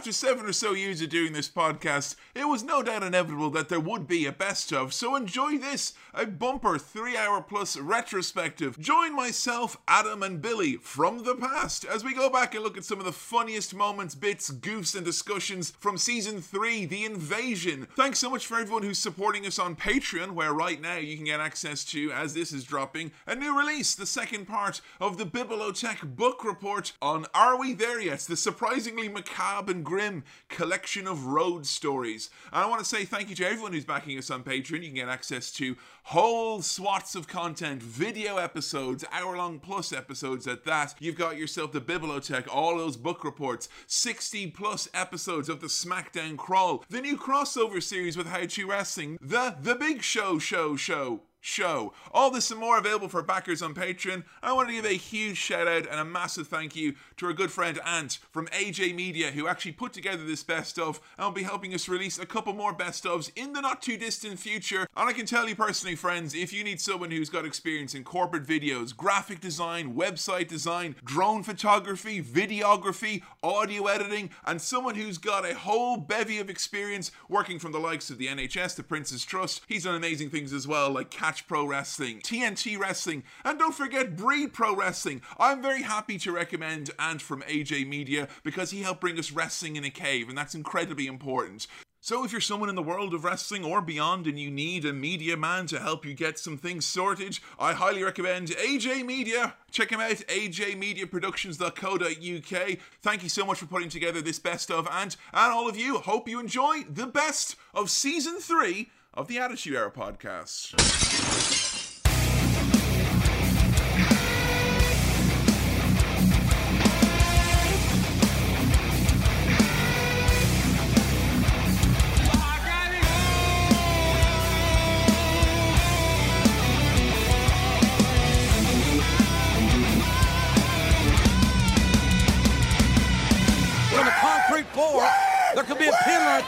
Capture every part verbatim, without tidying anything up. After seven or so years of doing this podcast, it was no doubt inevitable that there would be a best of, so enjoy this, a bumper three-hour plus retrospective. Join myself, Adam, and Billy from the past as we go back and look at some of the funniest moments, bits, goofs, and discussions from Season three, The Invasion. Thanks so much for everyone who's supporting us on Patreon, where right now you can get access to, as this is dropping, a new release, the second part of the Bibliotech book report on Are We There Yet? The surprisingly macabre and grim collection of road stories. And I want to say thank you to everyone who's backing us on Patreon. You can get access to whole swaths of content, video episodes, hour-long plus episodes at that. You've got yourself the Bibliotech, all those book reports, sixty plus episodes of the SmackDown Crawl, the new crossover series with How To Wrestling, the The Big Show Show Show. show. All this and more available for backers on Patreon. I want to give a huge shout out and a massive thank you to our good friend Ant from A J Media, who actually put together this best of and will be helping us release a couple more best ofs in the not too distant future. And I can tell you personally, friends, if you need someone who's got experience in corporate videos, graphic design, website design, drone photography, videography, audio editing, and someone who's got a whole bevy of experience working from the likes of the N H S, the Prince's Trust, he's done amazing things as well, like Pro Wrestling, T N T Wrestling, and don't forget Breed Pro Wrestling. I'm very happy to recommend Ant from A J Media because he helped bring us Wrestling in a Cave, and that's incredibly important. So if you're someone in the world of wrestling or beyond and you need a media man to help you get some things sorted, I highly recommend A J Media. Check him out, a j media productions dot co dot u k. Thank you so much for putting together this best of, Ant, and all of you. Hope you enjoy the best of Season three of the Attitude Era podcast.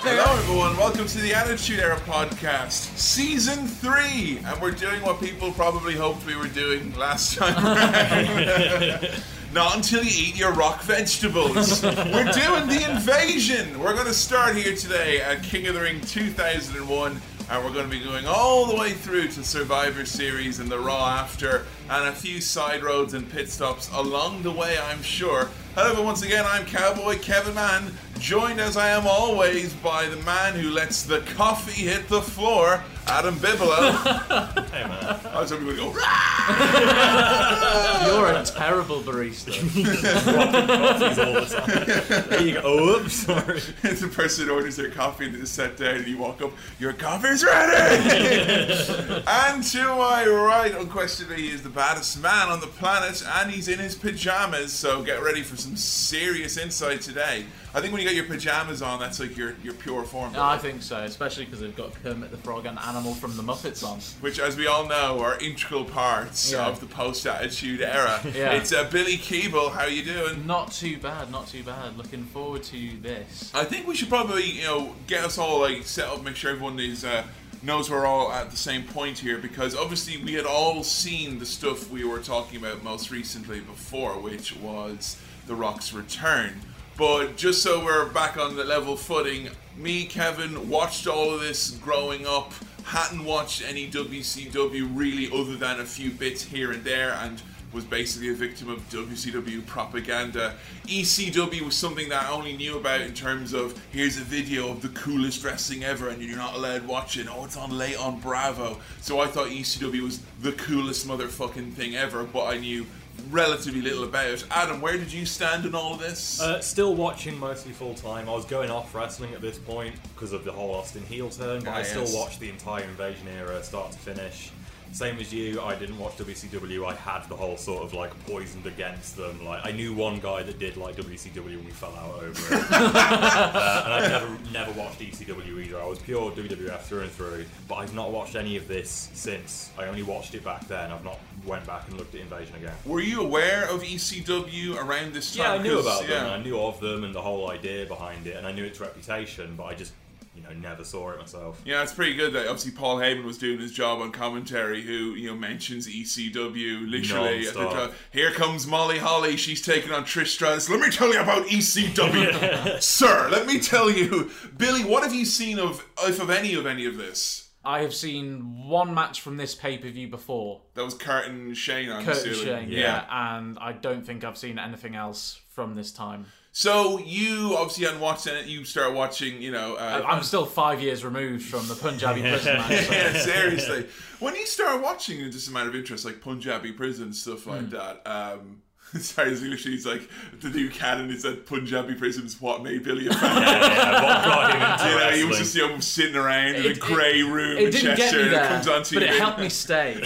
Hello everyone, welcome to the Attitude Era podcast, Season three, and we're doing what people probably hoped we were doing last time around. Not until you eat your rock vegetables. We're doing The Invasion. We're going to start here today at King of the Ring two thousand one, and we're going to be going all the way through to Survivor Series and the Raw after, and a few side roads and pit stops along the way, I'm sure. However, once again, I'm Cowboy Kevin Mann, joined as I am always by the man who lets the coffee hit the floor, Adam Bibelow. Hey man. I was hoping we would go, rah! You're a terrible barista. Dropping coffees all the time. You go, oh, oops, sorry. It's the person who orders their coffee and is set down and you walk up, your coffee's ready! And to my right, unquestionably, he is the baddest man on the planet and he's in his pyjamas, so get ready for some serious insight today. I think when you got your pyjamas on, that's like your, your pure form. No, I think so, especially because they've got Kermit the Frog and Animal from the Muppets on. Which, as we all know, are integral parts yeah. of the post-Attitude Era. Yeah. It's uh, Billy Keeble, how you doing? Not too bad, not too bad. Looking forward to this. I think we should probably, you know, get us all like set up, make sure everyone is... Uh, knows we're all at the same point here, because obviously we had all seen the stuff we were talking about most recently before, which was The Rock's return. But just so we're back on the level footing, me, Kevin, watched all of this growing up, hadn't watched any W C W really other than a few bits here and there, and was basically a victim of W C W propaganda. E C W was something that I only knew about in terms of, here's a video of the coolest wrestling ever and you're not allowed watching. Oh, it's on late on Bravo. So I thought E C W was the coolest motherfucking thing ever, but I knew relatively little about it. Adam, where did you stand in all of this? Uh, still watching mostly full time. I was going off wrestling at this point because of the whole Austin heel turn, but ah, I yes. still watched the entire Invasion Era start to finish. Same as you, I didn't watch W C W, I had the whole sort of, like, poisoned against them. Like, I knew one guy that did like W C W and we fell out over it. uh, and I've never, never watched E C W either. I was pure W W F through and through, but I've not watched any of this since. I only watched it back then. I've not went back and looked at Invasion again. Were you aware of E C W around this time? Yeah, I knew about yeah. them. I knew of them and the whole idea behind it, and I knew its reputation, but I just you know, never saw it myself. Yeah, it's pretty good that obviously Paul Heyman was doing his job on commentary, who, you know, mentions E C W literally at the top. Here comes Molly Holly, she's taking on Trish Stratus. Let me tell you about E C W. Sir, let me tell you. Billy, what have you seen of, if of any of any of this? I have seen one match from this pay-per-view before. That was Kurt and Shane, I'm Kurt assuming. Kurt and Shane, yeah. yeah. And I don't think I've seen anything else from this time. So you obviously hadn't watched it. You start watching, you know... Uh, I'm still five years removed from the Punjabi prison match. So. Yeah, seriously. When you start watching, it's just a matter of interest, like Punjabi prison, stuff like mm. that. Um... Sorry, his English, he's like, the new canon is that Punjabi prison's what made Billy a fan. Yeah, yeah, what brought him into you know, wrestling. He was just, you know, sitting around it, in a grey room in Chester and it comes on T V. But it helped me stay.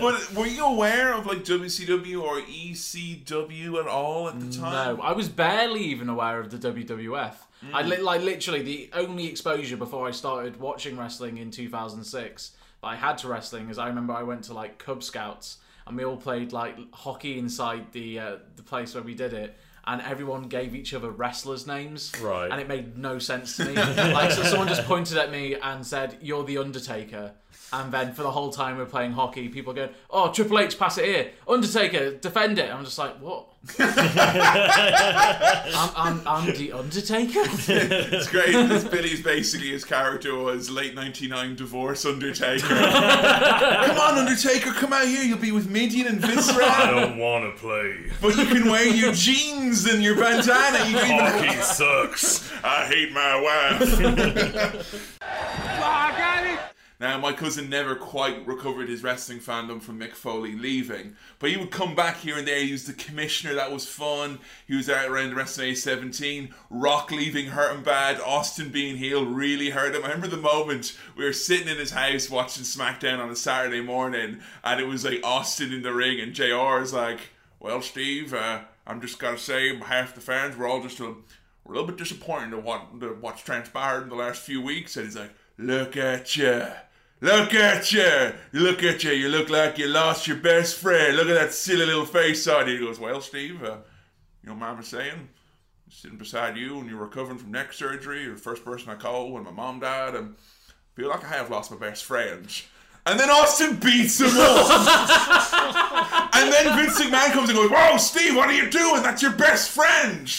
But were you aware of, like, W C W or E C W at all at the time? No, I was barely even aware of the W W F. Mm. I li- like, literally, the only exposure before I started watching wrestling in two thousand six that I had to wrestling is I remember I went to, like, Cub Scouts. And we all played like hockey inside the uh, the place where we did it, and everyone gave each other wrestlers' names. Right. And it made no sense to me. Like, so someone just pointed at me and said, "You're the Undertaker." And then for the whole time we're playing hockey, people go, "Oh, Triple H, pass it here. Undertaker, defend it." And I'm just like, "What?" I'm, I'm, I'm the Undertaker? It's great. This Billy's basically, his character was late ninety-nine divorce Undertaker. Come on, Undertaker, come out here. You'll be with Midian and Viscera. I don't want to play. But you can wear your jeans and your bandana. You hockey even... sucks. I hate my wife. I got it. Now, my cousin never quite recovered his wrestling fandom from Mick Foley leaving. But he would come back here and there. He was the commissioner. That was fun. He was out around WrestleMania seventeen. Rock leaving hurt him bad. Austin being heel really hurt him. I remember the moment we were sitting in his house watching SmackDown on a Saturday morning. And it was like Austin in the ring. And J R is like, "Well, Steve, uh, I'm just going to say on behalf of the fans, we're all just a, we're a little bit disappointed at what, what's transpired in the last few weeks." And he's like, "Look at you. Look at you! Look at you! You look like you lost your best friend. Look at that silly little face on you." He goes, "Well, Steve, uh, you know what Mama's saying? I'm sitting beside you and you're recovering from neck surgery. You're the first person I called when my mom died. And I feel like I have lost my best friend." And then Austin beats him up. And then Vince McMahon comes and goes, "Whoa, Steve, what are you doing? That's your best friend.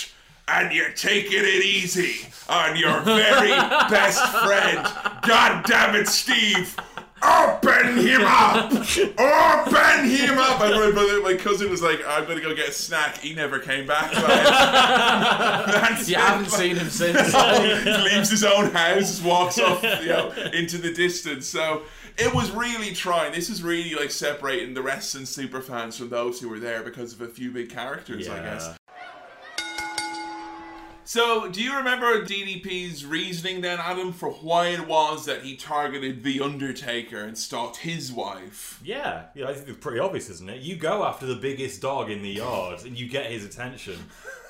And you're taking it easy on your very best friend. God damn it, Steve. Open him up. Open him up." And my, my cousin was like, "I'm going to go get a snack." He never came back. That's you it. Haven't seen him since. He leaves his own house, walks off, you know, into the distance. So it was really trying. This is really like separating the wrestling superfans from those who were there because of a few big characters, yeah. I guess. So, do you remember D D P's reasoning then, Adam, for why it was that he targeted The Undertaker and stalked his wife? Yeah, yeah, I think it's pretty obvious, isn't it? You go after the biggest dog in the yard and you get his attention.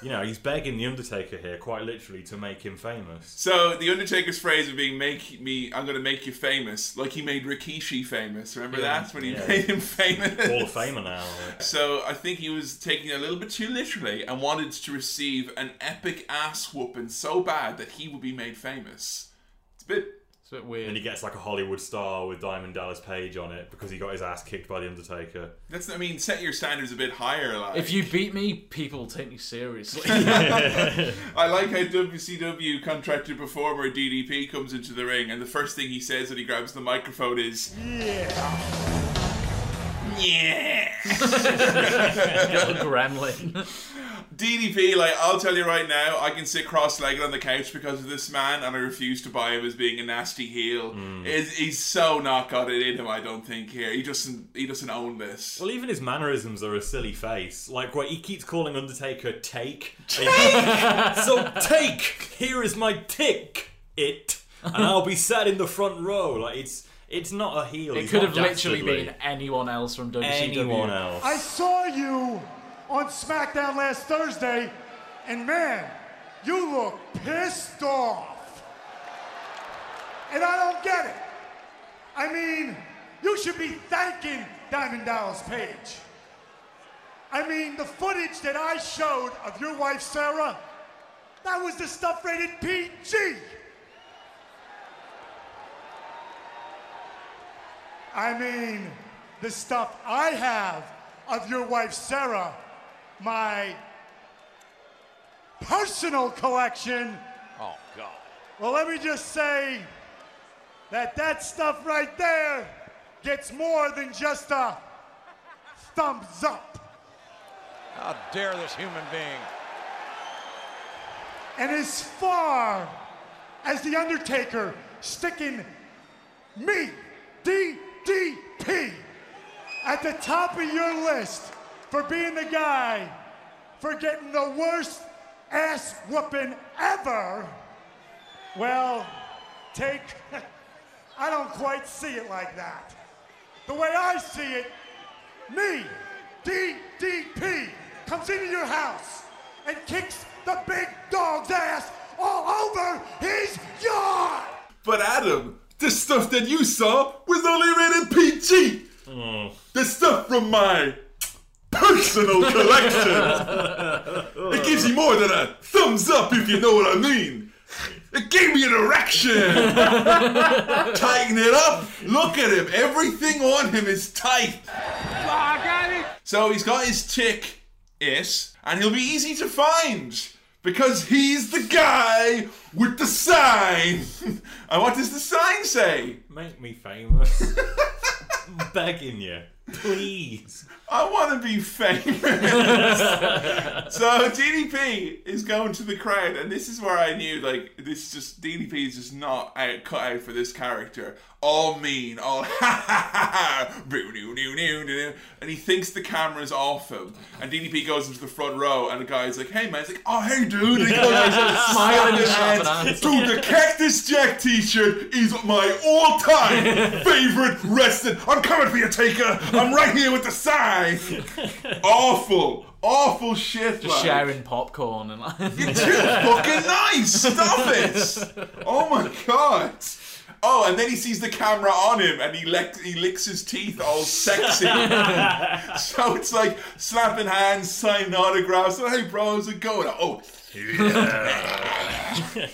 You know, he's begging The Undertaker here, quite literally, to make him famous. So, The Undertaker's phrase of being, "Make me, I'm going to make you famous," like he made Rikishi famous. Remember yeah. that? When he yeah. made him famous? Hall of Famer now. Like. So, I think he was taking it a little bit too literally and wanted to receive an epic ass whooping so bad that he would be made famous. It's a bit, it's a bit weird. And he gets like a Hollywood star with Diamond Dallas Page on it because he got his ass kicked by The Undertaker. That's, I mean, set your standards a bit higher. Like, if you beat me, people take me seriously. I like how W C W contracted performer D D P comes into the ring and the first thing he says when he grabs the microphone is, "Yeah." Yeah. Little gremlin. D D P, like, I'll tell you right now, I can sit cross-legged on the couch because of this man, and I refuse to buy him as being a nasty heel. Mm. He's, he's so not got it in him, I don't think, here. He doesn't he doesn't own this. Well, even his mannerisms are a silly face. Like, where he keeps calling Undertaker Take. Take! So, take! Here is my tick, it. And I'll be sat in the front row. Like, it's... It's not a heel. It could have literally been anyone else from W C W. Anyone else. "I saw you on SmackDown last Thursday, and man, you look pissed off. And I don't get it. I mean, you should be thanking Diamond Dallas Page. I mean, the footage that I showed of your wife, Sarah, that was the stuff rated P G. I mean, the stuff I have of your wife, Sarah, my personal collection. Oh, God. Well, let me just say that that stuff right there gets more than just a thumbs up. How dare this human being. And as far as The Undertaker sticking me, D D P, at the top of your list for being the guy for getting the worst ass whooping ever, well, take, I don't quite see it like that. The way I see it, me, D D P, comes into your house and kicks the big dog's ass all over his yard. But Adam, the stuff that you saw was only rated P G. Mm. The stuff from my personal collection. It gives you more than a thumbs up, if you know what I mean. It gave me an erection. Tighten it up. Look at him. Everything on him is tight. Oh, I got it. So he's got his chick, Ish, and he'll be easy to find because he's the guy with the sign. And what does the sign say? Make me famous. I'm begging you. Please. I want to be famous. So D D P is going to the crowd, and this is where I knew, like, this just D D P is just not out, cut out for this character. All mean, all ha ha ha ha, boo doo doo doo doo, and he thinks the camera's off him. And D D P goes into the front row, and the guy's like, "Hey man," he's like, "Oh hey dude," and he goes like, smiling his hands. Dude, the Cactus Jack T-shirt is my all-time favorite wrestling. I'm coming for you, Taker. I'm right here with the sign. Awful, awful shit. Just like, sharing popcorn and like. It's too fucking nice. Stop it. Oh my god. Oh, and then he sees the camera on him, and he lick, he licks his teeth all sexy. So it's like slapping hands, signing autographs. So, hey, bro, how's it going? Oh, yeah.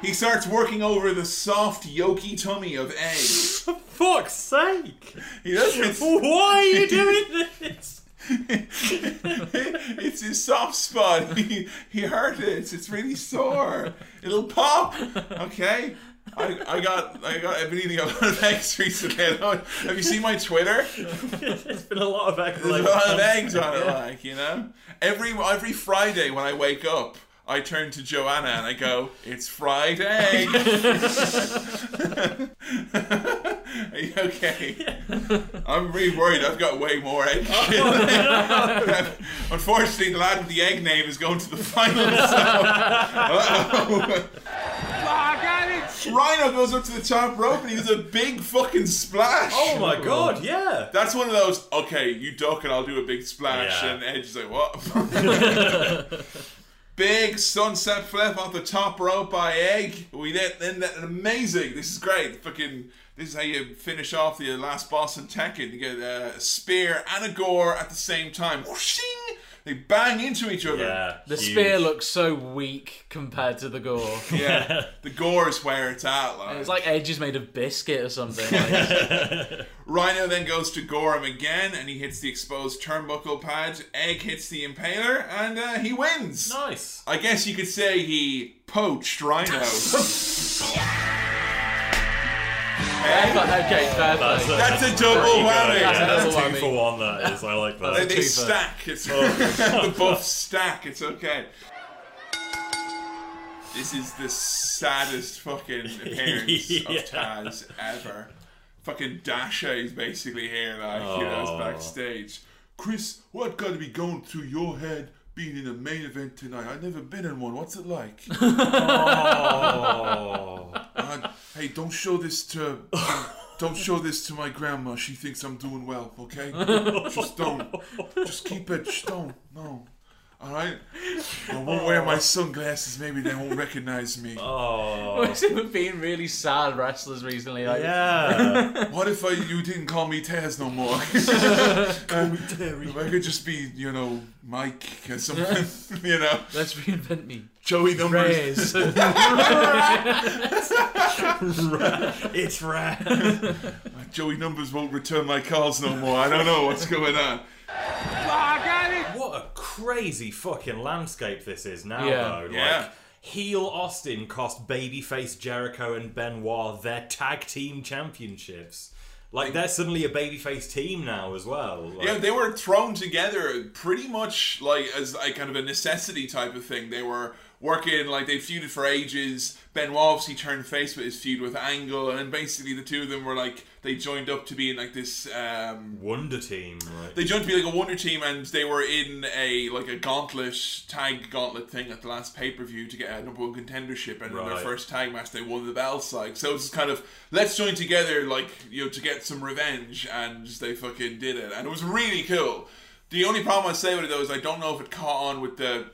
He starts working over the soft, yolky tummy of A. For fuck's sake! He does. Why are you doing this? It's his soft spot. He, he hurt it. It's really sore. It'll pop. Okay. I, I got I got I've been eating a lot of eggs recently. Have you seen my Twitter? There's been a lot of eggs. There's a lot of eggs on it, like, you know. Every every Friday when I wake up, I turn to Joanna and I go, "It's Friday." Are you okay? Yeah. I'm really worried. I've got way more egg shit. Oh, no. Unfortunately, the lad with the egg name is going to the finals. So. Uh-oh. Oh, Rhino goes up to the top rope and he does a big fucking splash. Oh my god, yeah. That's one of those, okay, you duck and I'll do a big splash. Yeah. And Edge is like, what? Big sunset flip off the top rope by Egg. We did then amazing. This is great. Fucking, this is how you finish off the last boss in Tekken. You get a spear and a gore at the same time. Whooshing! They bang into each other. Yeah, the huge. Spear looks so weak compared to the gore. Yeah, the gore is where it's at. Like. It's like Edge is made of biscuit or something. Like. Rhino then goes to gore him again, and he hits the exposed turnbuckle pad. Egg hits the impaler, and uh, he wins. Nice. I guess you could say he poached Rhino. Egg. Okay, fair play. That's a double whammy. Yeah, that's a two whammy. For one, that is. I like that. They, they stack. It's the buffs stack. It's okay. This is the saddest fucking appearance yeah. of Taz ever. Fucking Dasha is basically here, like, oh. you know, it's backstage. Chris, what gotta be going through your head being in a main event tonight? I've never been in one. What's it like? Oh. God. Hey, don't show this to don't show this to my grandma. She thinks I'm doing well, okay? Just don't. Just keep it. Just don't. No. Alright? I won't oh. wear my sunglasses, maybe they won't recognise me. Oh. What's it with being really sad wrestlers recently? Like, yeah. What if I, you didn't call me Tez no more? Call me Terry. If I could just be, you know, Mike or something, you know. Let's reinvent me. Joey Numbers. It's rad. Joey Numbers won't return my calls no more. I don't know what's going on. What a crazy fucking landscape this is now, yeah. though. Like, yeah. heel Austin cost babyface Jericho and Benoit their tag team championships. Like, like they're suddenly a babyface team now as well. Like, yeah, they were thrown together pretty much like as like kind of a necessity type of thing. They were working, like, they feuded for ages. Benoit obviously turned face with his feud with Angle, and then basically the two of them were like, they joined up to be in like this um, wonder team. Right? They joined to be like a wonder team, and they were in a like a gauntlet tag gauntlet thing at the last pay per view to get a number one contendership. And right. in their first tag match, they won the belts. Like, so it's kind of, let's join together, like, you know, to get some revenge, and they fucking did it, and it was really cool. The only problem I say with it though is I don't know if it caught on with the.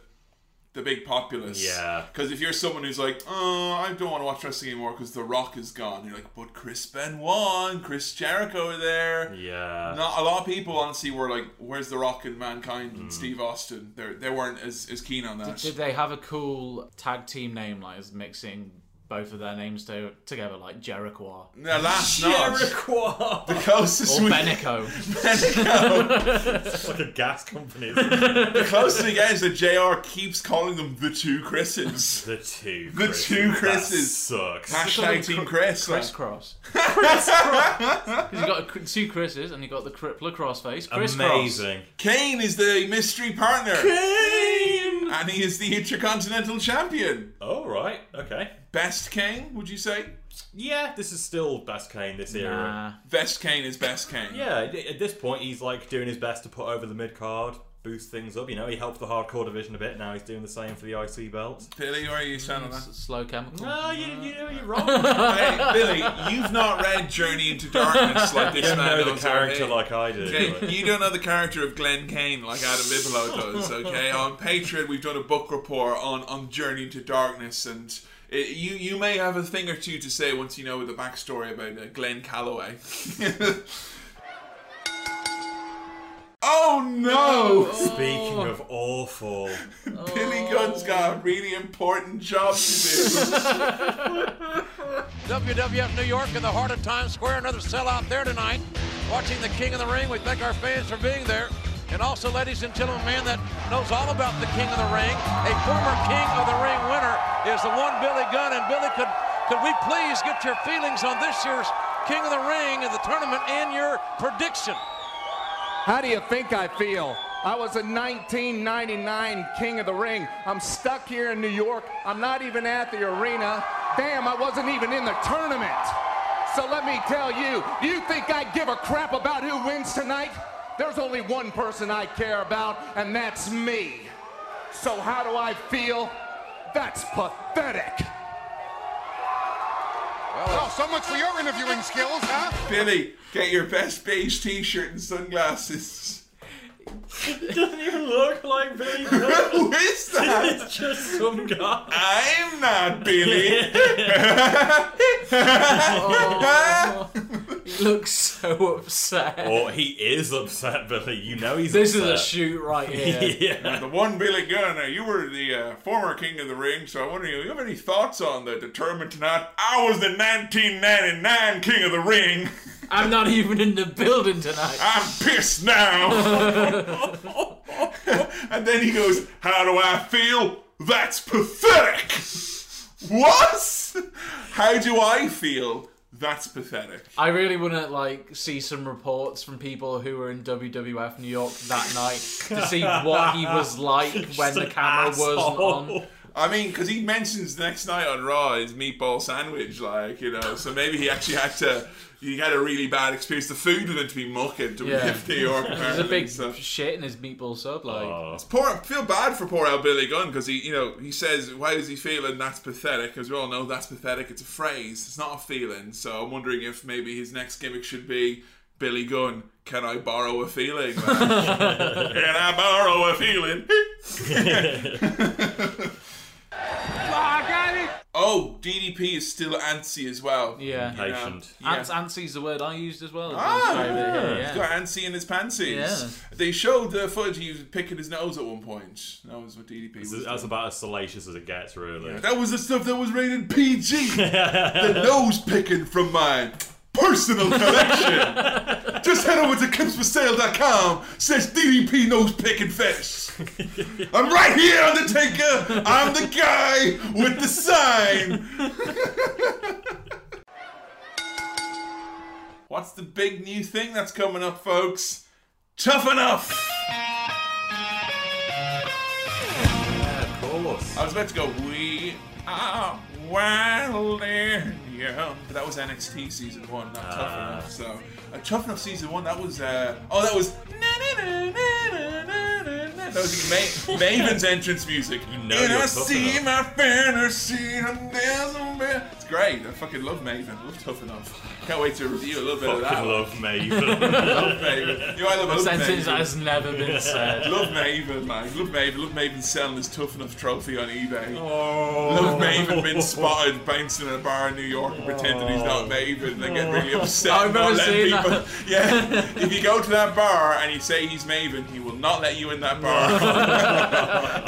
The big populace. Yeah. Because if you're someone who's like, oh, I don't want to watch wrestling anymore because The Rock is gone. You're like, but Chris Benoit and Chris Jericho are there. Yeah. Not a lot of people, honestly, were like, where's The Rock and Mankind and mm. Steve Austin? They're, they weren't as, as keen on that. Did, did they have a cool tag team name, like, as mixing both of their names to, together, like Jericho? No, that's not. Jericho! The closest or we... Benico. Benico! It's like a gas company. The closest we get is that J R keeps calling them the two Chris's. The two Chris's. The two Chris's. That sucks. Hashtag Team Chris. Criss Cross. Criss Cross. Because you got two Chris's and you got the Crippler Crossface. Criss Amazing. Cross. Kane is the mystery partner. Kane! And he is the Intercontinental Champion. Oh, right. Okay. Best Kane, would you say? Yeah, this is still best Kane this nah. era. Best Kane is best Kane. Yeah, at this point he's like doing his best to put over the mid-card, boost things up. You know, he helped the hardcore division a bit. Now he's doing the same for the I C belt. Billy, where are you sounding mm, that? Slow Chemical. No, you, you know, you're wrong. Hey, Billy, you've not read Journey into Darkness like this you man does. You don't know the character okay? like I do. Okay, you don't know the character of Glenn Kane like Adam Bigelow does, okay? On Patreon, we've done a book report on, on Journey into Darkness, and... It, you you may have a thing or two to say once you know the backstory about uh, Glenn Calloway. Oh no! Speaking oh. of awful, Billy oh. Gunn's got a really important job to do. W W F New York in the heart of Times Square, another sellout there tonight. Watching the King of the Ring, we thank our fans for being there. And also, ladies and gentlemen, a man that knows all about the King of the Ring, a former King of the Ring winner, is the one Billy Gunn. And Billy, could could we please get your feelings on this year's King of the Ring and the tournament and your prediction? How do you think I feel? I was a nineteen ninety-nine King of the Ring. I'm stuck here in New York. I'm not even at the arena. Damn, I wasn't even in the tournament. So let me tell you, do you think I give a crap about who wins tonight? There's only one person I care about, and that's me. So how do I feel? That's pathetic. Well, oh, so much for your interviewing skills, huh? Billy, get your best beige t-shirt and sunglasses. It doesn't even look like Billy. Who is that? It's just some guy. I'm not Billy. Oh. He looks so upset. Oh, he is upset, Billy. You know he's this upset. This is a shoot right here. Yeah. Now, the one Billy Gunn, you were the uh, former King of the Ring, so I wonder, you have any thoughts on the tournament tonight? I was the nineteen ninety-nine King of the Ring. I'm not even in the building tonight. I'm pissed now. And then he goes, how do I feel? That's pathetic. What? How do I feel? That's pathetic. I really want to like see some reports from people who were in W W F New York that night to see what he was like Just when the camera asshole. was on. I mean, because he mentions the next night on Raw his meatball sandwich, like, you know, so maybe he actually had to, he had a really bad experience. The food was meant to be mucking to yeah. New York. There's a big so. shit in his meatball sub, like. Oh. It's poor, I feel bad for poor old Billy Gunn, because he, you know, he says, why is he feeling that's pathetic? As we all know, that's pathetic. It's a phrase. It's not a feeling. So I'm wondering if maybe his next gimmick should be Billy Gunn, can I borrow a feeling? Can I borrow a feeling? Oh, D D P is still antsy as well. Yeah. Patient. Yeah. Ants, antsy's the word I used as well. Ah, yeah. Here, yeah. He's got antsy in his pantsies. Yeah. They showed the footage he was picking his nose at one point. That was what D D P was. That's about as salacious as it gets, really. Yeah. That was the stuff that was rated P G. The nose picking from mine. Personal collection. Just head over to Kim's for sale dot com. Says D D P nose picking fetish. I'm right here, Undertaker. I'm the guy with the sign. What's the big new thing that's coming up, folks? Tough Enough. Yeah, of course. I was about to go, we are wilding. Yeah, but that was N X T season one, not uh, Tough Enough. So, uh, Tough Enough season one, that was uh, oh, that was that was Ma- Maven's entrance music. You know, and I see enough. My fantasy, and there's a man. It's great. I fucking love Maven. I love Tough Enough. Can't wait to review a little bit of that. Fucking love Maven. Love Maven. You know, I love Maven. A sentence that has never been said. Love Maven, man. Love Maven. Love Maven selling his Tough Enough trophy on eBay. Oh. Love Maven being spotted bouncing in a bar in New York and pretending he's not Maven and they get really upset. I've never seen people... that. Yeah. If you go to that bar and you say he's Maven, he will not let you in that bar.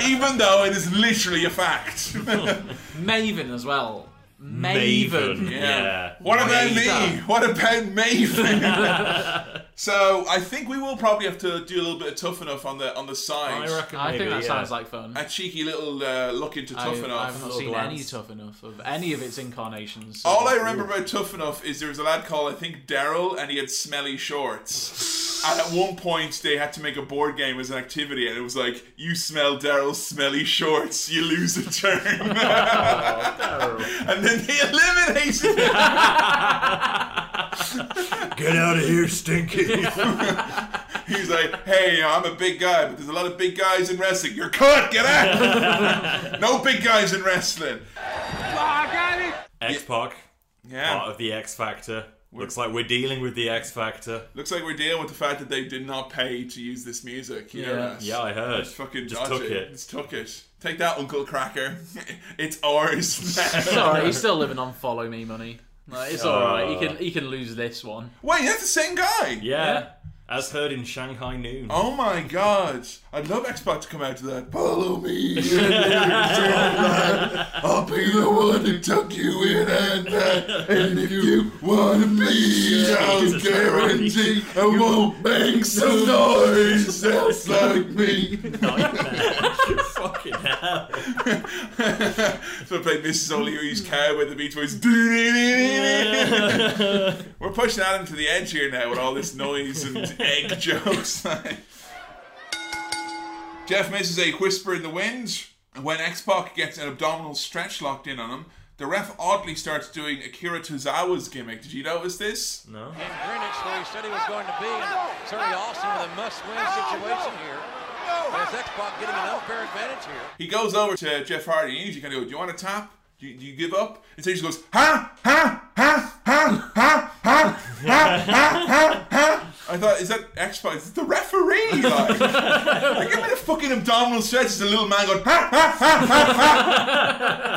Even though it is literally a fact. Maven as well. Maven. Maven. Yeah. yeah. What about me? What about Maven? So I think we will probably have to do a little bit of Tough Enough on the on the side. I reckon. I maybe, think that yeah. sounds like fun. A cheeky little uh, look into Tough I, Enough. I haven't little seen glance. any Tough Enough of any of its incarnations. So. All I remember Ooh. about Tough Enough is there was a lad called I think Daryl, and he had smelly shorts. And at one point, they had to make a board game as an activity, and it was like, you smell Daryl's smelly shorts, you lose a turn. Oh, and then they eliminated him. Get out of here, Stinky. He's like, hey, I'm a big guy, but there's a lot of big guys in wrestling. You're cut, get out. No big guys in wrestling. X-Pac, yeah. part of the X-Factor. We're, looks like we're dealing with the X Factor. Looks like we're dealing with the fact that they did not pay to use this music. You yeah, know that? Yeah, I heard. Just fucking just took it. it. Just took it. Take that, Uncle Cracker. It's ours now. Sorry, he's still living on Follow Me money. Like, it's oh. all right. He can he can lose this one. Wait, that's the same guy. Yeah. yeah. As heard in Shanghai Noon. Oh my god. I'd love X-Pac to come out to that. Follow me. I'll be the one who tuck you in and out. And if you want to be, I'll guarantee I won't make some noise that's like me. Nightmare. You fucking hell. So I played Missus O'Leary's Cow where the Beach Boys. We're pushing Adam to the edge here now with all this noise and egg jokes. Jeff misses a whisper in the wind, and when X-Pac gets an abdominal stretch locked in on him, the ref oddly starts doing Akira Tozawa's gimmick. Did you notice this? No. In Greenwich, where he said he was going to be, and it's already Austin with a must-win situation here. There's X-Pac getting an unfair advantage here. He goes over to Jeff Hardy, and he's kind of go, do you want to tap? Do you, do you give up? And so he just goes, ha, ha, ha, ha, ha, ha, ha, ha, ha, ha. I thought, is that X-Pac? Is it the referee? Like, like, give me the fucking abdominal stretch. It's a little man going, ha, ha, ha, ha,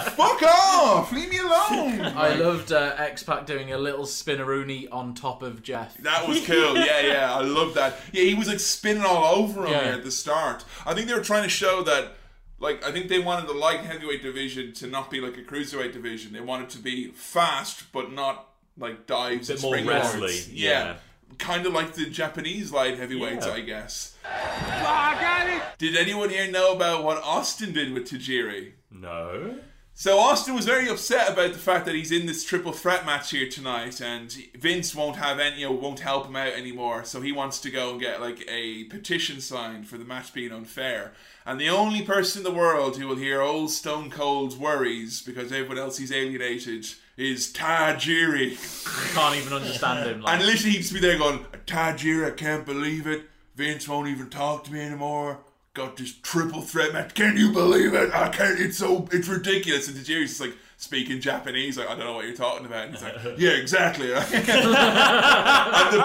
ha. Fuck off. Leave me alone. I loved uh, X-Pac doing a little spinneroonie on top of Jeff. That was cool. Yeah, yeah. I loved that. Yeah, he was like spinning all over him yeah. at the start. I think they were trying to show that, like, I think they wanted the light heavyweight division to not be like a cruiserweight division. They wanted to be fast, but not like dives and spring boards. A bit more wrestling. Yeah. yeah. Kind of like the Japanese light heavyweights, yeah. I guess. Oh, did anyone here know about what Austin did with Tajiri? No. So Austin was very upset about the fact that he's in this triple threat match here tonight, and Vince won't have any, won't help him out anymore. So he wants to go and get like a petition signed for the match being unfair. And the only person in the world who will hear old Stone Cold's worries because everyone else he's alienated is Tajiri. Can't even understand him. Like. And literally he'd just be there going, Tajiri, I can't believe it. Vince won't even talk to me anymore. Got this triple threat match. Can you believe it? I can't. It's so. It's ridiculous. And Tajiri's just like, speaking Japanese, like, I don't know what you're talking about. And he's like, yeah, exactly. And the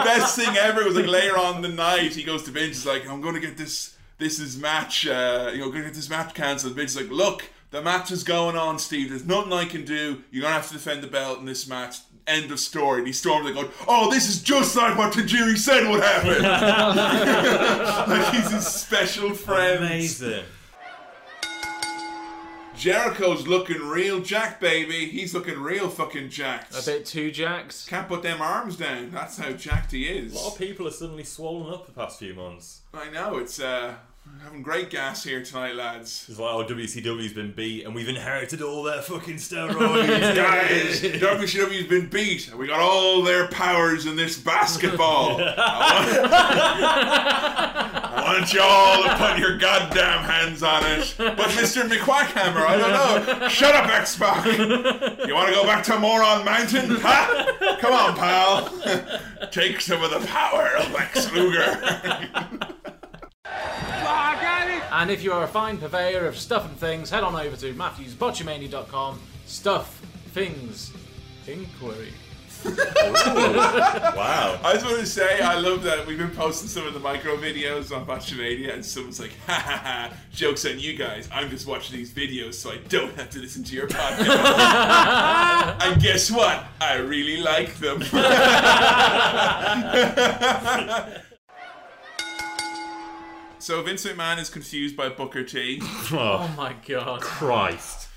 best thing ever was, like, later on the night, he goes to Vince, he's like, I'm going to get this, this is match, uh, you know, going to get this match cancelled. Vince is like, look, the match is going on, Steve. There's nothing I can do. You're going to have to defend the belt in this match. End of story. And he storms, like, going, oh, this is just like what Tajiri said would happen. Like, he's his special friend. Amazing. Jericho's looking real jacked, baby. He's looking real fucking jacked. A bit too jacked. Can't put them arms down. That's how jacked he is. A lot of people are suddenly swollen up the past few months. I know. It's, uh... we're having great gas here tonight, lads. It's like, oh, W C W's been beat and we've inherited all their fucking steroids. Guys, W C W's been beat and we got all their powers in this basketball. I want you all to put your goddamn hands on it. But Mister McQuackhammer, I don't know. Shut up, X-Pac. You want to go back to Moron Mountain? Ha! Come on, pal. Take some of the power of Lex Luger. And if you are a fine purveyor of stuff and things, head on over to matthews botchamania dot com. Stuff, things, inquiry. Wow. I was going to say, I love that we've been posting some of the micro videos on Botchamania and someone's like, ha ha ha, joke's on you guys, I'm just watching these videos so I don't have to listen to your podcast. And guess what? I really like them. So Vince McMahon is confused by Booker T. Oh, oh my god. Christ.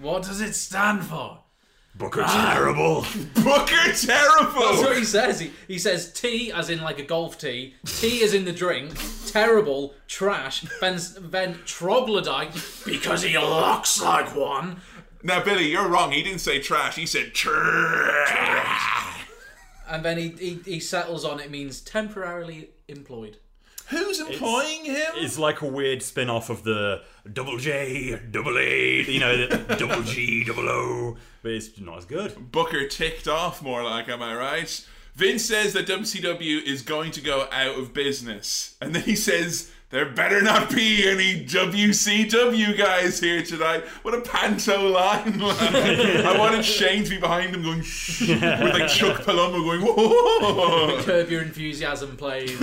What does it stand for? Booker ah. Terrible. Booker Terrible. That's what he says. He, he says T as in like a golf tee. T as in the drink. Terrible. Trash. Then, then troglodyte. Because he looks like one. Now, Billy, you're wrong. He didn't say trash. He said trash. And then he, he, he settles on it means temporarily employed. Who's employing it's, him? It's like a weird spin-off of the double J, double A, you know, double G, double O. But it's not as good. Booker ticked off more like, am I right? Vince says that W C W is going to go out of business. And then he says, there better not be any W C W guys here tonight. What a panto line, man. I wanted Shane to be behind him going, shh, with like Chuck Palumbo going, whoa. Curb Your Enthusiasm plays.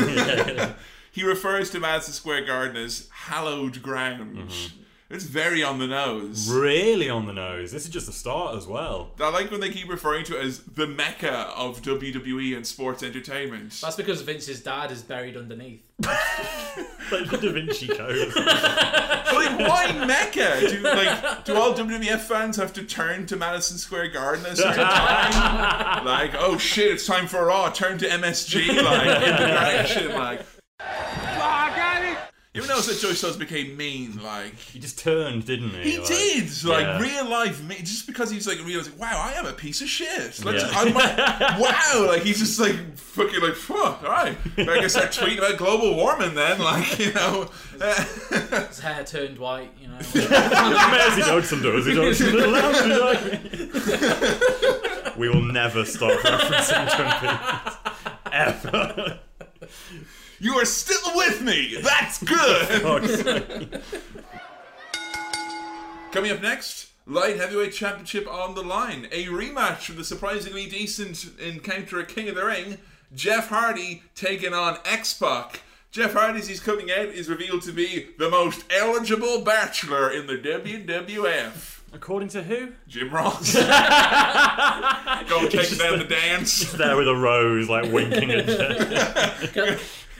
He refers to Madison Square Garden as hallowed ground. Mm-hmm. It's very on the nose. Really on the nose. This is just the start as well. I like when they keep referring to it as the mecca of W W E and sports entertainment. That's because Vince's dad is buried underneath. Like the Da Vinci Code. Like, why mecca? Do, like, do all W W F fans have to turn to Madison Square Garden at a certain time? Like, oh shit, it's time for Raw. Turn to M S G. Like, in the direction, like... Even though that Joey Styles became mean, like... He just turned, didn't he? He like, did! Like, yeah. Real life... Me- just because he's, like, realising, wow, I am a piece of shit. Like, yeah. just, I'm like, wow! Like, he's just, like, fucking, like, fuck, alright. Better I start tweeting about global warming then, like, you know... His hair turned white, you know. Like, he does, he does, he does, he does. We will never stop referencing Trump. Ever. You are still with me! That's good! Coming up next, Light Heavyweight Championship on the line. A rematch from the surprisingly decent encounter at King of the Ring. Jeff Hardy taking on X-Pac. Jeff Hardy, as he's coming out, is revealed to be the most eligible bachelor in the W W F. According to who? Jim Ross. Go take down the dance. He's there with a rose, like, winking at Jeff. can,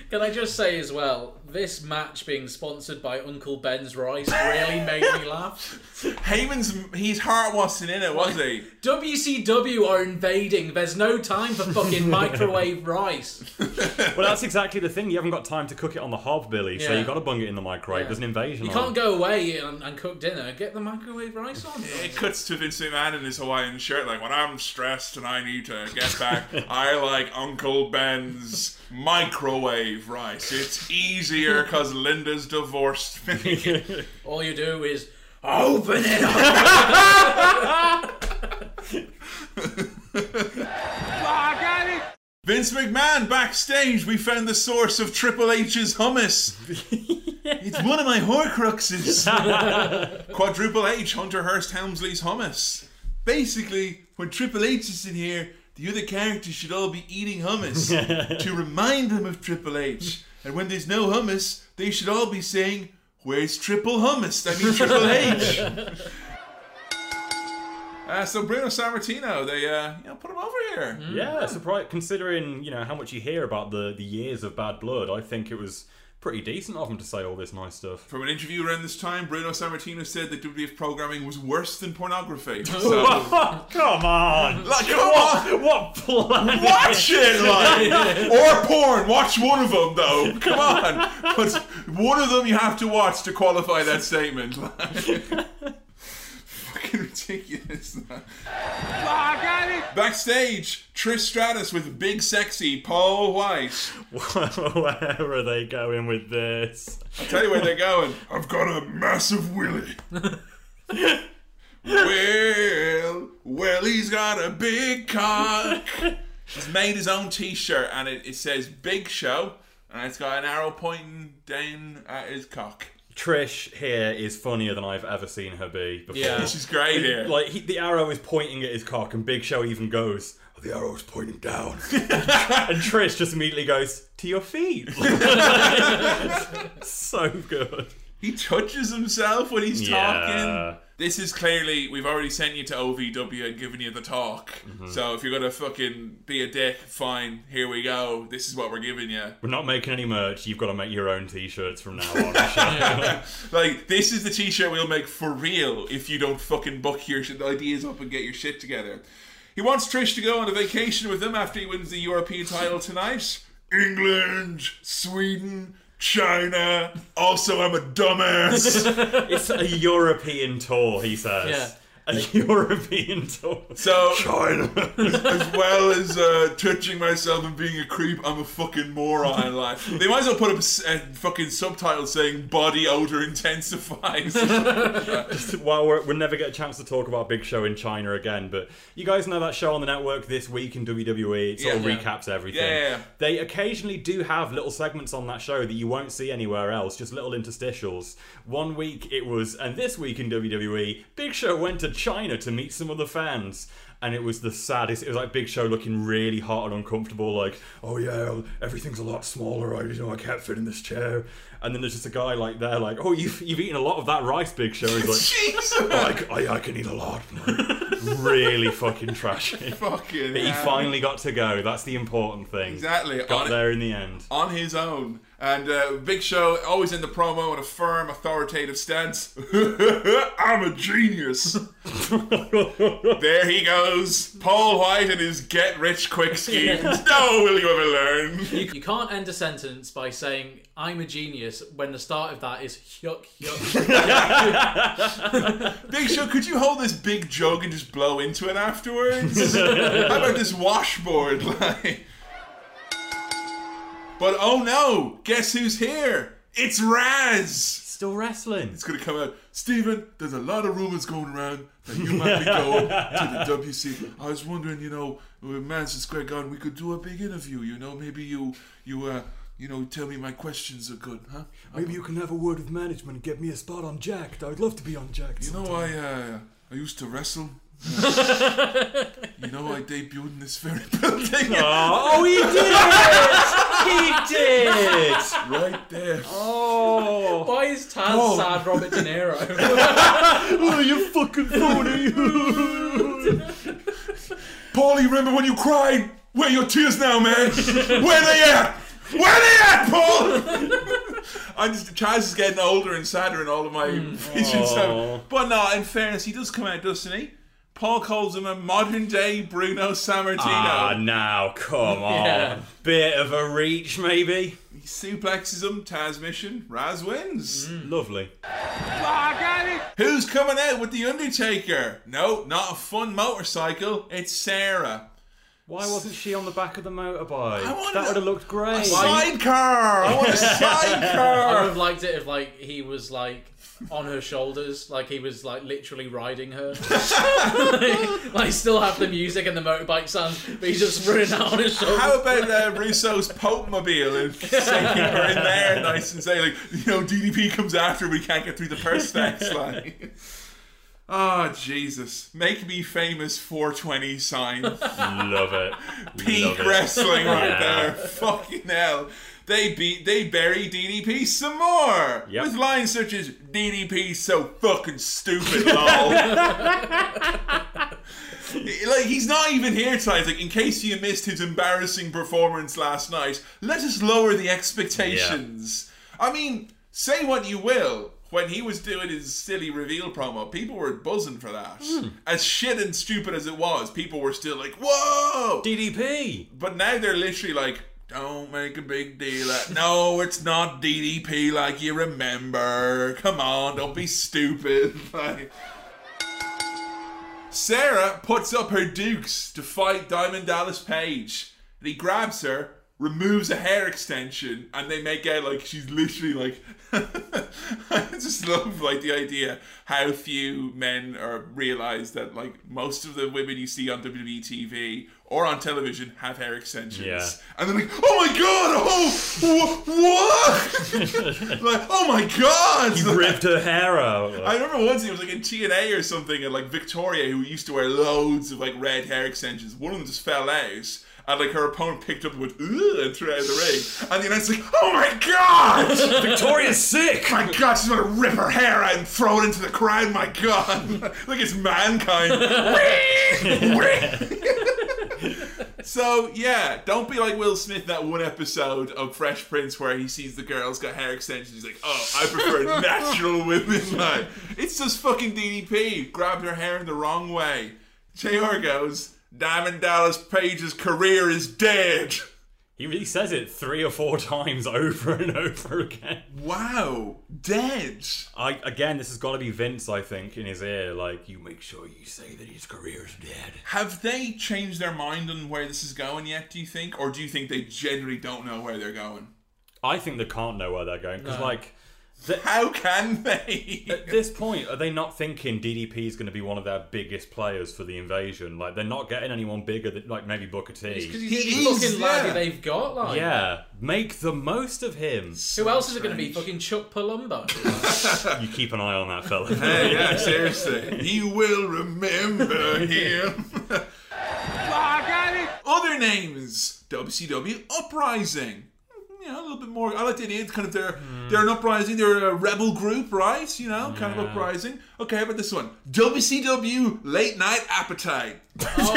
can I just say as well, this match being sponsored by Uncle Ben's Rice really made me laugh. Heyman's, his heart wasn't in it, was he? W C W are invading. There's no time for fucking microwave rice. Well, that's exactly the thing. You haven't got time to cook it on the hob, Billy, yeah. So you've got to bung it in the microwave. Yeah. There's an invasion. You on. Can't go away and, and cook dinner. Get the microwave rice on. It cuts to Vince McMahon in his Hawaiian shirt, like, when I'm stressed and I need to get back, I like Uncle Ben's microwave rice. It's easier because Linda's divorced me. All you do is open it up. Vince McMahon backstage. We found the source of Triple H's hummus. It's one of my horcruxes. Quadruple H, Hunter Hearst Helmsley's hummus. basically, when Triple H is in here, the other characters should all be eating hummus to remind them of Triple H. And when there's no hummus, they should all be saying, "Where's Triple Hummus?" I mean, Triple H. Uh, so Bruno Sammartino, they uh, you know, put him over here. Yeah, surprise. Considering you know how much you hear about the, the years of Bad Blood, I think it was pretty decent of him to say all this nice stuff. From an interview around this time, Bruno Sammartino said that W W F programming was worse than pornography. So, come on! Like, come what, on! What planet? Watch it, like! Or porn! Watch one of them, though! Come on! But one of them you have to watch to qualify that statement. Ridiculous. Backstage, Trish Stratus with Big Sexy Paul White. Where are they going with this? I'll tell you where they're going. I've got a massive willy. Well, well, he's got a big cock. He's made his own t-shirt and it, it says Big Show and it's got an arrow pointing down at his cock. Trish here is funnier than I've ever seen her be before. Yeah, she's great here. Like, he, the arrow is pointing at his cock, and Big Show even goes, "Oh, the arrow's pointing down." And Trish just immediately goes, "To your feet." So good. He touches himself when he's yeah. talking. This is clearly, we've already sent you to O V W and given you the talk. Mm-hmm. So if you're going to fucking be a dick, fine, here we go. This is what we're giving you. We're not making any merch. You've got to make your own t-shirts from now on. Yeah. Like, this is the t-shirt we'll make for real if you don't fucking buck your sh- ideas up and get your shit together. He wants Trish to go on a vacation with him after he wins the European title tonight. England, Sweden, China. Also, I'm a dumbass. It's a European tour, he says. Yeah. A European tour. So, China. As, as well as uh, touching myself and being a creep, I'm a fucking moron in life. They might as well put up a, a fucking subtitle saying "Body Odor Intensifies." Well, we're, we'll never get a chance to talk about Big Show in China again, but you guys know that show on the network, This Week in W W E. It sort yeah, of yeah. recaps everything. Yeah, yeah, yeah. They occasionally do have little segments on that show that you won't see anywhere else, just little interstitials. One week it was, and this week in W W E, Big Show went to China to meet some of the fans, and it was the saddest. It was like Big Show looking really hot and uncomfortable, like, "Oh yeah, everything's a lot smaller, I, you know, I can't fit in this chair." And then there's just a guy like there, like, "Oh, you've, you've eaten a lot of that rice, Big Show." He's like, oh, I, I, I can eat a lot. Really fucking trashy. Fucking but he hell. Finally got to go. That's the important thing. Exactly. Got on there in the end. On his own. And uh, Big Show, always in the promo in a firm, authoritative stance. I'm a genius. There he goes. Paul White and his get-rich-quick schemes. No, will you ever learn. You, you can't end a sentence by saying, "I'm a genius," when the start of that is yuck, yuck. Big Show, could you hold this big jug and just blow into it afterwards? How about this washboard? Like... But oh no, guess who's here? It's Raz! Still wrestling. It's going to come out, "Stephen, there's a lot of rumours going around that you might be going to the W C. I was wondering, you know, with Madison Square Garden, we could do a big interview, you know, maybe you, you, uh, you know, tell me my questions are good, huh? Maybe I'm, you can have a word with management and get me a spot on Jacked. I'd love to be on Jacked. You sometime. know, I, uh, I used to wrestle. You know, I debuted in this very building." Oh, oh, he did it! He did! Right there. Oh. Why is Taz oh. sad Robert De Niro? Oh, you fucking phony. Paulie, remember when you cried? Where are your tears now, man? Where they at? Where they at, Paul? I'm just, Chaz is getting older and sadder and all of my mm. visions. Oh. But no, in fairness, he does come out, doesn't he? Paul calls him a modern-day Bruno Sammartino. Ah, now, come on. Yeah. Bit of a reach, maybe. He suplexes him, Taz mission, Raz wins. Mm. Lovely. Oh, who's coming out with The Undertaker? No, not a fun motorcycle. It's Sarah. Why wasn't she on the back of the motorbike? That a, would have looked great. A sidecar! I want a sidecar! I would have liked it if like he was like on her shoulders, like he was like literally riding her. like, like still have the music and the motorbike sounds, but he's just running out on his shoulders. How about uh, Russo's Pope Mobile and taking her in there nice and say, like, you know, D D P comes after, we can't get through the purse stacks, like... Oh, Jesus. Make me famous four twenty sign. Love it. Peak Love wrestling it. right yeah. there. Fucking hell. They beat, they bury D D P some more. Yep. With lines such as, D D P's so fucking stupid, lol. Like, he's not even here tonight. Like, in case you missed his embarrassing performance last night, let us lower the expectations. Yeah. I mean, say what you will. When he was doing his silly reveal promo, people were buzzing for that. Mm. As shit and stupid as it was, people were still like, whoa! D D P! But now they're literally like, don't make a big deal. At- no, it's not D D P like you remember. Come on, don't be stupid. Like, Sarah puts up her dukes to fight Diamond Dallas Page. And he grabs her, removes a hair extension, and they make out like she's literally like... I just love like the idea how few men are realize that like most of the women you see on W W E T V or on television have hair extensions. Yeah. And they're like, oh my god, oh, wh- what? Like, oh my god. He ripped her hair out. I remember once he was like in T N A or something, and like Victoria, who used to wear loads of like red hair extensions, one of them just fell out. And like her opponent picked up and went, ugh, and threw it out of the ring. And the announcer's like, oh my god! Victoria's sick! My god, she's gonna rip her hair out and throw it into the crowd, my god! Like it's mankind. So, yeah, don't be like Will Smith that one episode of Fresh Prince where he sees the girls got hair extensions. He's like, oh, I prefer natural women. Like, it's just fucking D D P. Grabbed her hair in the wrong way. J R goes... Diamond Dallas Page's career is dead. He really says it three or four times over and over again. Wow, dead. I again, this has got to be Vince, I think, in his ear. Like, you make sure you say that his career is dead. Have they changed their mind on where this is going yet, do you think? Or do you think they generally don't know where they're going? I think they can't know where they're going. Because, no. like... The, How can they? At this point, are they not thinking D D P is going to be one of their biggest players for the invasion? Like, they're not getting anyone bigger than, like, maybe Booker T. It's because he's he the fucking yeah. laddie they've got, like. Yeah, make the most of him. So Who else strange. is it going to be? Fucking Chuck Palumbo. You keep an eye on that fella. Hey, yeah, seriously. You will remember him. Oh, I got it. Other names. W C W Uprising. You know, a little bit more. I like the idea. It's kind of they're mm. they're an uprising. They're a rebel group, right? You know, kind yeah. of uprising. Okay, how about this one? W C W Late Night Appetite. Oh,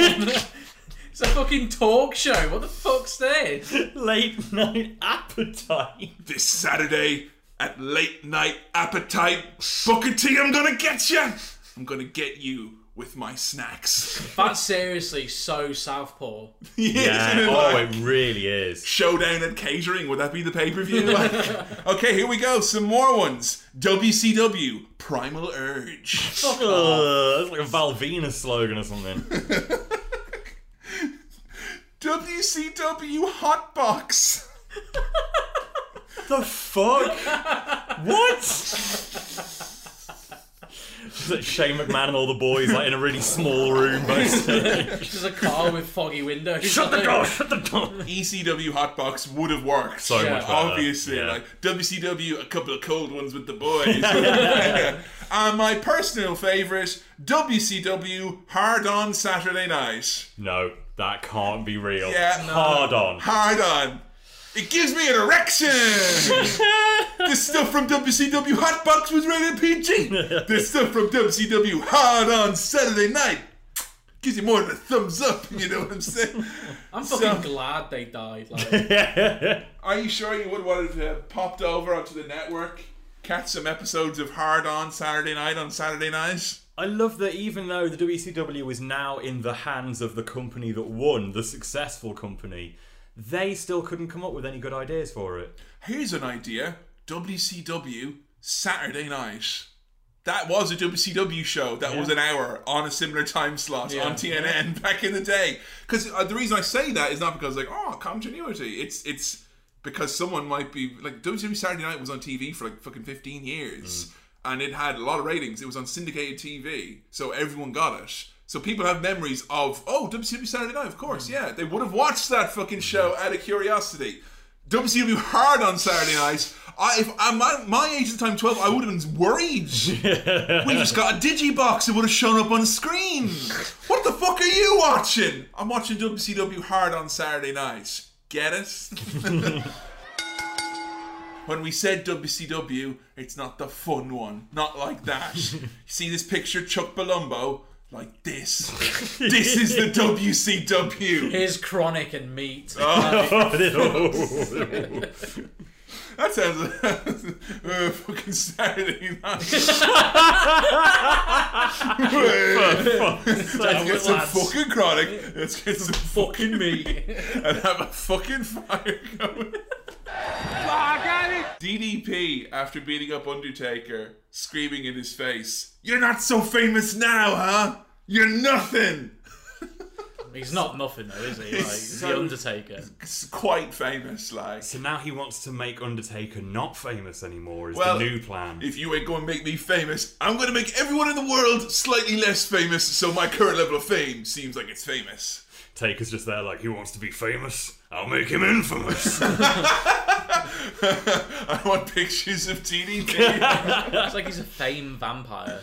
it's a fucking talk show. What the fuck's this? Late Night Appetite. This Saturday at Late Night Appetite, Booker T, I'm gonna get you. I'm gonna get you. With my snacks. That's seriously so Southpaw. Yeah, yeah. Like, oh, it really is. Showdown at Catering, would that be the pay-per-view? Like, okay, here we go, some more ones. W C W, Primal Urge. Fuck oh, that's like a Valvina slogan or something. W C W Hotbox. The fuck? What? Just like Shane McMahon and all the boys, like in a really small room, basically. Just a car with foggy windows. Shut the door! Shut the door! E C W Hotbox would have worked so yeah. much better. Obviously, yeah. like W C W, a couple of cold ones with the boys. yeah. And my personal favourite, W C W Hard On Saturday Night. No, that can't be real. Yeah, no. Hard on. Hard on. It gives me an erection! This stuff from W C W Hotbox was rated P G! This stuff from W C W Hard On Saturday Night gives you more than a thumbs up, you know what I'm saying? I'm fucking so, glad they died. Like. Are you sure you would want it to have popped over onto the network? Catch some episodes of Hard On Saturday Night on Saturday nights? I love that even though the W C W is now in the hands of the company that won, the successful company, they still couldn't come up with any good ideas for it. Here's an idea. W C W Saturday Night. That was a W C W show that yeah. was an hour on a similar time slot yeah. on T N N yeah. back in the day. Because uh, the reason I say that is not because, like, oh, continuity. It's it's because someone might be... Like, W C W Saturday Night was on T V for, like, fucking fifteen years. Mm. And it had a lot of ratings. It was on syndicated T V. So everyone got it. So people have memories of, oh, W C W Saturday Night, of course, yeah. They would have watched that fucking show out of curiosity. W C W hard on Saturday night. I, if I, my, my age at the time, twelve, I would have been worried. Yeah. We just got a digibox. It would have shown up on screen. What the fuck are you watching? I'm watching W C W hard on Saturday night. Get it? When we said W C W, it's not the fun one. Not like that. You see this picture, Chuck Palumbo? Like this. This is the W C W. Here's Chronic and meat. Oh, no. That sounds like uh, fucking Saturday night. Let's get some fucking Chronic. Let's get some fucking meat. And have a fucking fire going. D D P, after beating up Undertaker, screaming in his face, "You're not so famous now, huh? You're nothing." He's not nothing though, is he? Like, he's so, the Undertaker. He's quite famous, like. So now he wants to make Undertaker not famous anymore, is well, the new plan. If you ain't going to make me famous, I'm going to make everyone in the world slightly less famous, so my current level of fame seems like it's famous. Taker's just there like, he wants to be famous, I'll make him infamous. I want pictures of T D P. It's like he's a fame vampire.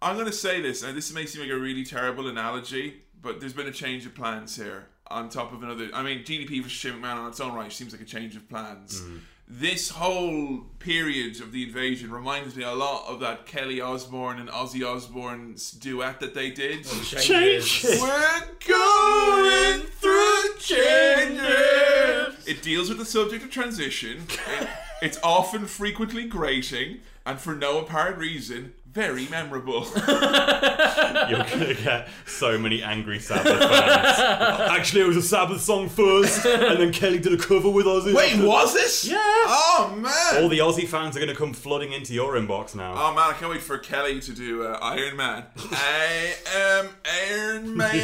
I'm going to say this, and this may seem like a really terrible analogy, but there's been a change of plans here. On top of another... I mean, D D P versus Shane McMahon on its own right seems like a change of plans. Mm. This whole period of the invasion reminds me a lot of that Kelly Osbourne and Ozzy Osbourne's duet that they did. Oh, change. We're going through changes. It deals with the subject of transition. It, it's often frequently grating, and for no apparent reason... very memorable. You're going to get so many angry Sabbath fans. Actually, it was a Sabbath song first, and then Kelly did a cover with Ozzy. Wait, after. Was this? Yeah. Oh, man. All the Ozzy fans are going to come flooding into your inbox now. Oh, man, I can't wait for Kelly to do uh, Iron Man. I am Iron Man.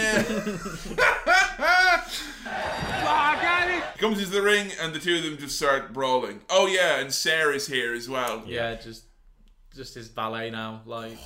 He comes into the ring, and the two of them just start brawling. Oh, yeah, and Sarah's here as well. Yeah, just... just his ballet now, like,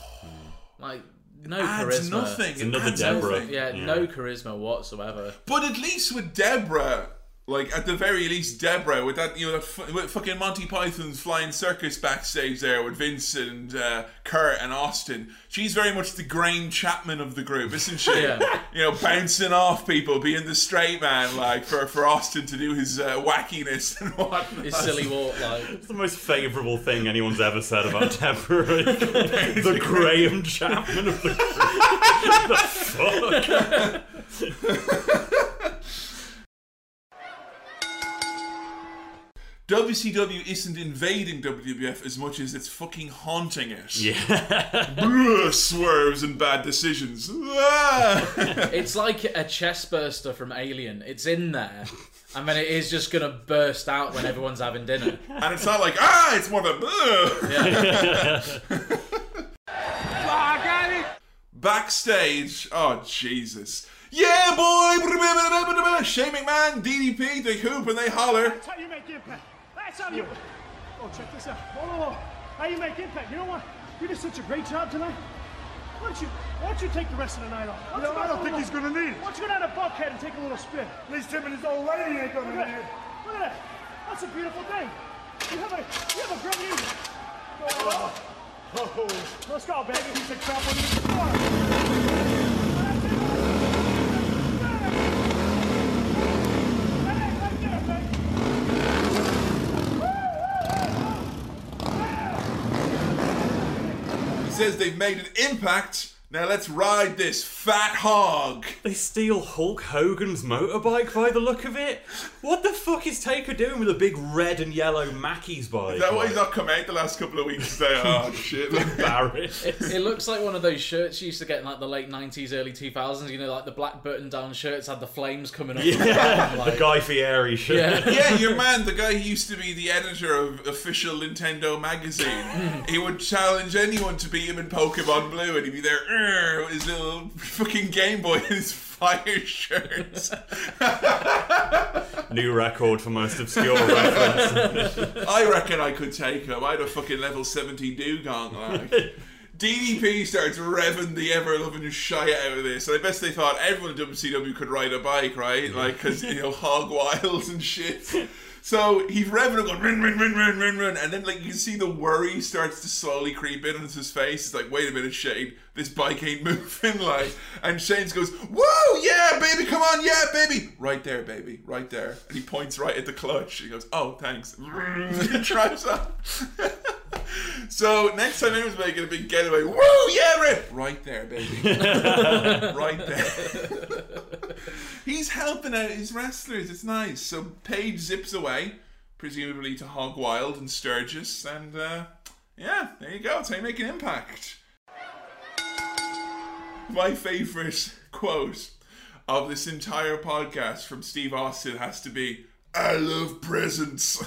like no adds charisma. Nothing. It's another Deborah. Yeah, yeah, no charisma whatsoever. But at least with Deborah, like at the very least, Deborah with that, you know, that f- with fucking Monty Python's Flying Circus backstage there with Vince and uh, Kurt and Austin. She's very much the Graham Chapman of the group, isn't she? Yeah. You know, bouncing off people, being the straight man, like for, for Austin to do his uh, wackiness and whatnot. His silly walk, like. It's the most favourable thing anyone's ever said about Deborah. The Graham Chapman of the group. The fuck? W C W isn't invading W W F as much as it's fucking haunting it. Yeah. Blah, swerves and bad decisions. It's like a chest burster from Alien. It's in there. I mean, it is just going to burst out when everyone's having dinner. And it's not like, ah, it's more of a... Yeah. Backstage. Oh, Jesus. Yeah, boy. Shane McMahon, D D P, they hoop and they holler. That's how you make impact. That's how you... Oh, check this out. Whoa, whoa, whoa. How you make impact. You know what? You did such a great job tonight. Why don't you, why don't you take the rest of the night off? You know, I don't think he's going to need it. Why don't you go down to Buckhead and take a little spin? At least him and his old lady ain't going to need it. Look at that. That's a beautiful thing. You have a, you have a great music. Oh, oh, oh. Let's go, baby. He's a crap on the floor. Says they've made an impact. Now let's ride this fat hog. They steal Hulk Hogan's motorbike by the look of it. What the fuck is Taker doing with a big red and yellow Mackey's bike? Is that why he's not come out the last couple of weeks? They oh shit, embarrassed. It, it looks like one of those shirts you used to get in like the late nineties, early two thousands. You know, like the black button-down shirts had the flames coming up. Yeah, the, like, the Guy Fieri shirt. Yeah. Yeah, your man, the guy who used to be the editor of official Nintendo magazine. He would challenge anyone to beat him in Pokemon Blue, and he'd be there. His little fucking Game Boy in his fire shirts. New record for most obscure reference. I reckon I could take him. I had a fucking level seventeen dugong, like. D D P starts revving the ever-loving shite out of this. And I bet they thought everyone in W C W could ride a bike, right? Like, because, you know, hog wiles and shit. So he's revving and going, rin, rin, rin, rin, rin, rin. And then, like, you can see the worry starts to slowly creep in on his face. It's like, wait a minute, Shane, this bike ain't moving, like. And Shane goes, woo, yeah, baby, come on, yeah, baby. Right there, baby, right there. And he points right at the clutch. He goes, oh, thanks. And drives up. So next time anyone's making a big getaway, woo, yeah, rip. Right there, baby. Right there. He's helping out his wrestlers. It's nice. So Paige zips away, presumably to Hog Wild and Sturgis. And uh, yeah, there you go. It's how you make an impact. My favourite quote of this entire podcast from Steve Austin has to be, I love presents.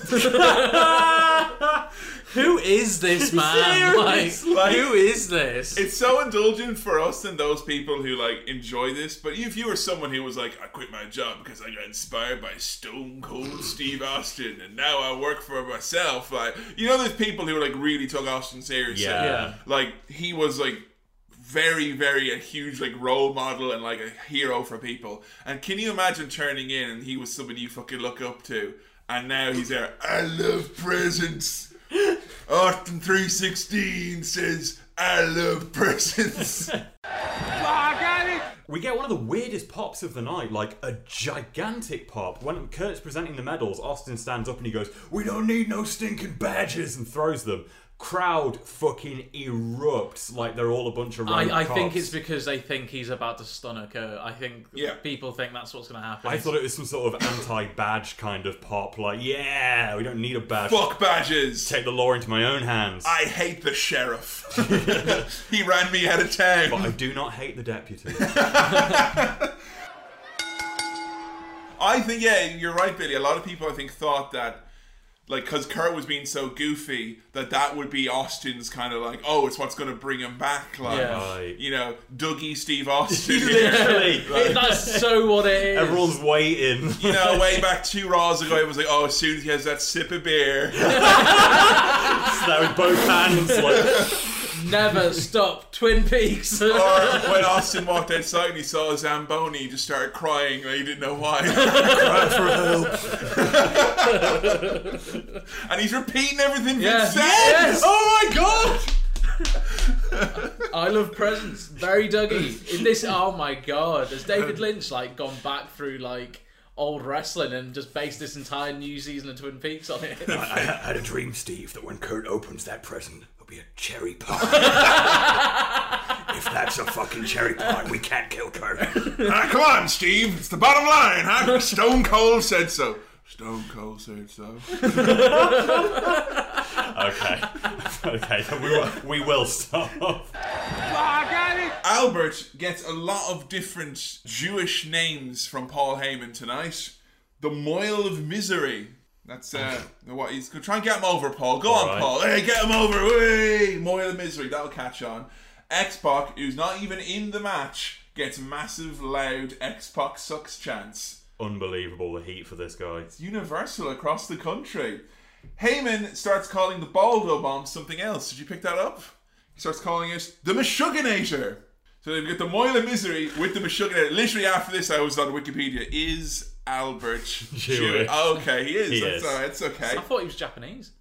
Who is this man? Like, like, who is this? It's so indulgent for us and those people who like enjoy this. But if you were someone who was like, I quit my job because I got inspired by Stone Cold Steve Austin, and now I work for myself, like, you know, there's people who like really took Austin seriously. Yeah. yeah. Like, he was like very, very a huge like role model and like a hero for people. And can you imagine turning in and he was somebody you fucking look up to, and now he's there, I love presents. Austin three sixteen says, I love presents. We get one of the weirdest pops of the night, like a gigantic pop. When Kurt's presenting the medals, Austin stands up and he goes, we don't need no stinking badges, and throws them. Crowd fucking erupts like they're all a bunch of random I, I cops. think it's because they think he's about to stun a Kurt. I think yeah. people think that's what's going to happen. I thought it was some sort of anti-badge kind of pop. Like, yeah, we don't need a badge. Fuck badges. Take the law into my own hands. I hate the sheriff. He ran me out of town. But I do not hate the deputy. I think, yeah, you're right, Billy. A lot of people, I think, thought that Like, because Kurt was being so goofy that that would be Austin's kind of like, oh, it's what's going to bring him back. Like, yeah. you know, Dougie Steve Austin. Literally. Like, that's so what it is. Everyone's waiting. You know, way back two Raws ago, it was like, oh, as soon as he has that sip of beer. So that with both hands, like... Never stop Twin Peaks. Or when Austin walked outside and he saw a Zamboni, he just started crying and he didn't know why. Crying for help. And he's repeating everything he yeah. said. Yes. Oh my god! I love presents. Very Dougie. In this, oh my god, has David Lynch like gone back through like old wrestling and just based this entire new season of Twin Peaks on it? I, I had a dream, Steve, that when Kurt opens that present, a cherry pie. If that's a fucking cherry pie, we can't kill Kurt. Ah, come on, Steve. It's the bottom line, huh? Stone Cold said so. Stone Cold said so. Okay. Okay, so we will, we will stop. Albert gets a lot of different Jewish names from Paul Heyman tonight. The Moil of Misery. That's uh, what he's going to try and get him over, Paul. Go All on, right. Paul. Hey, get him over. Hey, Moil of Misery. That'll catch on. X-Pac, who's not even in the match, gets massive, loud X-Pac sucks chants. Unbelievable, the heat for this guy. It's universal across the country. Heyman starts calling the Baldo Bomb something else. Did you pick that up? He starts calling it the Meshugganator. So they've got the Moil of Misery with the Meshugganator. Literally after this, I was on Wikipedia, is... Albert Jewish. Jewish. Oh, okay, he is. He That's is. All right. It's okay. I thought he was Japanese.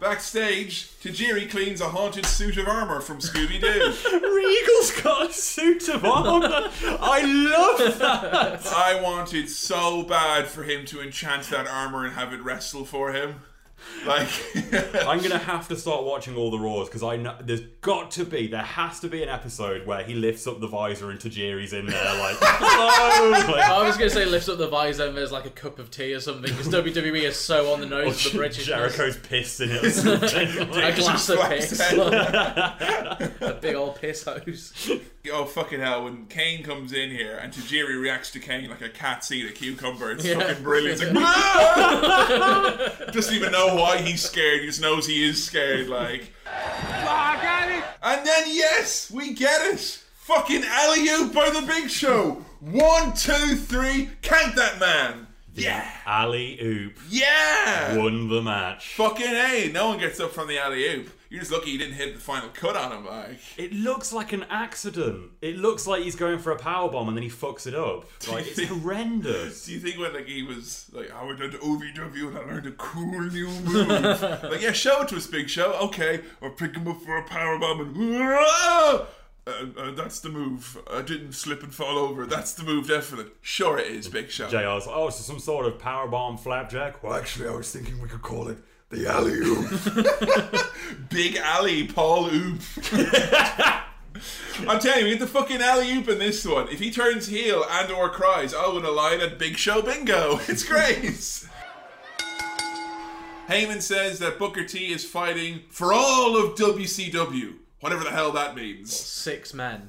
Backstage, Tajiri cleans a haunted suit of armour from Scooby-Doo. Regal's got a suit of armour. I love that. I wanted so bad for him to enchant that armour and have it wrestle for him. Like, I'm going to have to start watching all the Raws because I know there's got to be, there has to be an episode where he lifts up the visor and Tajiri's in there like, hello. Like, I was going to say lifts up the visor and there's like a cup of tea or something because W W E is so on the nose of the British. Jericho's pissed in it or something. Like, a glass of piss. A big old piss hose. Oh, fucking hell, when Kane comes in here and Tajiri reacts to Kane like a cat's eat a cucumber, it's yeah. fucking brilliant. It's like, doesn't even know why he's scared, he just knows he is scared, like. I got it! And then, yes, we get it! Fucking alley-oop by the Big Show! One, two, three, count that man! The yeah. alley-oop. Yeah. Won the match. Fucking A. No one gets up from the alley-oop. You're just lucky you didn't hit the final cut on him, like. It looks like an accident. It looks like he's going for a powerbomb and then he fucks it up. Like, it's think, horrendous. Do you think when, like, he was like, I went into O V W and I learned a cool new move. Like, yeah, show it to us, Big Show. Okay. Or pick him up for a powerbomb and... Uh, uh, that's the move. I didn't slip and fall over. That's the move, definitely. Sure it is, Big Show. J R's like, oh, so some sort of powerbomb flapjack? Well, actually, I was thinking we could call it the alley-oop. Big alley, Paul Oop. I'm telling you, we get the fucking alley-oop in this one. If he turns heel and or cries, I win a line at Big Show bingo. It's great. Heyman says that Booker T is fighting for all of W C W. Whatever the hell that means. Six men.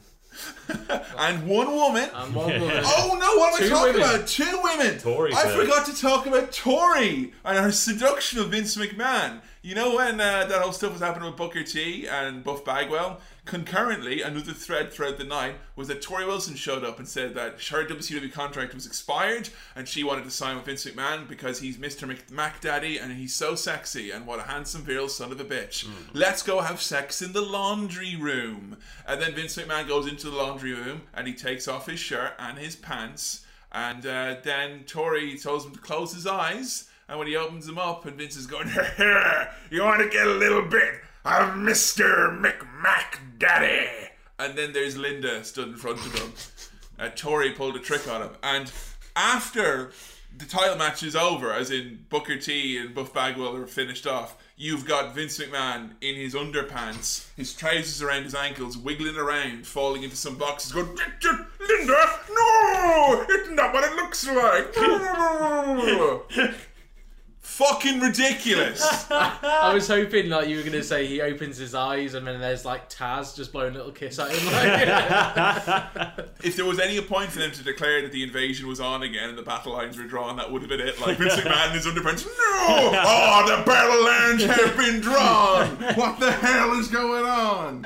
And one woman. And one woman. Oh no, what am I talking about? Two women. Tory I first. forgot to talk about Tori and her seduction of Vince McMahon. You know when uh, that whole stuff was happening with Booker T and Buff Bagwell? Concurrently, another thread throughout the night was that Tori Wilson showed up and said that her W C W contract was expired and she wanted to sign with Vince McMahon because he's Mister Mc- Mac Daddy and he's so sexy and what a handsome, virile son of a bitch. Mm. Let's go have sex in the laundry room. And then Vince McMahon goes into the laundry room and he takes off his shirt and his pants, and uh, then Tori tells him to close his eyes, and when he opens them up and Vince is going, you want to get a little bit of Mister McMac Daddy, and then there's Linda stood in front of him. uh, Tori pulled a trick on him, and after the title match is over, as in Booker T and Buff Bagwell are finished off, you've got Vince McMahon in his underpants, his trousers around his ankles, wiggling around, falling into some boxes, going, Linda, no, it's not what it looks like. Fucking ridiculous. I was hoping like you were going to say he opens his eyes and then there's like Taz just blowing a little kiss at him. Like, if there was any point for them to declare that the invasion was on again and the battle lines were drawn, that would have been it. Like Vince McMahon and his underpants, no! Oh, the battle lines have been drawn! What the hell is going on?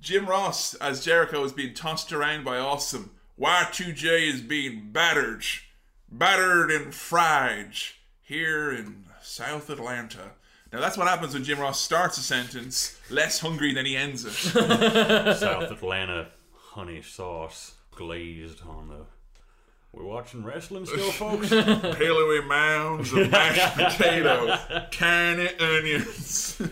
Jim Ross, as Jericho is being tossed around by Awesome, Y two J is being battered. Battered and fried here in South Atlanta. Now that's what happens when Jim Ross starts a sentence less hungry than he ends it. South Atlanta, honey sauce glazed on the... We're watching wrestling still, folks? Pillowy mounds of mashed potatoes. Tiny onions.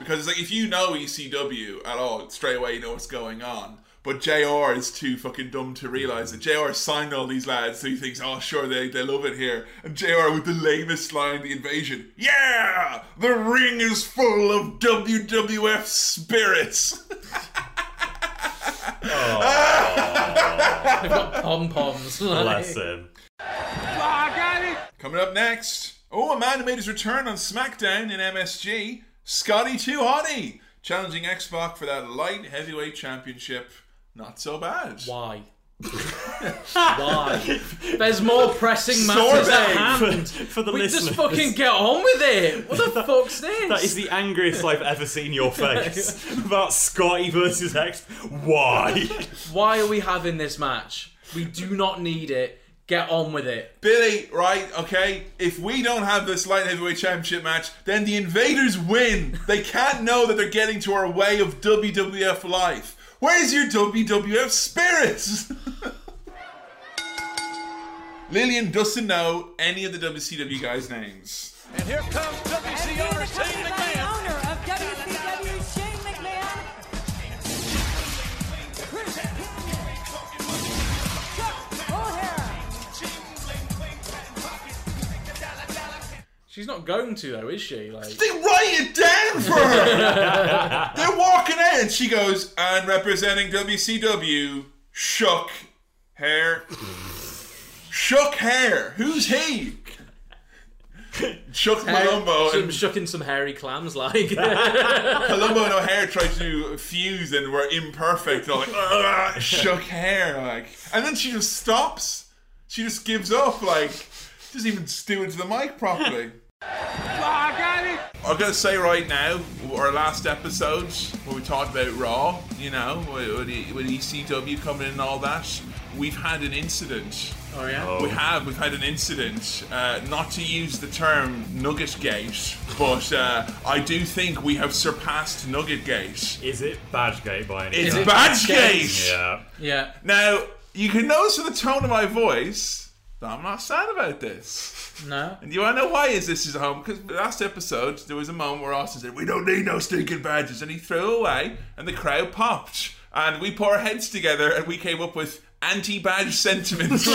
Because it's like, if you know E C W at all, straight away you know what's going on. But J R is too fucking dumb to realise that J R signed all these lads, so he thinks, oh sure, they, they love it here. And J R with the lamest line, the invasion. Yeah! The ring is full of W W F spirits! Oh. They've got pom-poms. Bless him. Coming up next, oh, a man who made his return on SmackDown in M S G, Scotty Too Hotty, challenging X-Pac for that light heavyweight championship. Not so bad. Why? Why? There's more pressing matters at hand. For, for the we listeners. Just fucking get on with it. What the fuck's this? That is the angriest I've ever seen your face about Scotty versus X. Why? Why are we having this match? We do not need it. Get on with it. Billy, right, okay, if we don't have this light heavyweight championship match, then the invaders win. They can't know that they're getting to our way of W W F life. Where's your W W F spirits? Lillian doesn't know any of the W C W guys' names. And here comes W C W Shane McMahon. Owner of W C W, Shane McMahon. Chris She's not going to, though, is she? Like... They write it down for her! They're walking out and she goes, and representing W C W, Shook Hair. Shook Hair. Who's he? Chuck Hair, Palumbo some, and shucking some hairy clams like Palumbo and O'Hare tried to fuse and were imperfect. They're like, Shook Hair, like, and then she just stops. She just gives up, like, doesn't even stew into the mic properly. I've got to say right now, our last episode, where we talked about Raw, you know, with, with E C W coming in and all that, we've had an incident. Oh yeah? Oh. We have, we've had an incident, uh, not to use the term Nuggetgate, but uh, I do think we have surpassed Nuggetgate. Is it Badgegate by any chance? It's Badgegate! Yeah. Yeah. Now, you can notice from the tone of my voice that I'm not sad about this. No. And you want to know why is this is home? Because last episode, there was a moment where Austin said, we don't need no stinking badges, and he threw it away, and the crowd popped. And we put our heads together and we came up with anti-badge sentiments.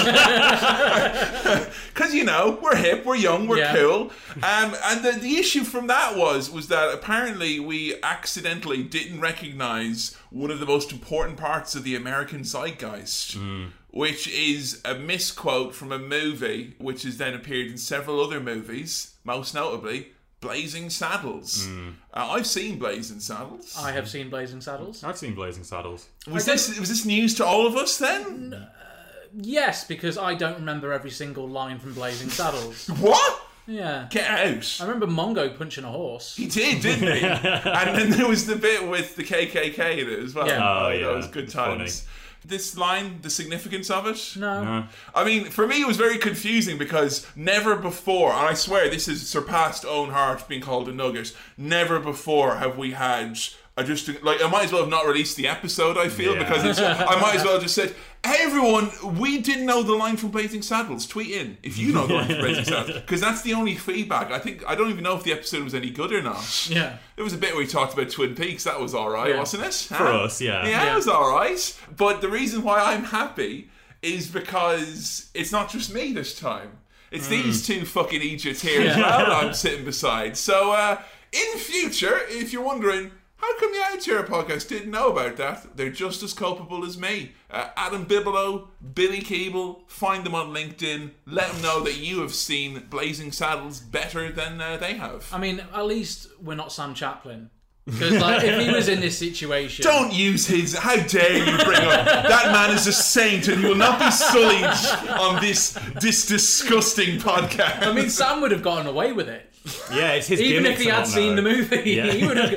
Because, you know, we're hip, we're young, we're yeah. cool. Um, and the, the issue from that was, was that apparently we accidentally didn't recognise one of the most important parts of the American zeitgeist, mm. which is a misquote from a movie which has then appeared in several other movies, most notably Blazing Saddles. Mm. Uh, I've seen Blazing Saddles. I have seen Blazing Saddles. I've seen Blazing Saddles. Was this was this news to all of us then? Uh, yes, because I don't remember every single line from Blazing Saddles. What? Yeah. Get out. I remember Mongo punching a horse. He did, didn't he? And then there was the bit with the K K K in it as well. Yeah. Oh, oh yeah. That was good times. Funny. This line, the significance of it? No. no. I mean, for me, it was very confusing because never before, and I swear this has surpassed Owen Hart being called a nugget, never before have we had... I just like I might as well have not released the episode. I feel yeah. because it's, I might as well have just said, hey everyone, we didn't know the line from Blazing Saddles. Tweet in if you know the line from Blazing Saddles, because that's the only feedback. I think I don't even know if the episode was any good or not. Yeah, there was a bit where we talked about Twin Peaks. That was all right, yeah. wasn't it? For huh? us, yeah. yeah, yeah, it was all right. But the reason why I'm happy is because it's not just me this time. It's mm. these two fucking idiots here yeah. as well. That I'm sitting beside. So uh, in future, if you're wondering. How come the Outchair podcast didn't know about that? They're just as culpable as me. Uh, Adam Bibelow, Billy Keeble, find them on LinkedIn. Let them know that you have seen Blazing Saddles better than uh, they have. I mean, at least we're not Sam Chaplin. Because like, if he was in this situation... Don't use his... How dare you bring up... That man is a saint and he will not be sullied on this, this disgusting podcast. I mean, Sam would have gotten away with it. Yeah, it's his gimmick. Even if he had seen the movie, yeah. he would have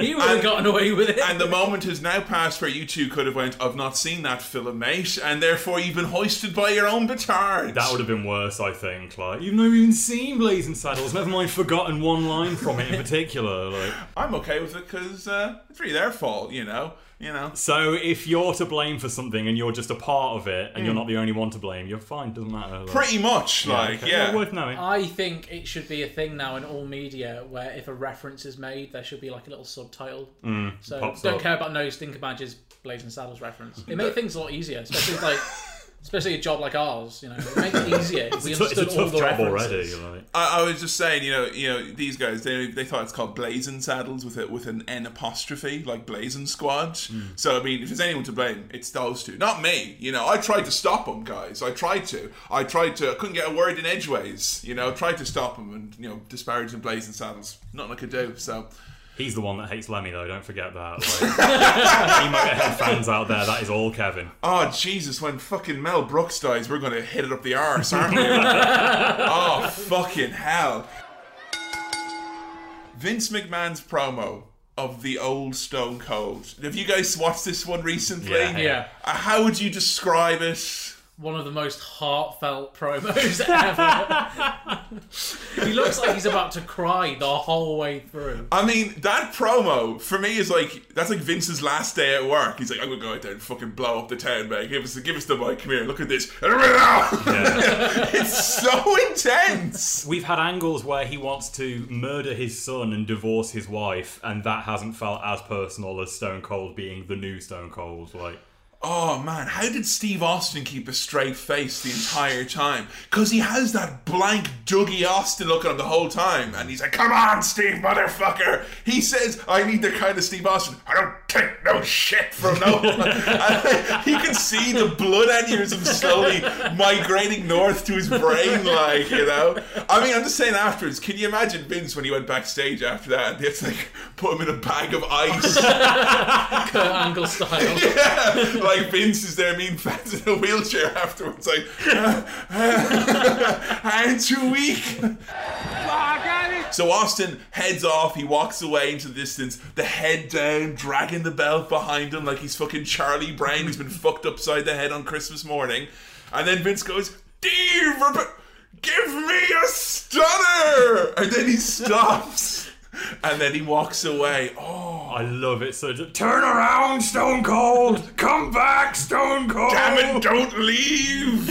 he would have gotten away with it. And the moment has now passed where you two could have went, I've not seen that film, mate, and therefore you've been hoisted by your own petard. That would have been worse, I think. Like, you've not even seen Blazing Saddles, never mind forgotten one line from it in particular. Like, I'm okay with it because uh, it's really their fault, you know. You know. So if you're to blame for something and you're just a part of it and mm. you're not the only one to blame, you're fine, doesn't matter. Like, pretty much, yeah, like, okay. yeah. Well, worth knowing. I think it should be a thing now in all media where if a reference is made, there should be like a little subtitle. Mm, so don't up. care about no stinker badges, Blazing Saddles reference. It made things a lot easier, especially like... Especially a job like ours, you know, it makes it easier. We it's understood a tough all the job already. Right? I, I was just saying, you know, you know, these guys, they they thought it's called Blazing Saddles with it with an N apostrophe, like Blazing Squad. Mm. So I mean, if there's anyone to blame, it's those two, not me. You know, I tried to stop them, guys. I tried to, I tried to, I couldn't get a word in edgeways. You know, I tried to stop them and you know disparage them Blazing Saddles. Nothing I could do. So. He's the one that hates Lemmy, though. Don't forget that. Like, you might get head fans out there. That is all Kevin. Oh, Jesus. When fucking Mel Brooks dies, we're going to hit it up the arse, aren't we? Oh, fucking hell. Vince McMahon's promo of the old Stone Cold. Have you guys watched this one recently? Yeah. yeah. Uh, how would you describe it? One of the most heartfelt promos ever. He looks like he's about to cry the whole way through. I mean, that promo, for me, is like... That's like Vince's last day at work. He's like, I'm going to go out there and fucking blow up the town, man. Give us, give us the mic. Come here, look at this. Yeah. It's so intense. We've had angles where he wants to murder his son and divorce his wife, and that hasn't felt as personal as Stone Cold being the new Stone Cold, like... Oh man, how did Steve Austin keep a straight face the entire time? Because he has that blank Dougie Austin look on him the whole time. And he's like, come on, Steve, motherfucker. He says, I need the kind of Steve Austin. I don't take no shit from no one. You can see the blood aneurysm slowly migrating north to his brain, like, you know. I mean, I'm just saying afterwards, can you imagine Vince when he went backstage after that? And they had to, like, put him in a bag of ice. Kurt Angle style. Yeah. Like Vince is there, mean fans in a wheelchair afterwards. Like, uh, uh, aren't you weak? Oh, So Austin heads off, he walks away into the distance, the head down, dragging the belt behind him like he's fucking Charlie Brown who's been fucked upside the head on Christmas morning. And then Vince goes, "Dave, give me a stunner!" And then he stops. And then he walks away. Oh, I love it. So just, turn around, Stone Cold. Come back, Stone Cold. Damn it, don't leave.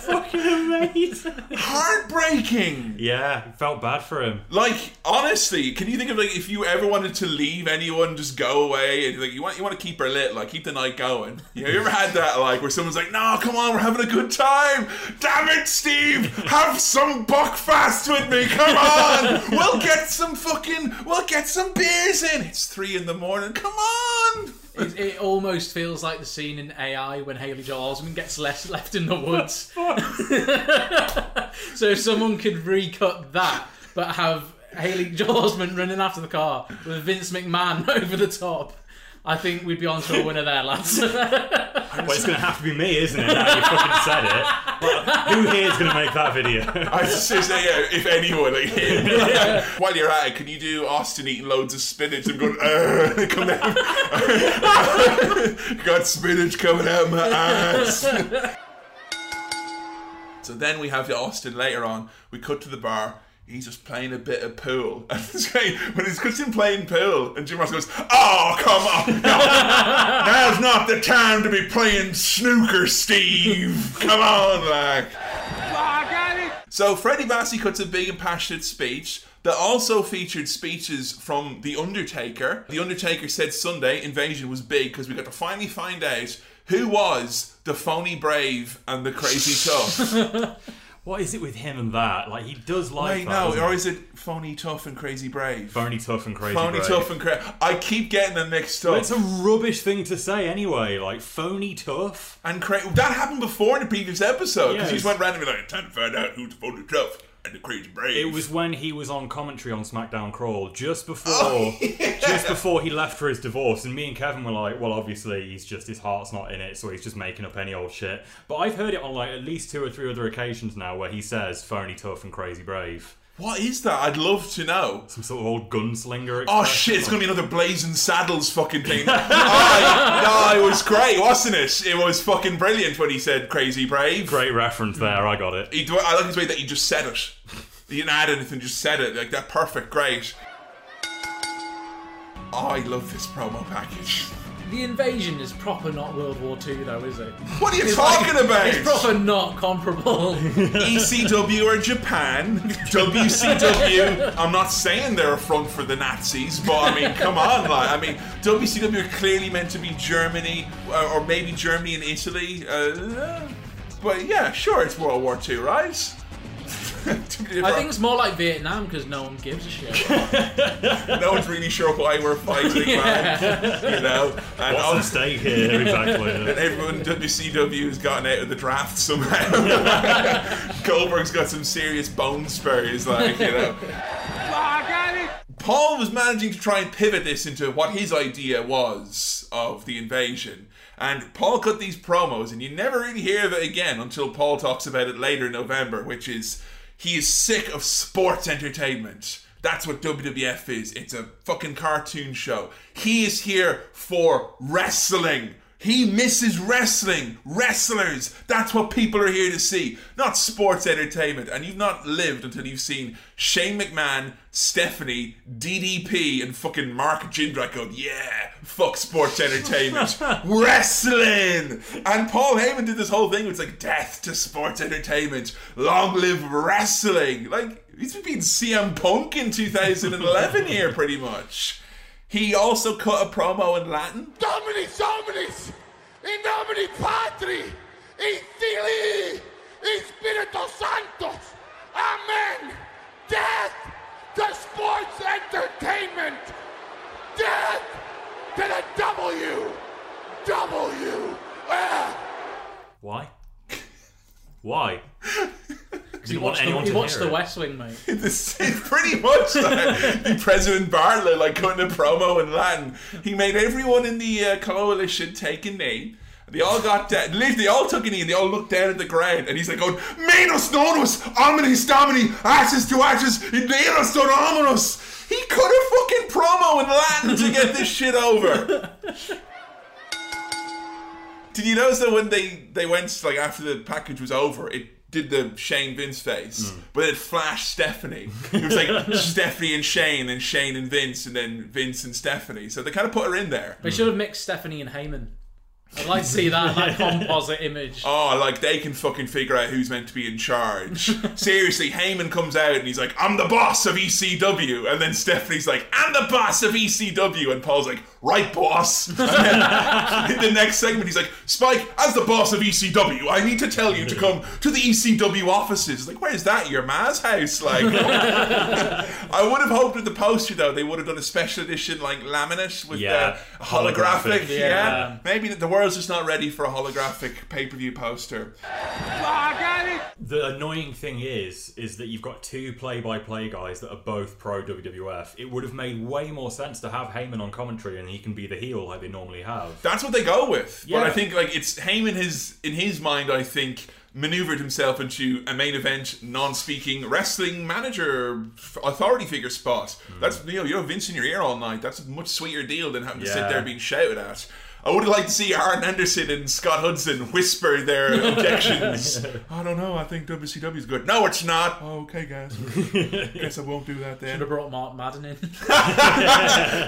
Fucking amazing. Heartbreaking. Yeah, felt bad for him. Like, honestly, can you think of, like, if you ever wanted to leave anyone, just go away, and like you want you want to keep her lit, like keep the night going. You know, you ever had that, like, where someone's like, "No, come on, we're having a good time." Damn it, Steve. Have some buckfast with me. Come on. We'll get some. Fucking, we'll get some beers in. It's three in the morning. Come on! It, it almost feels like the scene in A I when Haley Joel Osment gets left left in the woods. So if someone could recut that, but have Haley Joel Osment running after the car with Vince McMahon over the top, I think we'd be on to a winner there, lads. Well, it's going to have to be me, isn't it? Now you fucking said it. But who here is going to make that video? I was just saying, yeah, if anyone, like him. Yeah. While you're at it, can you do Austin eating loads of spinach and going, "Urgh, come out." Got spinach coming out my ass. So then we have the Austin later on. We cut to the bar. He's just playing a bit of pool. And it's great. When he's him playing pool, and Jim Ross goes, "Oh, come on. No, now's not the time to be playing snooker, Steve. Come on, like." Oh, so Freddie Bassey cuts a big and passionate speech that also featured speeches from The Undertaker. The Undertaker said Sunday Invasion was big because we got to finally find out who was the phony brave and the crazy tough. What is it with him and that? Like, he does like Wait, that. Wait, no, or is it phony tough and crazy brave? Phony tough and crazy phony brave. Phony tough and crazy... I keep getting them mixed up. It's a rubbish thing to say anyway. Like, phony tough... And crazy... That happened before in the previous episode. Because yes. He just went randomly like, "Time to find out who's the phony tough and the crazy brave." It was when he was on commentary on SmackDown Crawl, just before... Oh, yeah. Just before he left for his divorce. And me and Kevin were like, well, obviously, he's just... His heart's not in it, so he's just making up any old shit. But I've heard it on, like, at least two or three other occasions now where he says, "Phony tough and crazy brave." What is that? I'd love to know. Some sort of old gunslinger expression. Oh shit, it's going to be another Blazing Saddles fucking thing. I, no, it was great, wasn't it? It was fucking brilliant when he said crazy brave. Great reference there, I got it. He, I like his way that he just said it. He didn't add anything, just said it. Like, that perfect, great. Oh, I love this promo package. The Invasion is proper not World War Two, though, is it? What are you it's talking like, about? It's proper not comparable. E C W or Japan. W C W. I'm not saying they're a front for the Nazis, but I mean, come on, like, I mean, W C W are clearly meant to be Germany, uh, or maybe Germany and Italy. Uh, but yeah, sure, it's World War Two, right? I think it's more like Vietnam because no one gives a shit. No one's really sure why we're fighting, yeah. Man. You know, and what's at stake here, exactly. And everyone in W C W has gotten out of the draft somehow. Goldberg's got some serious bone spurs, like, you know. Paul was managing to try and pivot this into what his idea was of the Invasion. And Paul cut these promos, and you never really hear of it again until Paul talks about it later in November, which is... He is sick of sports entertainment. That's what W W F is. It's a fucking cartoon show. He is here for wrestling. He misses wrestling. Wrestlers. That's what people are here to see. Not sports entertainment. And you've not lived until you've seen Shane McMahon, Stephanie, D D P, and fucking Mark Jindrak go, "Yeah, fuck sports entertainment. Wrestling!" And Paul Heyman did this whole thing where it's like, "Death to sports entertainment. Long live wrestling." Like, he's been C M Punk in two thousand eleven here, pretty much. He also cut a promo in Latin. Dominis, Dominis, in nomine Patri, in Filii, in Spiritus Sanctus. Amen. Death to sports entertainment. Death to the W W F. Why? Why? He want watched, anyone the, he to watched the West Wing, mate. It's pretty much like the President Bartlett, like, cutting a promo in Latin. He made everyone in the uh, coalition take a knee. They all got down. They all took an knee and they all looked down at the ground. And he's like going, Menos nonus, Omnis Domini, ashes to ashes, in Menos non ominous. He could have fucking promo in Latin to get this shit over. Did you notice that when they, they went, like, after the package was over, it did the Shane Vince face, mm. but it flashed Stephanie. It was like Stephanie and Shane, and Shane and Vince, and then Vince and Stephanie. So they kind of put her in there. They should have mixed Stephanie and Heyman. I'd like to see that, that composite image. Oh, like they can fucking figure out who's meant to be in charge. Seriously, Heyman comes out and he's like, I'm the boss of E C W. And then Stephanie's like, I'm the boss of E C W. And Paul's like, right, boss. And then in the next segment, he's like, Spike, as the boss of E C W, I need to tell you to come to the E C W offices. Like, where's that? Your ma's house? Like, I would have hoped with the poster, though, they would have done a special edition, like, laminate with yeah. the holographic. holographic yeah. yeah. Maybe the word. Just not ready for a holographic pay-per-view poster. The annoying thing is is that you've got two play-by-play guys that are both pro W W F. It would have made way more sense to have Heyman on commentary and he can be the heel like they normally have. That's what they go with. Yeah. But I think like it's Heyman has in his mind, I think, maneuvered himself into a main event non-speaking wrestling manager authority figure spot. Mm. That's you know, you have Vince in your ear all night. That's a much sweeter deal than having yeah. to sit there being shouted at. I would like to see Arn Anderson and Scott Hudson whisper their objections. I don't know, I think W C W is good. No, it's not. Oh, okay, guys. Guess I won't do that then. Should have brought Mark Madden in.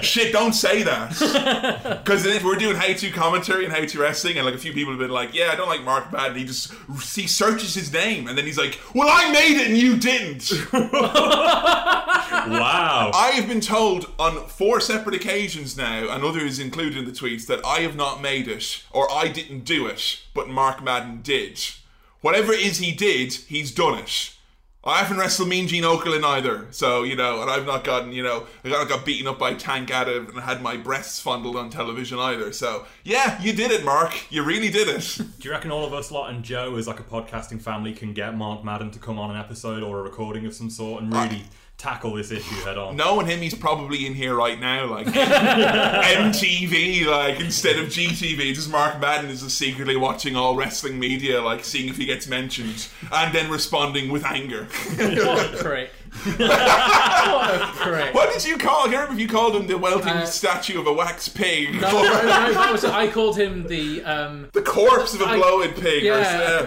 Shit, don't say that. Because if we're doing how-to commentary and how-to wrestling, and like a few people have been like, yeah, I don't like Mark Madden. He just he searches his name, and then he's like, well, I made it and you didn't. Wow. I have been told on four separate occasions now, and others included in the tweets, that I have not made it, or I didn't do it, but Mark Madden did. Whatever it is he did, he's done it. I haven't wrestled Mean Gene Okerlund either, so, you know, and I've not gotten, you know, I got, got beaten up by Tank Adam and had my breasts fondled on television either, so, yeah, you did it, Mark. You really did it. Do you reckon all of us lot and Joe, as like a podcasting family, can get Mark Madden to come on an episode or a recording of some sort and really... I- tackle this issue head on? Knowing him, he's probably in here right now, like M T V, like instead of G T V. Just Mark Madden is just secretly watching all wrestling media, like seeing if he gets mentioned and then responding with anger. What a prick. What a prick. What did you call I can't remember if you called him the welting uh, statue of a wax pig. No, no, no, no, no, I called him the um, the corpse of a I, bloated pig. Yeah, or,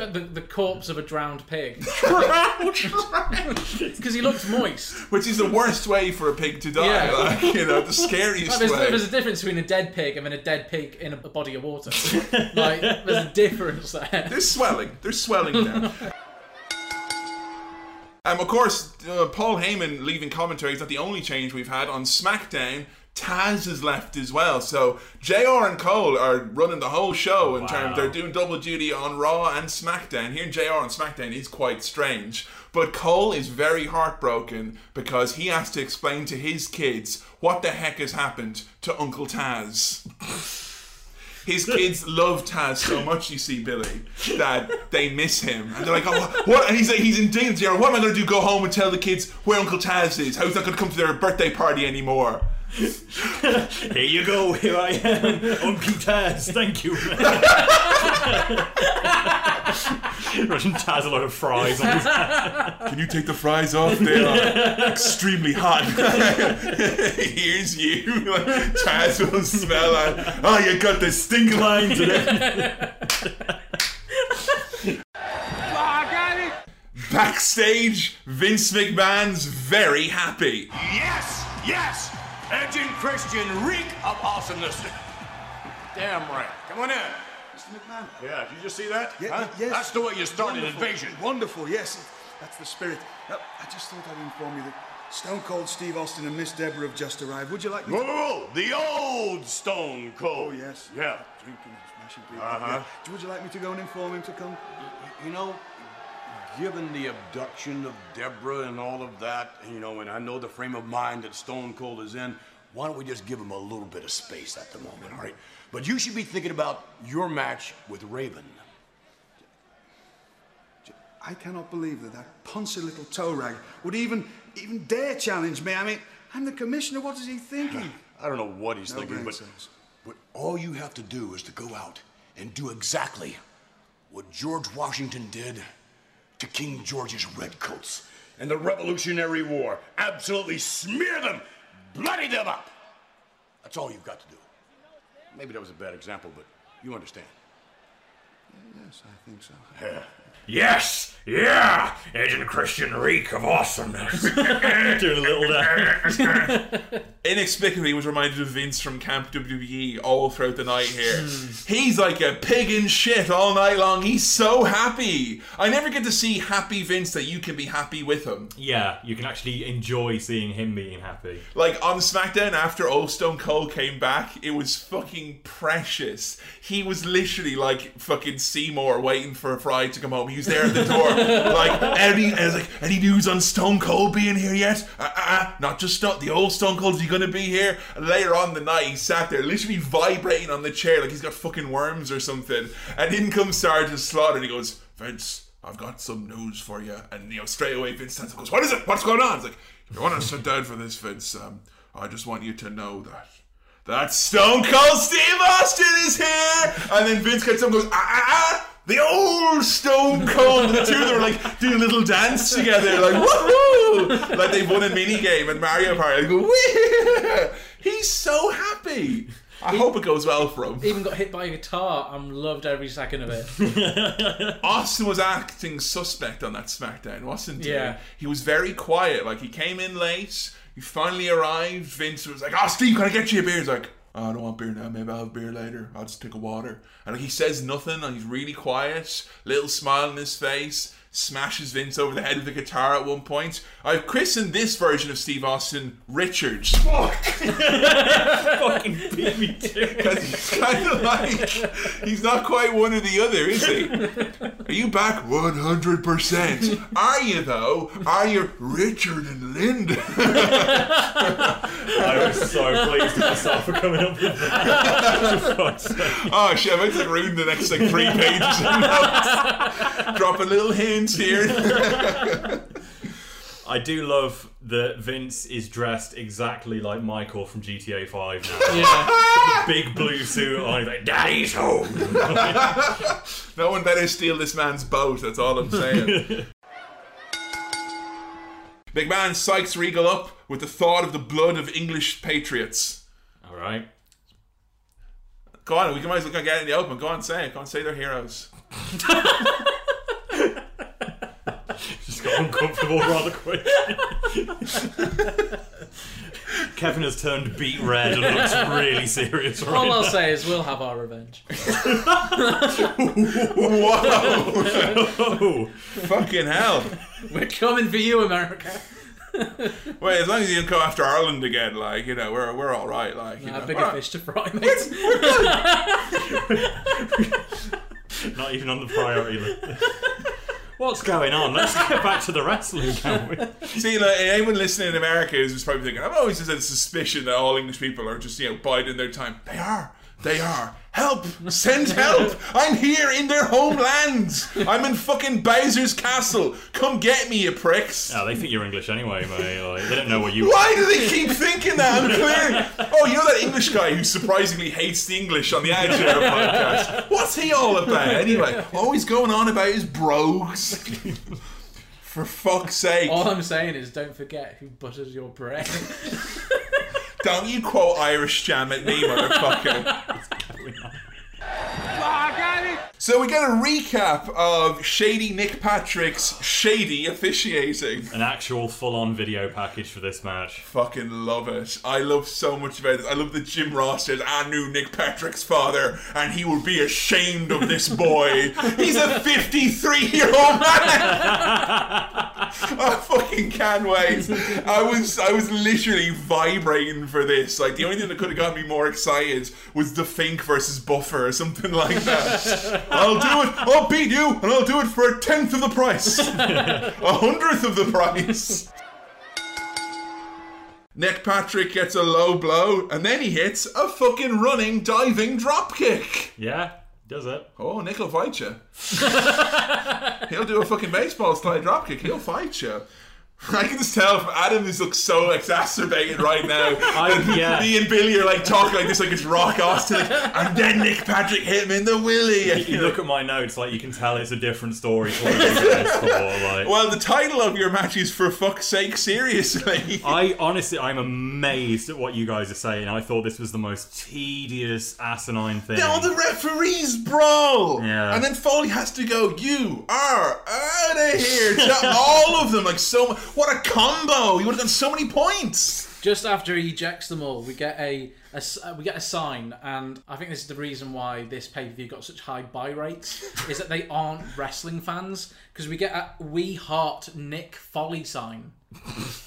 uh, the, the corpse of a drowned pig. Because he looked moist. Which is the worst way for a pig to die, yeah. like, you know, the scariest like there's, way. There's a difference between a dead pig and then a dead pig in a body of water. Like, there's a difference there. There's swelling. There's swelling there. um, of course, uh, Paul Heyman leaving commentary is not the only change we've had. On SmackDown, Taz has left as well. So J R and Cole are running the whole show in wow. terms they're doing double duty on Raw and SmackDown. Hearing J R on SmackDown is quite strange. But Cole is very heartbroken because he has to explain to his kids what the heck has happened to Uncle Taz. His kids love Taz so much, you see, Billy, that they miss him. And they're like, oh, what? And he's like, he's indignant. What am I going to do? Go home and tell the kids where Uncle Taz is? How he's not going to come to their birthday party anymore? Here you go, here I am, Uncle Taz, thank you. Russian Taz a lot of fries on his hand. Can you take the fries off? They are extremely hot. Here's you. Taz will smell like, oh, you got the stink line today. Backstage, Vince McMahon's very happy. Yes, yes. Edge and Christian reek of awesomeness. Damn right. Come on in. Mister McMahon. Yeah, did you just see that? Yeah, huh? Yes. That's the way you start an invasion. Wonderful, yes. That's the spirit. Now, I just thought I'd inform you that Stone Cold Steve Austin and Miss Deborah have just arrived. Would you like me to... Whoa, the old Stone Cold. Oh, yes. Yeah. Drinking and smashing people. Uh-huh. Yeah. Would you like me to go and inform him to come? You know... Given the abduction of Deborah and all of that, you know, and I know the frame of mind that Stone Cold is in, why don't we just give him a little bit of space at the moment, all right? But you should be thinking about your match with Raven. I cannot believe that that poncy little toe rag would even, even dare challenge me. I mean, I'm the commissioner. What is he thinking? I don't know what he's no thinking, but, but all you have to do is to go out and do exactly what George Washington did to King George's redcoats in the Revolutionary War. Absolutely smear them, bloody them up. That's all you've got to do. Maybe that was a bad example, but you understand. Yes, I think so. Yeah. Yes! Yeah! Agent Christian reek of awesomeness. Doing a little that. Inexplicably was reminded of Vince from Camp W W E all throughout the night here. He's like a pig in shit all night long. He's so happy. I never get to see happy Vince that you can be happy with him. Yeah, you can actually enjoy seeing him being happy. Like on SmackDown after Old Stone Cold came back, it was fucking precious. He was literally like fucking Seymour waiting for a fry to come home. He was there at the door. Like, any, like, any news on Stone Cold being here yet? Uh, uh, not just Stone, the old Stone Cold, is he going to be here? And later on the night, he sat there, literally vibrating on the chair like he's got fucking worms or something. And in comes Sergeant Slaughter, and he goes, Vince, I've got some news for you. And, you know, straight away, Vince stands up and goes, what is it? What's going on? It's like, if you want to sit down for this, Vince, um, I just want you to know that that Stone Cold Steve Austin is here! And then Vince gets up and goes, ah, ah, ah! The old Stone Cold, the two of them were like doing a little dance together, like woohoo! Like they've won a mini game at Mario Party. Like, wee! He's so happy. I he, hope it goes well for him. Even got hit by a guitar and loved every second of it. Austin was acting suspect on that SmackDown, wasn't he? Yeah. He was very quiet. Like he came in late. He finally arrived. Vince was like, "Oh, Steve, can I get you a beer?" He's like, I don't want beer now, maybe I'll have beer later, I'll just take a water. And he says nothing, and he's really quiet, little smile on his face, smashes Vince over the head with a guitar at one point. I've christened this version of Steve Austin Richards. Fuck! Fucking beat me to it. Because he's kind of like, he's not quite one or the other, is he? Are you back? one hundred percent. Are you though? Are you Richard and Linda? I was so pleased with myself for coming up with that. Oh shit, I might have ruined the next like three pages of notes. Drop a little hint here. I do love that Vince is dressed exactly like Michael from G T A five now. Yeah. The big blue suit on, he's like, Daddy's home! No one better steal this man's boat, that's all I'm saying. McMahon psychs Regal up with the thought of the blood of English patriots. Alright. Go on, we can always look at it in the open. Go on, say it. Go on, say they're heroes. Just got uncomfortable rather quick. Kevin has turned beet red and looks really serious right now. All I'll say is we'll have our revenge. Whoa! Fucking hell. We're coming for you, America. Wait, as long as you don't go after Ireland again, like, you know, we're we're all right. Like, you nah, know, bigger right. Fish to fry, mate. We're good. Not even on the priority list. What's going on? Let's get back to the wrestling, can't we? See, like, anyone listening in America is just probably thinking, I've always had a suspicion that all English people are just, you know, biding their time. They are. They are. Help! Send help! I'm here in their homelands! I'm in fucking Bowser's castle! Come get me, you pricks! Oh, they think you're English anyway, mate. Like, they don't know what you... Why do they keep thinking that? I'm clear! Oh, you know that English guy who surprisingly hates the English on the Agenda podcast? What's he all about, anyway? Always going on about his brogues. For fuck's sake. All I'm saying is don't forget who butters your bread. Don't you quote Irish jam at me, motherfucker. So we get a recap of Shady Nick Patrick's shady officiating. An actual full-on video package for this match. Fucking love it. I love so much about this. I love that Jim Ross says, I knew Nick Patrick's father and he would be ashamed of this boy. He's a fifty-three-year-old man. I fucking can't wait. I was I was literally vibrating for this. Like, the only thing that could have got me more excited was the Fink versus Buffer or something like that. I'll do it. I'll beat you, and I'll do it for a tenth of the price, a hundredth of the price. Nick Patrick gets a low blow, and then he hits a fucking running diving dropkick. Yeah. Does it? Oh, Nick will fight you. He'll do a fucking baseball style dropkick. He'll fight you. I can just tell from Adam who's looks so exacerbated right now. I, yeah. Me and Billy are like talking like this, like it's Rock Austin. Like, and then Nick Patrick hit him in the willy. You, you look at my notes, like you can tell it's a different story. To what it was for, like. Well, the title of your match is "For Fuck's Sake, Seriously." I honestly, I'm amazed at what you guys are saying. I thought this was the most tedious, asinine thing. Now the referees brawl, yeah, and then Foley has to go. You are out of here. All of them, like so much. What a combo! You would have done so many points. Just after he ejects them all, we get a, a we get a sign, and I think this is the reason why this pay-per-view got such high buy rates is that they aren't wrestling fans, because we get a "We Heart Nick Foley" sign.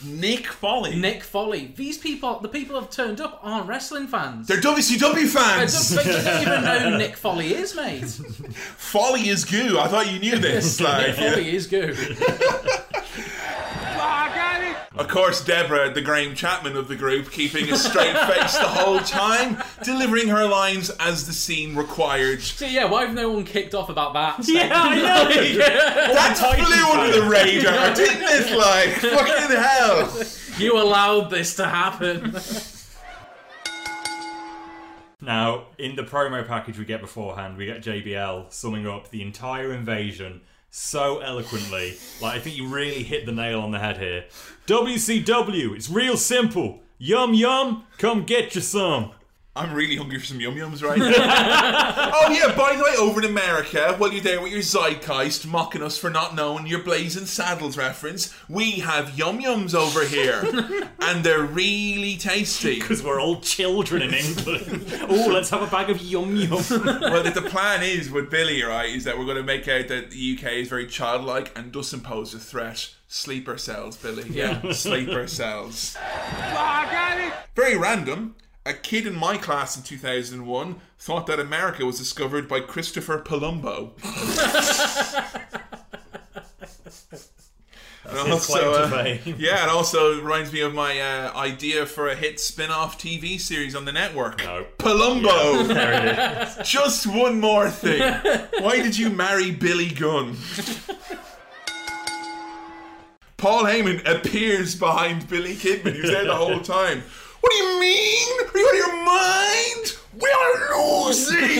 Nick Foley. Nick Foley. These people, the people who have turned up, aren't wrestling fans. They're W C W fans. They're, they don't even know who Nick Foley is, mate. Foley is goo. I thought you knew this. Like, Nick Foley yeah. is goo. Of course, Deborah, the Graham Chapman of the group, keeping a straight face the whole time, delivering her lines as the scene required. So yeah, why have no one kicked off about that? Yeah, I know! Yeah. That flew under the radar, didn't it? Like, fucking hell! You allowed this to happen. Now, in the promo package we get beforehand, we get J B L summing up the entire invasion so eloquently. Like, I think you really hit the nail on the head here. W C W, it's real simple. Yum yum, come get you some. I'm really hungry for some yum yums right now. Oh yeah, by the way, over in America, while you're there with your zeitgeist mocking us for not knowing your Blazing Saddles reference, we have yum yums over here, and they're really tasty because we're all children in England. Oh, let's have a bag of yum yum. Well, the plan is with Billy, right, is that we're going to make out that the U K is very childlike and doesn't pose a threat. Sleeper cells, Billy. Yeah, sleeper cells. Very random. A kid in my class in two thousand one thought that America was discovered by Christopher Palumbo. And also, uh, yeah, and also reminds me of my uh, idea for a hit spin-off T V series on the network. No. Palumbo! Yeah, there it is. Just one more thing. Why did you marry Billy Gunn? Paul Heyman appears behind Billy Kidman, who's there the whole time. What do you mean? Are you out of your mind? We are losing!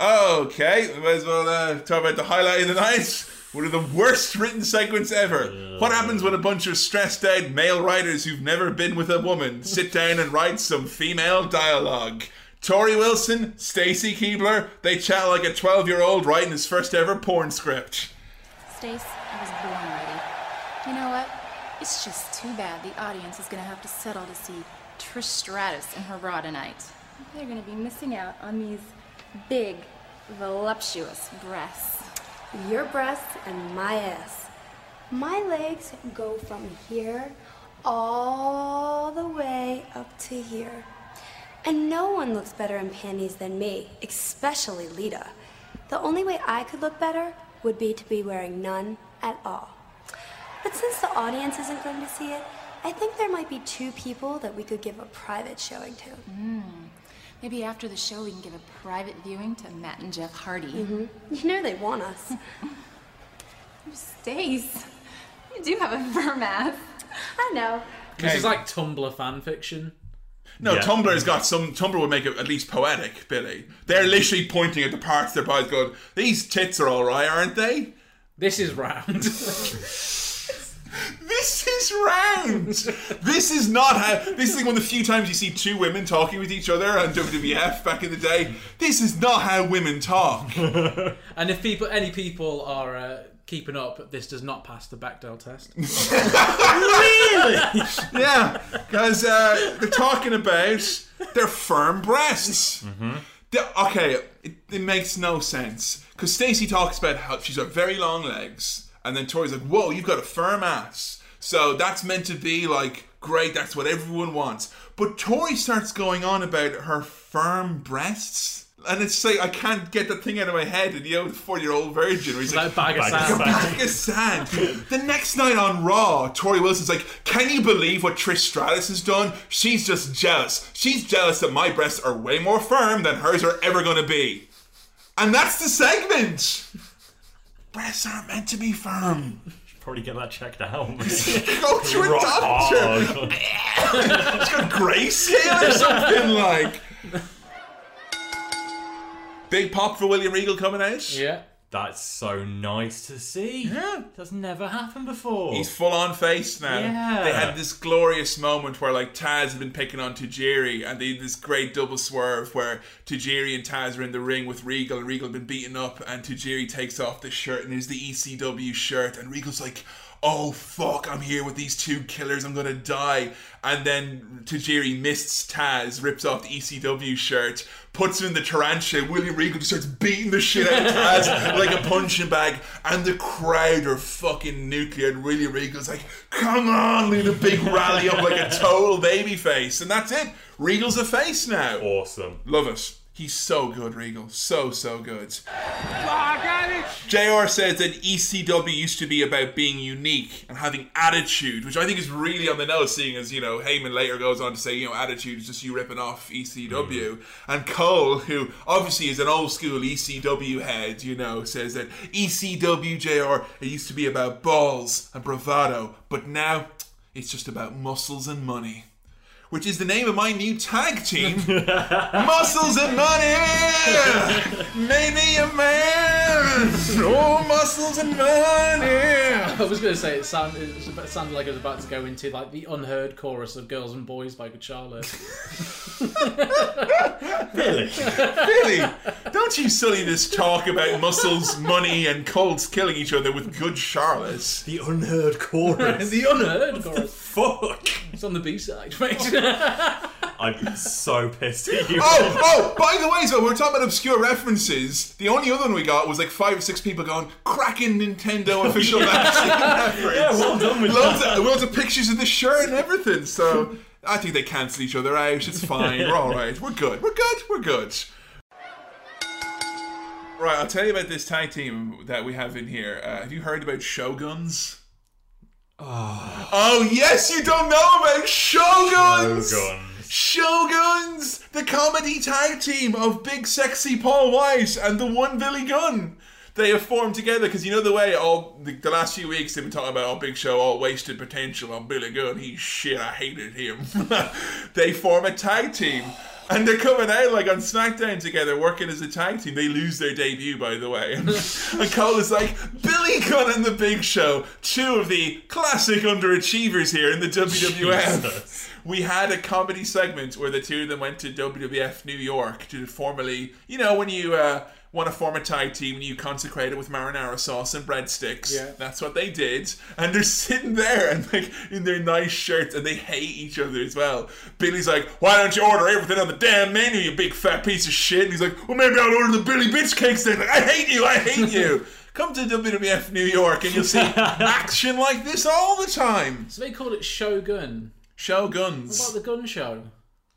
Okay, we might as well uh, talk about the highlight of the night. One of the worst written segments ever. Yeah. What happens when a bunch of stressed out male writers who've never been with a woman sit down and write some female dialogue? Tori Wilson, Stacey Keebler, they chat like a twelve-year-old writing his first ever porn script. Stace, I was born ready. You know what? It's just too bad the audience is going to have to settle to see Trish Stratus in her bra tonight. They're going to be missing out on these big, voluptuous breasts. Your breasts and my ass. My legs go from here all the way up to here. And no one looks better in panties than me, especially Lita. The only way I could look better would be to be wearing none at all. But since the audience isn't going to see it, I think there might be two people that we could give a private showing to. Mm. Maybe after the show we can give a private viewing to Matt and Jeff Hardy. Mm-hmm. You know they want us. Stace, you do have a firm ass. I know. This is like Tumblr fan fiction. No, yeah. Tumblr's got some... Tumblr would make it at least poetic, Billy. They're literally pointing at the parts of their bodies going, these tits are all right, aren't they? This is round. This is round. This is not how. This is like one of the few times you see two women talking with each other on W W F back in the day. This is not how women talk. And if people, any people are uh, keeping up, this does not pass the Bechdel test. Really? Yeah, because uh, they're talking about their firm breasts. Mm-hmm. Okay, it, it makes no sense because Stacey talks about how she's got very long legs. And then Tori's like, whoa, you've got a firm ass. So that's meant to be like, great, that's what everyone wants. But Tori starts going on about her firm breasts. And it's like, I can't get that thing out of my head. And you know, the forty-year-old virgin. Where he's like, bag of sand. Bag of sand. The next night on Raw, Tori Wilson's like, can you believe what Trish Stratus has done? She's just jealous. She's jealous that my breasts are way more firm than hers are ever going to be. And that's the segment. breasts aren't meant to be firm. Should probably get that checked out. Go to a doctor. It's got grey scale or something like. Big pop for William Regal coming out. Yeah. That's so nice to see. Yeah. That's never happened before. He's full on face now. Yeah. They had this glorious moment where like Taz had been picking on Tajiri and they had this great double swerve where Tajiri and Taz are in the ring with Regal and Regal had been beaten up and Tajiri takes off the shirt and there's the E C W shirt and Regal's like, oh fuck, I'm here with these two killers, I'm gonna die. And then Tajiri mists Taz, rips off the E C W shirt, puts him in the tarantula. William Regal just starts beating the shit out of Taz like a punching bag, and the crowd are fucking nuclear. And William Regal's like, come on, lead a big rally up like a total baby face. And that's it. Regal's a face now. Awesome. Love it. He's so good, Regal. So, so good. Oh, I got it. J R says that E C W used to be about being unique and having attitude, which I think is really on the nose, seeing as, you know, Heyman later goes on to say, you know, attitude is just you ripping off E C W. Mm. And Cole, who obviously is an old school E C W head, you know, says that E C W, J R, it used to be about balls and bravado, but now it's just about muscles and money. Which is the name of my new tag team, Muscles and Money! Made me a man! Oh, Muscles and Money! I was going to say, it sounded, it sounded like I was about to go into like the unheard chorus of Girls and Boys by Good Charlotte. Billy, Billy, don't you sully this talk about muscles, money, and colds killing each other with Good Charlotte. The unheard chorus. The unheard what chorus. The fuck? It's on the B side, mate. I'm so pissed at you. Oh, oh, by the way, so we're talking about obscure references. The only other one we got was like five or six people going, cracking Nintendo official magazine reference. Yeah, well done with loads that. Of, loads of pictures of the shirt and everything, so I think they cancel each other out. It's fine. We're all right. We're good. We're good. We're good. Right, I'll tell you about this tag team that we have in here. Uh, have you heard about Shoguns? Oh. oh, yes, you don't know about Shoguns! Shoguns! Shoguns! The comedy tag team of Big Sexy Paul White and the One Billy Gunn. They have formed together because you know the way all the, the last few weeks they've been talking about all oh, Big Show, all wasted potential on Billy Gunn. He's shit, I hated him. They form a tag team. And they're coming out like on SmackDown together, working as a tag team. They lose their debut, by the way. And Cole is like, Billy Gunn and the Big Show, two of the classic underachievers here in the W W F. Jesus. We had a comedy segment where the two of them went to W W F New York to formally, you know, when you uh, want to form a tag team and you consecrate it with marinara sauce and breadsticks. Yeah. That's what they did. And they're sitting there and like in their nice shirts and they hate each other as well. Billy's like, why don't you order everything on the damn menu, you big fat piece of shit? And he's like, well, maybe I'll order the Billy Bitch Cakes then. Like, I hate you, I hate you. Come to W W F New York and you'll see action like this all the time. So they call it Shogun. Shoguns. What about the gun show?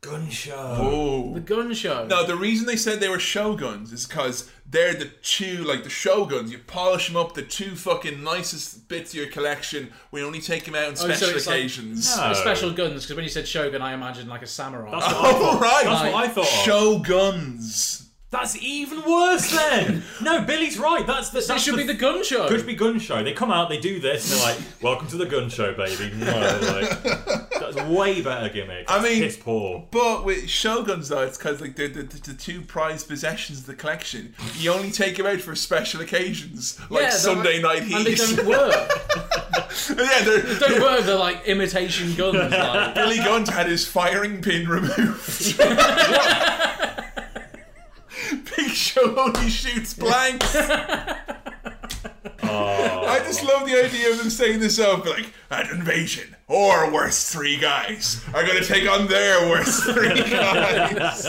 Gun show. Oh. The gun show. No, the reason they said they were Shoguns is because they're the two, like the Shoguns. You polish them up, the two fucking nicest bits of your collection. We only take them out on special oh, so occasions. Like, no. No. Special guns, because when you said Shogun, I imagined like a samurai. That's what oh, right. That's like, what I thought. Shoguns. That's even worse then. No, Billy's right. That's the. That that's should the, be the gun show. Could be gun show. They come out, they do this, and they're like, "Welcome to the gun show, baby." No, like, that's a way better gimmick. That's I mean, piss poor. But with Shoguns though, it's because like the, the the two prized possessions of the collection, you only take them out for special occasions, like yeah, Sunday night heat. And they don't work. Yeah, they're, don't they're, work. They're like imitation guns. Like. Billy Gunn had his firing pin removed. Big Show only shoots blanks. Oh. I just love the idea of them saying this up, like, an invasion, or worse three guys are going to take on their worst three guys.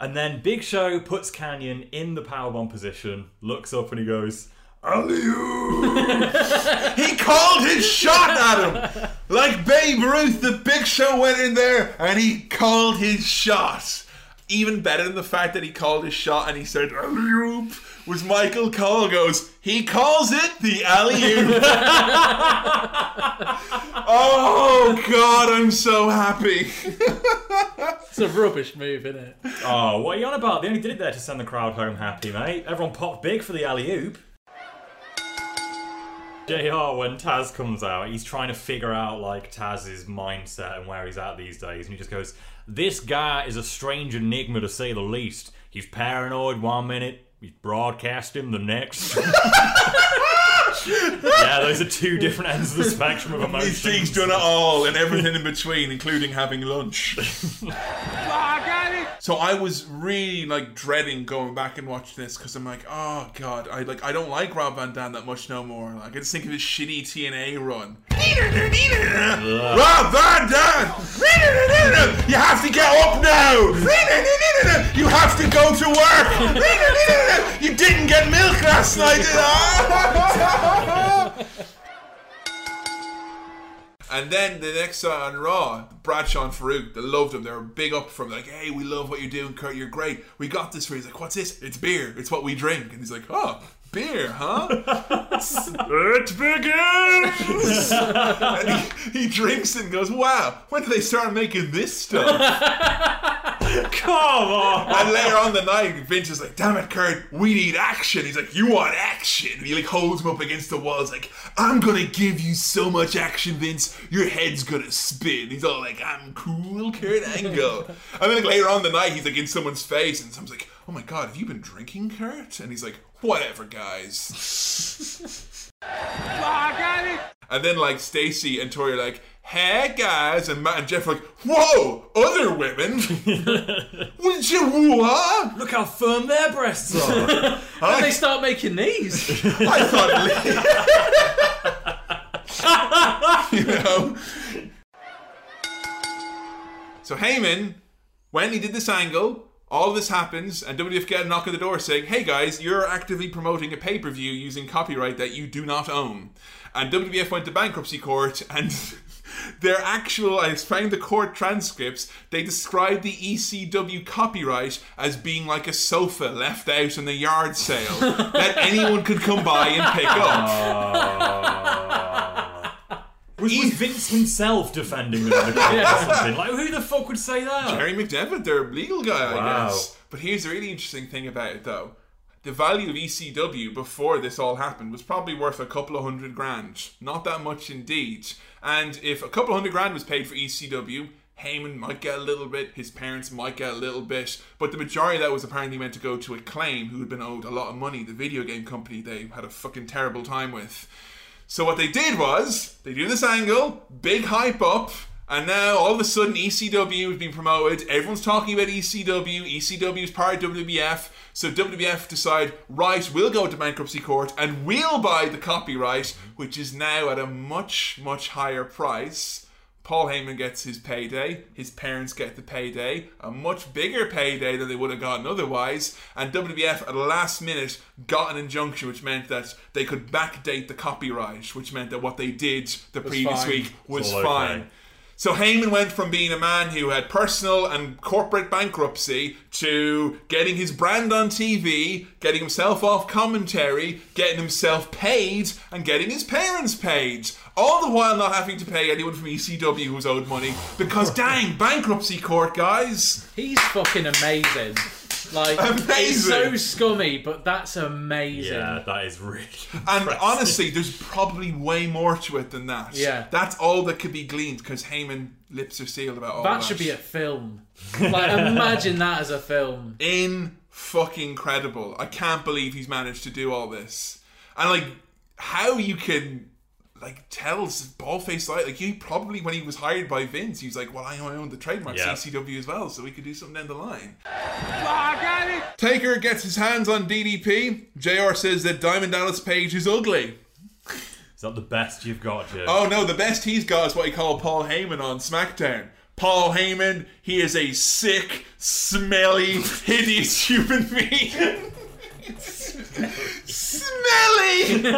And then Big Show puts Kanyon in the powerbomb position, looks up and he goes, alley-oop. He called his shot at him. Like Babe Ruth, the Big Show went in there and he called his shot. Even better than the fact that he called his shot and he said alley-oop was Michael Cole goes, he calls it the alley-oop. Oh God, I'm so happy. It's a rubbish move, isn't it? Oh, what are you on about? They only did it there to send the crowd home happy, mate. Everyone popped big for the alley-oop. J R, when Taz comes out, he's trying to figure out, like, Taz's mindset and where he's at these days. And he just goes, this guy is a strange enigma, to say the least. He's paranoid one minute, he's broadcasting the next. Yeah, those are two different ends of the spectrum of emotions. He's done it all and everything in between, including having lunch. So I was really, like, dreading going back and watching this because I'm like, oh, God, I like I don't like Rob Van Dam that much no more. Like, I just think of his shitty T N A run. Rob Van Dam! You have to get up now! You have to go to work! You didn't get milk last night! And then the next on Raw, Bradshaw and Farouk, they loved him. They were big up from like, hey, we love what you're doing, Kurt. You're great. We got this for you. He's like, what's this? It's beer. It's what we drink. And he's like, oh, beer, huh? It begins. And he, he drinks and goes, wow, when did they start making this stuff? Come on! And later on the night, Vince is like, damn it, Kurt, we need action. He's like, you want action? And he like holds him up against the wall. He's like, I'm gonna give you so much action, Vince, your head's gonna spin. He's all like, I'm cool, Kurt Angle. And then like, later on the night, he's like in someone's face, and someone's like, oh my god, have you been drinking, Kurt? And he's like, whatever, guys. And then like Stacy and Tori are like, hey guys, and Matt and Jeff are like, whoa, other women? Wouldn't you, what? Look how firm their breasts are. And I... they start making these. I thought, you know. So Heyman, when he did this angle, all of this happens, and W W F get a knock at the door saying, hey guys, you're actively promoting a pay-per-view using copyright that you do not own. And W W F went to bankruptcy court, and their actual, I found the court transcripts, they described the E C W copyright as being like a sofa left out in the yard sale that anyone could come by and pick up. Uh... Was, was Vince himself defending them in the court or something? Like, who the fuck would say that? Jerry McDevitt, their legal guy, wow. I guess. But here's the really interesting thing about it, though. The value of E C W before this all happened was probably worth a couple of hundred grand. Not that much indeed. And if a couple of hundred grand was paid for E C W, Heyman might get a little bit, his parents might get a little bit, but the majority of that was apparently meant to go to Acclaim, who had been owed a lot of money, the video game company they had a fucking terrible time with. So what they did was, they do this angle, big hype up, and now, all of a sudden, E C W has been promoted. Everyone's talking about E C W. E C W's part of W W F. So W W F decide, right, we'll go to bankruptcy court and we'll buy the copyright, which is now at a much, much higher price. Paul Heyman gets his payday. His parents get the payday. A much bigger payday than they would have gotten otherwise. And W W F, at the last minute, got an injunction, which meant that they could backdate the copyright, which meant that what they did the previous week was fine. Okay. So Heyman went from being a man who had personal and corporate bankruptcy to getting his brand on T V, getting himself off commentary, getting himself paid, and getting his parents paid. All the while not having to pay anyone from E C W who's owed money. Because dang, bankruptcy court, guys. He's fucking amazing. Like, it's so scummy, but that's amazing. Yeah, that is really impressive. And honestly, there's probably way more to it than that. Yeah. That's all that could be gleaned, because Heyman lips are sealed about all that. That should be a film. Like, imagine that as a film. In-fucking-credible. I can't believe he's managed to do all this. And, like, how you can... like tells ball-faced light, like he probably when he was hired by Vince, he was like, well, I own the trademark yeah. C C W as well, so we could do something down the line. Oh, Taker gets his hands on D D P. J R says that Diamond Dallas Page is ugly. Is that the best you've got, Jim? Oh no, the best he's got is what he called Paul Heyman on SmackDown. Paul Heyman, he is a sick, smelly, hideous human being. Smelly!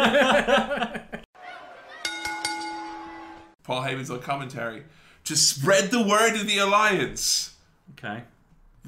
Paul Heyman's on commentary to spread the word of the alliance. Okay.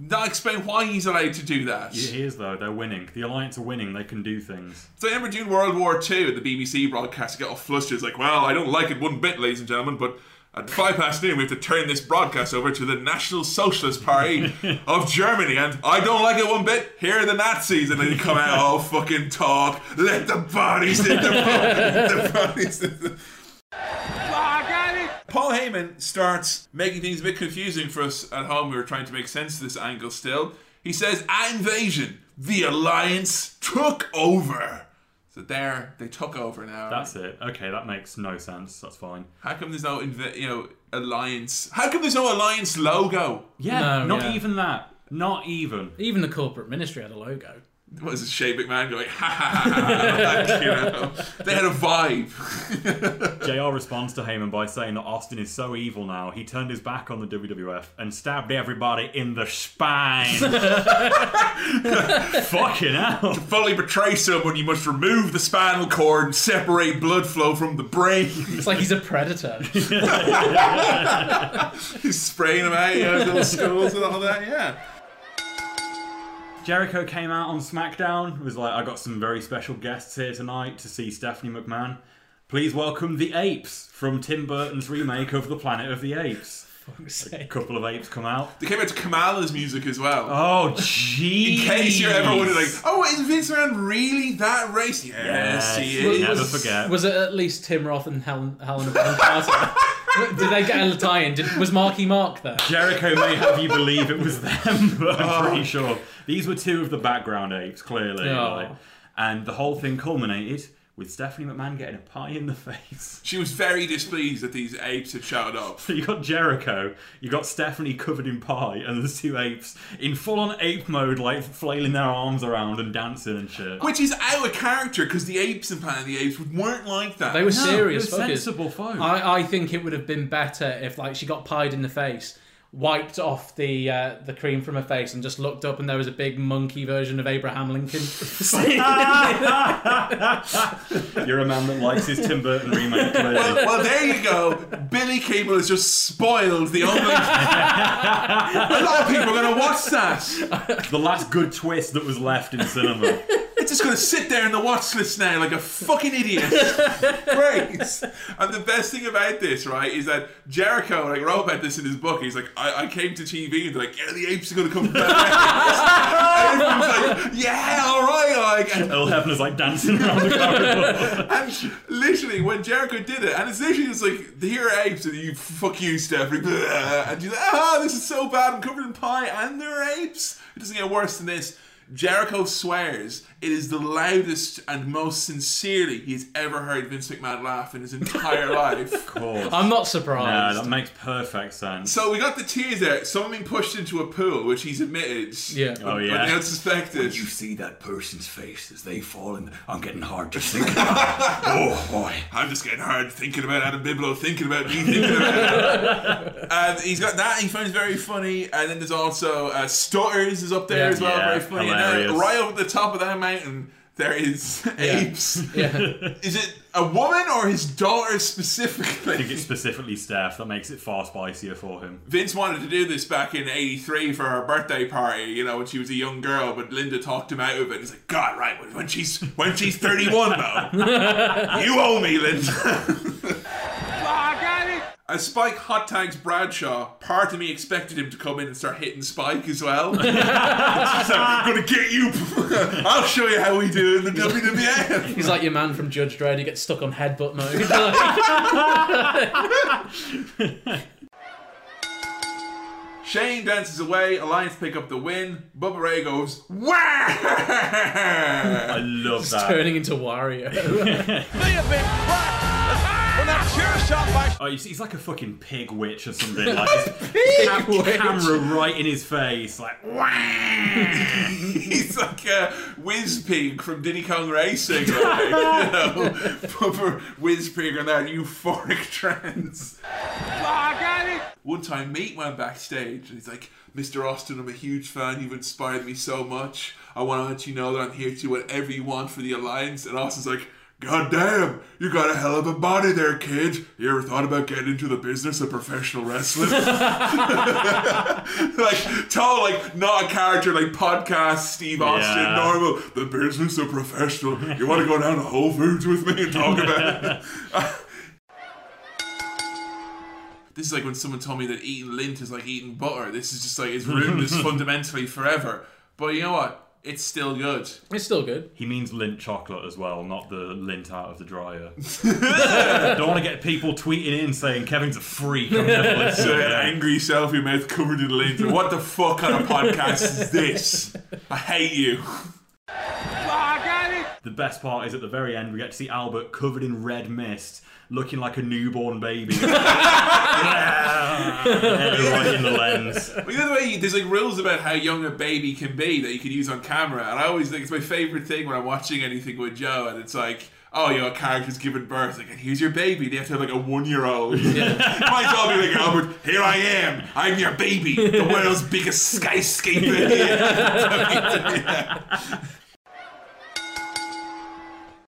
Not explain why he's allowed to do that. Yeah, he is though. They're winning. The alliance are winning. They can do things. So I remember during World War Two, the B B C broadcast got all flustered. It's like, well, I don't like it one bit, ladies and gentlemen, but At five past noon, we have to turn this broadcast over to the National Socialist Party of Germany. And I don't like it one bit. Here are the Nazis. And then you come out, oh, fucking talk. Let the bodies in the bodies. The bodies in the... Paul Heyman starts making things a bit confusing for us at home. We were trying to make sense of this angle still. He says, "Invasion. The Alliance took over." So there, they took over now. That's right? It. Okay, that makes no sense. That's fine. How come there's no, inv- you know, Alliance? How come there's no Alliance logo? Yeah, no, not yeah. even that. Not even. Even the corporate ministry had a logo. What is it, Shane McMahon going, ha ha ha ha, you know? They had a vibe. J R responds to Heyman by saying that Austin is so evil now, he turned his back on the W W F and stabbed everybody in the spine. Fucking hell. To fully betray someone, you must remove the spinal cord and separate blood flow from the brain. It's like he's a predator. He's spraying them out, you know, little schools and all that, yeah. Jericho came out on SmackDown, was like, I got some very special guests here tonight to see Stephanie McMahon. Please welcome the Apes from Tim Burton's remake of The Planet of the Apes. A couple of apes come out. They came out to Kamala's music as well. Oh, jeez. In case you're ever wondering, like, oh, is Vince McMahon really that racist? Yes, yes, he is. Well, never was, forget. Was it at least Tim Roth and Helen, Helena Bonham Carter? Did they get a tie-in? Did, was Marky Mark there? Jericho may have you believe it was them, but I'm oh. pretty sure. These were two of the background apes, clearly. Oh. Like, and the whole thing culminated with Stephanie McMahon getting a pie in the face. She was very displeased that these apes had shouted up. So you got Jericho, you got Stephanie covered in pie, and there's two apes in full-on ape mode, like flailing their arms around and dancing and shit. Which is out of character, because the apes in Planet of the Apes weren't like that. They were no, serious. They were sensible folk. I, I think it would have been better if, like, she got pied in the face, wiped off the uh, the cream from her face and just looked up and there was a big monkey version of Abraham Lincoln. You're a man that likes his Tim Burton remake. Well, well, there you go. Billy Cable has just spoiled the only... A lot of people are going to watch that. The last good twist that was left in cinema. It's just going to sit there in the watch list now like a fucking idiot. Great. And the best thing about this, right, is that Jericho, like, wrote about this in his book. He's like, I, I came to T V and they're like, yeah, the apes are going to come back. And everyone's like, yeah, all right. Like, and El Hefner's like dancing around the corridor. And literally, when Jericho did it, and it's literally just like, here are apes, and you, fuck you, Stephanie. And you're like, ah, oh, this is so bad. I'm covered in pie and they're apes. It doesn't get worse than this. Jericho swears it is the loudest and most sincerely he's ever heard Vince McMahon laugh in his entire life. Of course. I'm not surprised. No, that makes perfect sense. So we got the tears there. Someone being pushed into a pool, which he's admitted. Yeah. Oh, yeah. But they don't suspect it. When you see that person's face as they fall in, I'm getting hard to think about. Oh, boy. I'm just getting hard thinking about Adam Biblow, thinking about me, thinking about him. And he's got that. He finds very funny. And then there's also uh, Stutters is up there yeah, as well. Yeah. Very funny. Hilarious. And then right over the top of that mountain, there is yeah. apes. Yeah. Is it a woman or his daughter specifically? I think it's specifically Steph. That makes it far spicier for him. Vince wanted to do this back in eighty-three for her birthday party, you know, when she was a young girl, but Linda talked him out of it. He's like, God, right, when she's, when she's thirty-one, though, you owe me, Linda. As Spike hot tags Bradshaw, part of me expected him to come in and start hitting Spike as well. So I'm going to get you. I'll show you how we do in the W W F. He's like your man from Judge Dredd. He gets stuck on headbutt mode. Shane dances away. Alliance pick up the win. Bubba Ray goes, wah! I love Just that. Turning into Wario. They have been cracked. Oh, he's like a fucking pig witch or something. Like cam- camera right in his face, like he's like a whiz pig from Diddy Kong Racing, like, you know, proper whiz pig on that euphoric trance. One time, Meat went backstage and he's like, Mister Austin, I'm a huge fan. You've inspired me so much. I want to let you know that I'm here to do whatever you want for the Alliance. And Austin's like, God damn, you got a hell of a body there, kid. You ever thought about getting into the business of professional wrestling? Like, tall, like, not a character, like, podcast, Steve Austin, yeah. normal. The business of professional. You want to go down to Whole Foods with me and talk about it? this is like when someone told me that eating lint is like eating butter. This is just like, it's ruined this fundamentally forever. But you know what? It's still good. It's still good. He means lint chocolate as well, not the lint out of the dryer. Don't want to get people tweeting in saying Kevin's a freak. I'm definitely so angry selfie mouth covered in lint. What the fuck kind of podcast is this? I hate you. The best part is at the very end we get to see Albert covered in red mist, looking like a newborn baby. Right in the lens. Well, the other way, there's like rules about how young a baby can be that you can use on camera, and I always think it's my favourite thing when I'm watching anything with Joe, and it's like, oh, you know, a character's given birth, like, and here's your baby. They have to have like a one-year-old. Yeah. Might as well be like, Albert, here I am. I'm your baby. The world's biggest skyscraper. Yeah.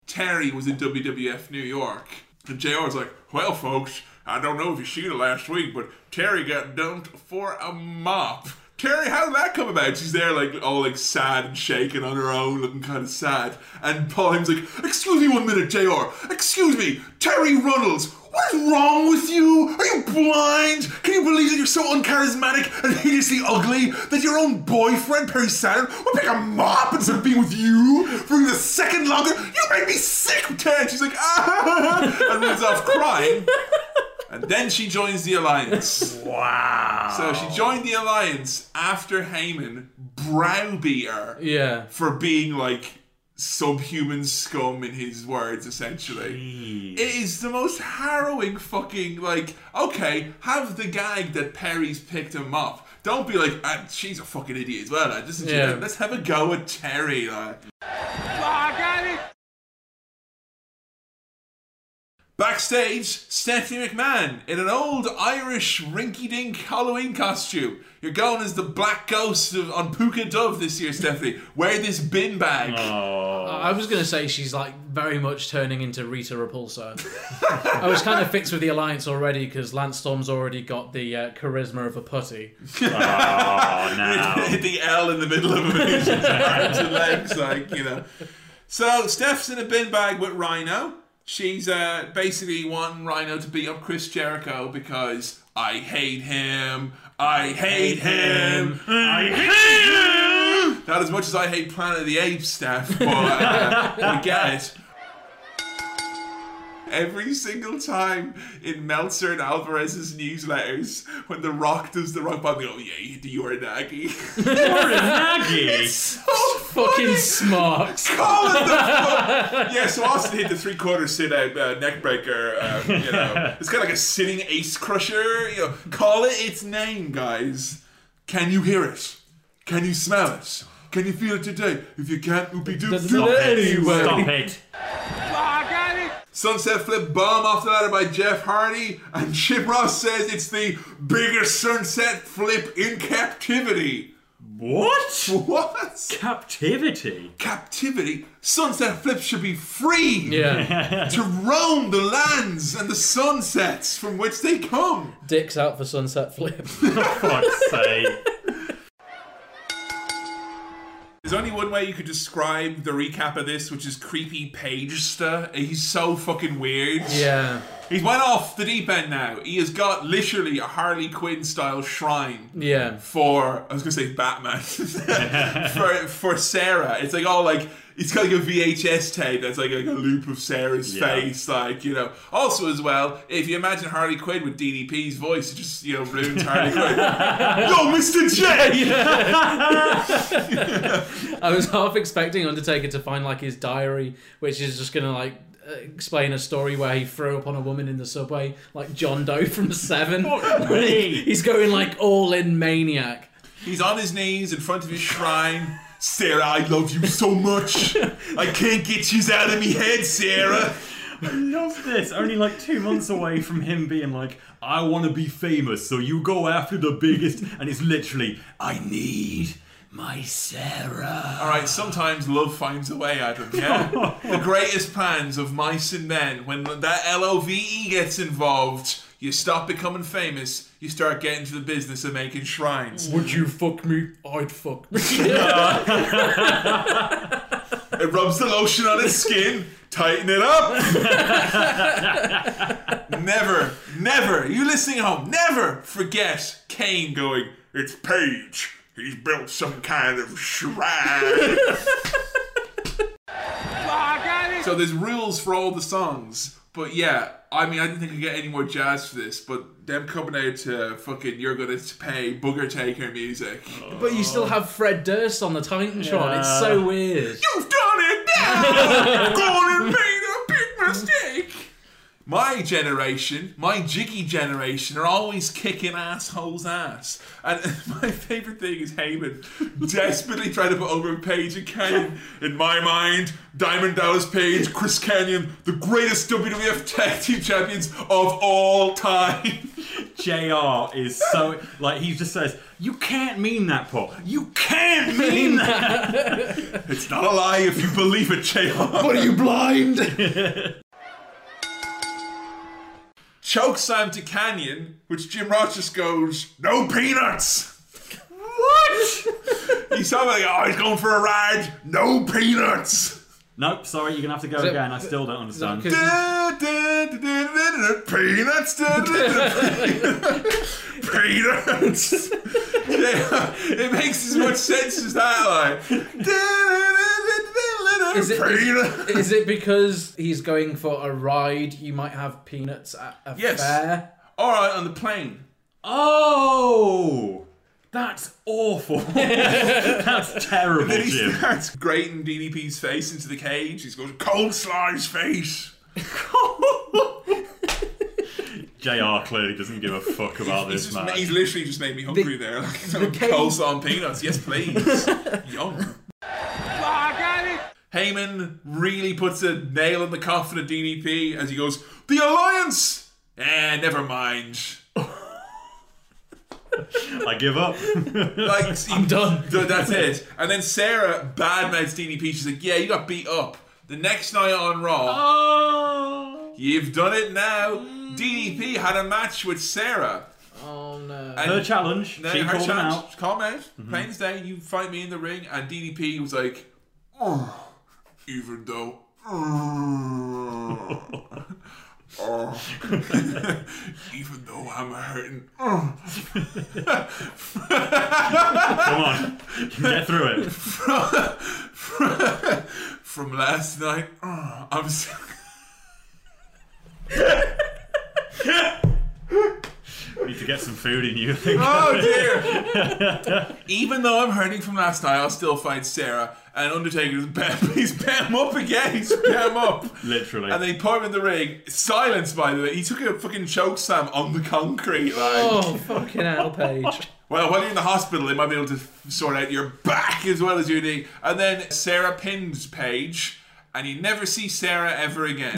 Terry was in W W F New York, and J R was like, well, folks, I don't know if you seen it last week, but Terry got dumped for a mop. Terry, how did that come about? She's there, like, all, like, sad and shaken on her own, looking kind of sad. And Paul Heyman's like, excuse me one minute, J R. Excuse me, Terry Runnels, what is wrong with you? Are you blind? Can you believe that you're so uncharismatic and hideously ugly that your own boyfriend, Perry Saturn, would pick a mop instead of being with you for the second longer? You made me sick, Terry. She's like, ah, and runs off crying. And then she joins the Alliance. Wow. So she joined the Alliance after Heyman browbeat her yeah. for being like subhuman scum, in his words, essentially. Jeez. It is the most harrowing fucking, like, okay, have the gag that Perry's picked him up. Don't be like, ah, she's a fucking idiot as well. Like, just, yeah. like, let's have a go at Terry. Like. Backstage, Stephanie McMahon in an old Irish rinky-dink Halloween costume. You're going as the black ghost of, on Puka Dove this year, Stephanie. Wear this bin bag. Oh. I was going to say she's like very much turning into Rita Repulsa. I was kind of fixed with the Alliance already because Lance Storm's already got the uh, charisma of a putty. Oh, no. Hit the L in the middle of his arms and legs, like, you know. So, Steph's in a bin bag with Rhino. She's uh, basically wanting Rhino to beat up Chris Jericho because I hate him, I hate him, I hate him! Not as much as I hate Planet of the Apes, Steph, but uh, I get it. Every single time in Meltzer and Alvarez's newsletters, when The Rock does The Rock Bomb, they go, yeah, you hit the Uranagi. Uranagi? It's so fucking smart. Call it the fuck. Yeah, so Austin hit the three-quarter sit-out uh, neckbreaker. Um, you know, it's kind of like a sitting ace crusher. You know, call it its name, guys. Can you hear it? Can you smell it? Can you feel it today? If you can't, oopie doop do it anyway. Stop it. Sunset flip bomb off the ladder by Jeff Hardy, and Chip Ross says it's the biggest sunset flip in captivity. What? What? Captivity? Captivity? Sunset flips should be free yeah. to roam the lands and the sunsets from which they come. Dicks out for sunset flip. For fuck's sake. There's only one way you could describe the recap of this, which is creepy Pagester. He's so fucking weird. Yeah. He's went off the deep end now. He has got literally a Harley Quinn-style shrine. Yeah. For, I was going to say Batman. for for Sarah. It's like all like, it's got like a V H S tape that's like, like a loop of Sarah's yeah. face. Like, you know. Also as well, if you imagine Harley Quinn with D D P's voice, it just, you know, ruins Harley Quinn. Yo, Mister J! Yeah. I was half expecting Undertaker to find like his diary, which is just going to like explain a story where he threw up on a woman in the subway, like John Doe from Seven. He's going like all in maniac. He's on his knees in front of his shrine. Sarah, I love you so much. I can't get you out of me head, Sarah. I love this. Only like two months away from him being like, I want to be famous, so you go after the biggest, and it's literally, I need my Sarah. Alright, sometimes love finds a way, Adam, yeah? The greatest plans of mice and men. When that L O V E gets involved, you stop becoming famous, you start getting to the business of making shrines. Would you fuck me? I'd fuck me. It rubs the lotion on his skin. Tighten it up. Never, never, you listening at home, never forget Kane going, it's Paige. He's built some kind of shrine. So there's rules for all the songs. But yeah, I mean, I didn't think I'd get any more jazz for this, but them coming out to fucking You're Gonna Pay Booger Taker music. Oh. But you still have Fred Durst on the Titantron. Yeah. It's so weird. You've done it now! Gone and made a big mistake! My generation, my jiggy generation, are always kicking assholes' ass. And my favourite thing is Heyman desperately trying to put over Paige and Canyon. In my mind, Diamond Dallas Page, Chris Canyon, the greatest W W F tag team champions of all time. J R is so, like, he just says, you can't mean that, Paul. You can't mean that. It's not a lie if you believe it, J R. What are you, blind? Choke slam to Canyon, which Jim Ross just goes, no peanuts! What? You sound like, oh, he's going for a ride, no peanuts! Nope, sorry, you're going to have to go that, again, I still don't understand. Da, da, da, da, da, da, peanuts! Da, da, da, peanuts! Yeah, it makes as much sense as that, like... Da, da, da, da, da. Is it, is, is it because he's going for a ride? You might have peanuts at a yes. fair. All right, on the plane. Oh, that's awful. That's terrible. And then he Jim. starts grating D D P's face into the cage. He's going cold slime's face. J R clearly doesn't give a fuck about he's, this he's match. He's literally just made me hungry the, there. Like, the cold slime peanuts, yes please. Yum. Heyman really puts a nail in the coffin of D D P as he goes, the Alliance! Eh, never mind. I give up. Like, see, I'm done. That's it. And then Sarah badmouths D D P. She's like, yeah, you got beat up. The next night on Raw, oh. You've done it now. Mm. D D P had a match with Sarah. Oh no. And her challenge. No, she her called challenge. Him out. Calm out. Mm-hmm. Plain as day, you fight me in the ring. And D D P was like, oh. Even though uh, uh, even though I'm hurting uh. Come on, you can get through it. From, from, from last night uh, I'm so- We need to get some food in you. Oh dear. Even though I'm hurting from last night, I'll still fight Sarah. And Undertaker's bam, he's bam up again. He's bam up. Literally. And they put him in the ring. Silence, by the way. He took a fucking choke slam on the concrete. Like. Oh, fucking hell, Paige. Well, while you're in the hospital, they might be able to sort out your back as well as your knee. And then Sarah pins Paige. And you never see Sarah ever again.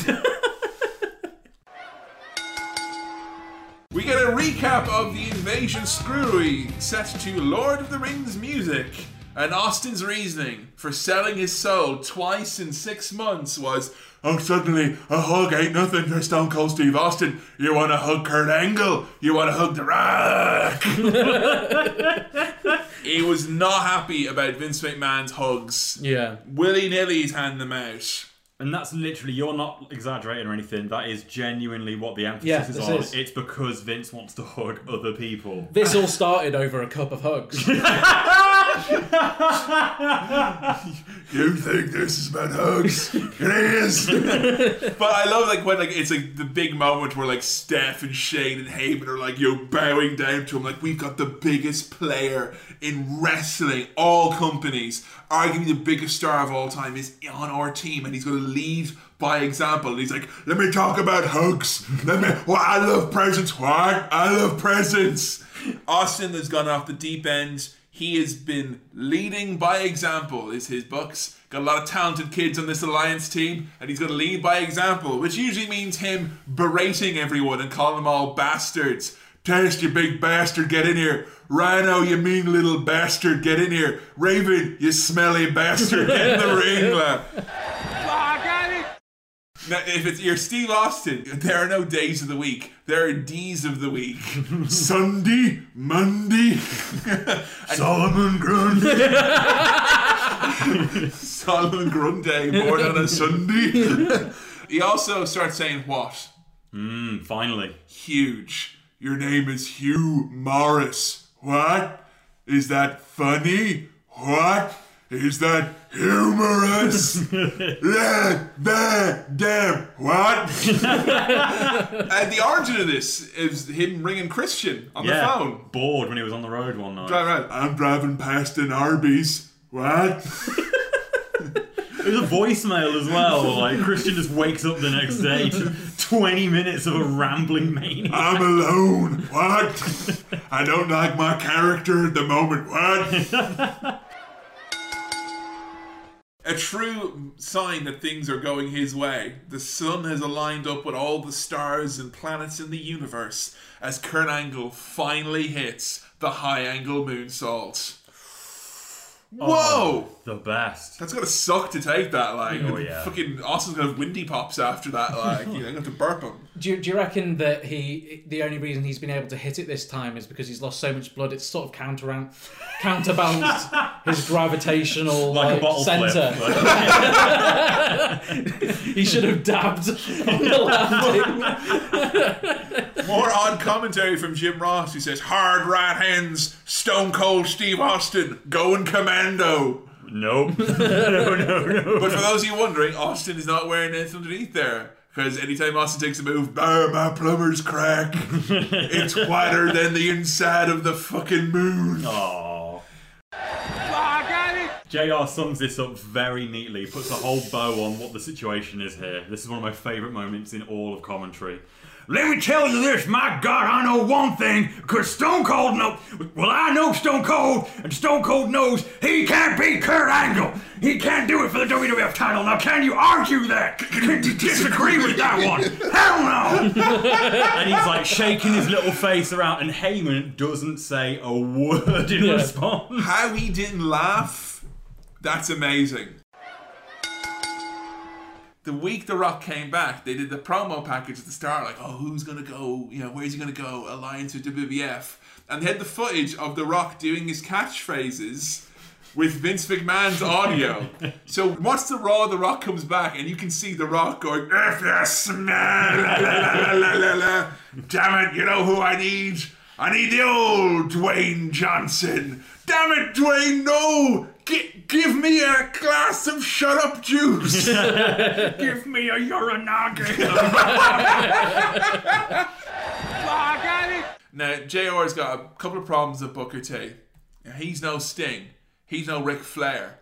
We get a recap of the Invasion Screwy set to Lord of the Rings music. And Austin's reasoning for selling his soul twice in six months was, oh, suddenly a hug ain't nothing for Stone Cold Steve Austin. You want to hug Kurt Angle? You want to hug The Rock? He was not happy about Vince McMahon's hugs. Yeah. Willy-nilly he's handing them out. And that's literally, you're not exaggerating or anything, that is genuinely what the emphasis yeah, is on. Is. It's because Vince wants to hug other people. This all started over a cup of hugs. You think this is about hugs? It is. But I love like when like it's like the big moment where like Steph and Shane and Heyman are like, you're bowing down to him, like we've got the biggest player in wrestling, all companies, arguably the biggest star of all time is on our team, and he's going to lead by example. And he's like, let me talk about hugs. Let me. Well, I love presents. What? I love presents. Austin has gone off the deep end. He has been leading by example, is his books. Got a lot of talented kids on this Alliance team, and he's going to lead by example, which usually means him berating everyone and calling them all bastards. Test, you big bastard, get in here. Rhino, you mean little bastard, get in here. Raven, you smelly bastard, get in the ring, lad. Now, if it's, you're Steve Austin, there are no days of the week. There are D's of the week. Sunday, Monday, Solomon Grundy. Solomon Grundy, born on a Sunday. He also starts saying what? Mm, finally. Huge. Your name is Hugh Morris. What? Is that funny? What? Is that humorous? Damn, what? And the origin of this is him ringing Christian on yeah, the phone. Bored when he was on the road one night. Right, right. I'm driving past an Arby's. What? There's a voicemail as well. Like Christian just wakes up the next day to twenty minutes of a rambling maniac. I'm alone. What? I don't like my character at the moment. What? A true sign that things are going his way. The sun has aligned up with all the stars and planets in the universe as Kurt Angle finally hits the high angle moonsault. Whoa! Oh, the best. That's gonna suck to take that, like. Oh, yeah. Fucking Austin's gonna have windy pops after that, like. You know, I'm gonna have to burp him. Do you, do you reckon that he, the only reason he's been able to hit it this time is because he's lost so much blood, it's sort of counter- counterbalanced his gravitational like like, centre? He should have dabbed on the landing. More odd commentary from Jim Ross, who says, hard right hands, Stone Cold Steve Austin, going commando. Commando. Nope. no, no, no. But for those of you wondering, Austin is not wearing anything underneath there. Because anytime Austin takes a move, oh, my plumber's crack. It's whiter than the inside of the fucking moon. Aww. J R sums this up very neatly, puts a whole bow on what the situation is here. This is one of my favourite moments in all of commentary. Let me tell you this, my God, I know one thing, because Stone Cold knows, well, I know Stone Cold, and Stone Cold knows he can't beat Kurt Angle. He can't do it for the W W F title. Now, can you argue that? Can you disagree with that one? Hell no! And he's like shaking his little face around, and Heyman doesn't say a word in yeah. response. How he didn't laugh, that's amazing. The week The Rock came back, they did the promo package at the start, like, oh, who's going to go, you know, where's he going to go, alliance with W W F. And they had the footage of The Rock doing his catchphrases with Vince McMahon's audio. So once the Raw The Rock comes back, and you can see The Rock going, if you smell, la, la, la, la, la, la. Damn it, you know who I need? I need the old Dwayne Johnson. Damn it, Dwayne, no! G- give me a glass of shut-up juice. Give me a urinage. Now, J R's got a couple of problems with Booker T. He's no Sting. He's no Ric Flair.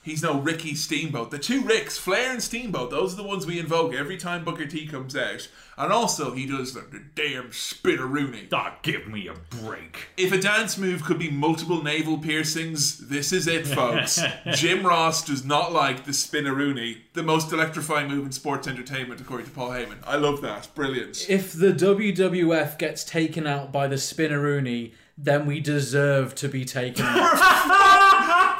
He's no Ricky Steamboat. The two Ricks, Flair and Steamboat, those are the ones we invoke every time Booker T comes out. And also, he does the, the damn spitteroonie. Ah, oh, give me a break. If a dance move could be multiple navel piercings, this is it, folks. Jim Ross does not like the spitteroonie, the most electrifying move in sports entertainment, according to Paul Heyman. I love that. Brilliant. If the W W F gets taken out by the spitteroonie, then we deserve to be taken out.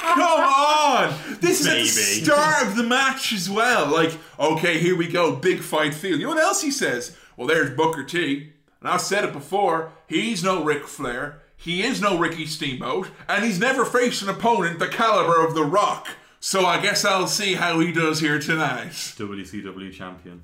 Come on! This Maybe. is at the start of the match as well. Like, okay, here we go. Big fight feel. You know what else he says? Well, there's Booker T. And I've said it before. He's no Ric Flair. He is no Ricky Steamboat. And he's never faced an opponent the caliber of The Rock. So I guess I'll see how he does here tonight. W C W champion.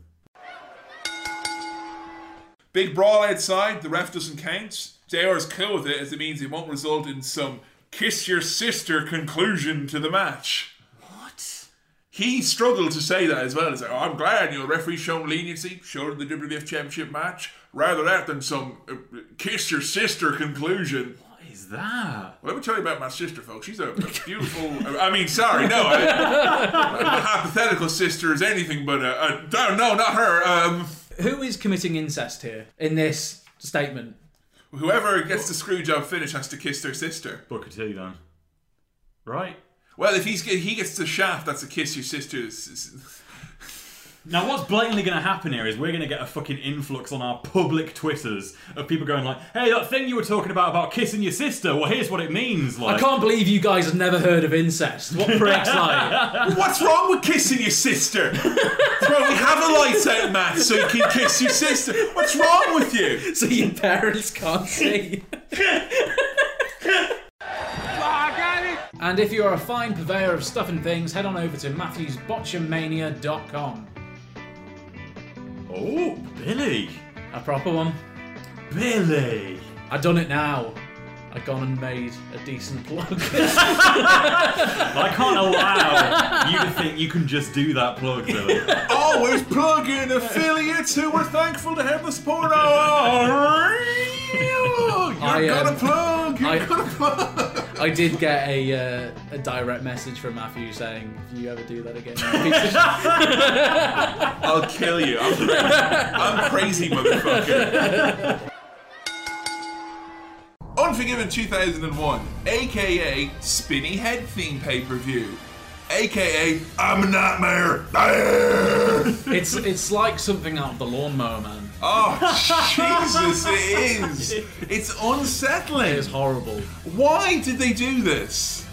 Big brawl outside. The ref doesn't count. J R's cool with it as it means it won't result in some kiss your sister conclusion to the match. What? He struggled to say that as well. He's like, oh, I'm glad, you know, referee's shown leniency, showed the W W F Championship match, rather that than some uh, kiss your sister conclusion. What is that? Well, let me tell you about my sister, folks. She's a, a beautiful, I mean, sorry, no, I, a hypothetical sister is anything but a, a no, not her. Um, Who is committing incest here in this statement? Whoever gets the screwjob finish has to kiss their sister. Booker T, then. Right? Well, if he's, he gets the shaft, that's a kiss your sister's. Now, what's blatantly going to happen here is we're going to get a fucking influx on our public Twitters of people going like, hey, that thing you were talking about about kissing your sister, well, here's what it means. Like, I can't believe you guys have never heard of incest. What pricks are you? What's wrong with kissing your sister? Well, we have a lights out match so you can kiss your sister. What's wrong with you? So your parents can't see. And if you are a fine purveyor of stuff and things, head on over to Matthews Botchamania dot com. Oh, Billy! A proper one. Billy! I done it now. I gone and made a decent plug. I can't allow you to think you can just do that plug, Billy. Always plug in affiliates who are thankful to have the support. You've I, got um, a plug. You've I, got a plug. I did get a uh, a direct message from Matthew saying, "If you ever do that again, I'll kill you. I'm crazy, I'm crazy motherfucker." Unforgiven two thousand one, aka Spinny Head Theme Pay-Per-View, aka I'm a Nightmare. It's it's like something out of The Lawnmower Man. Oh, Jesus, it is. It's unsettling. It is horrible. Why did they do this?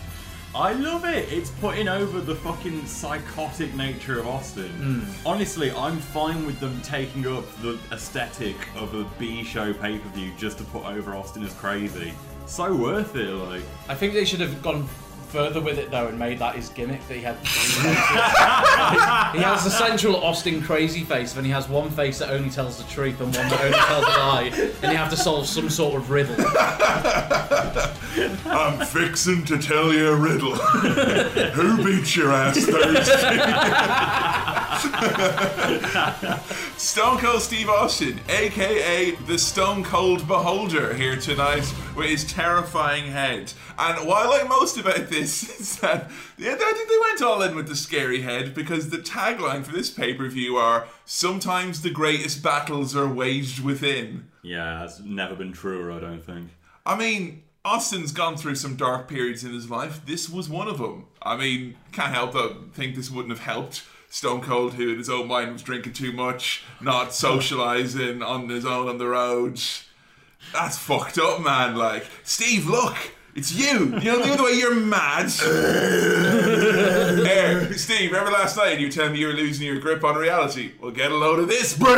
I love it. It's putting over the fucking psychotic nature of Austin. Mm. Honestly, I'm fine with them taking up the aesthetic of a B-show pay-per-view just to put over Austin as crazy. So worth it, like. I think they should have gone further with it though and made that his gimmick that he had. He has the central Austin crazy face, and he has one face that only tells the truth and one that only tells a lie, and you have to solve some sort of riddle. I'm fixing to tell you a riddle. Who beat your ass Thursday? Stone Cold Steve Austin, aka the Stone Cold Beholder, here tonight with his terrifying head. And what I like most about this is that, yeah, I think they went all in with the scary head, because the tagline for this pay-per-view are, sometimes the greatest battles are waged within. Yeah, that's never been truer, I don't think. I mean, Austin's gone through some dark periods in his life. This was one of them. I mean, can't help but think this wouldn't have helped Stone Cold, who in his own mind was drinking too much, not socialising, on his own on the road. That's fucked up, man. Like, Steve, look! It's you! You know, the other way you're mad. Hey, Steve, remember last night you were telling me you were losing your grip on reality? Well, get a load of this. Oh, I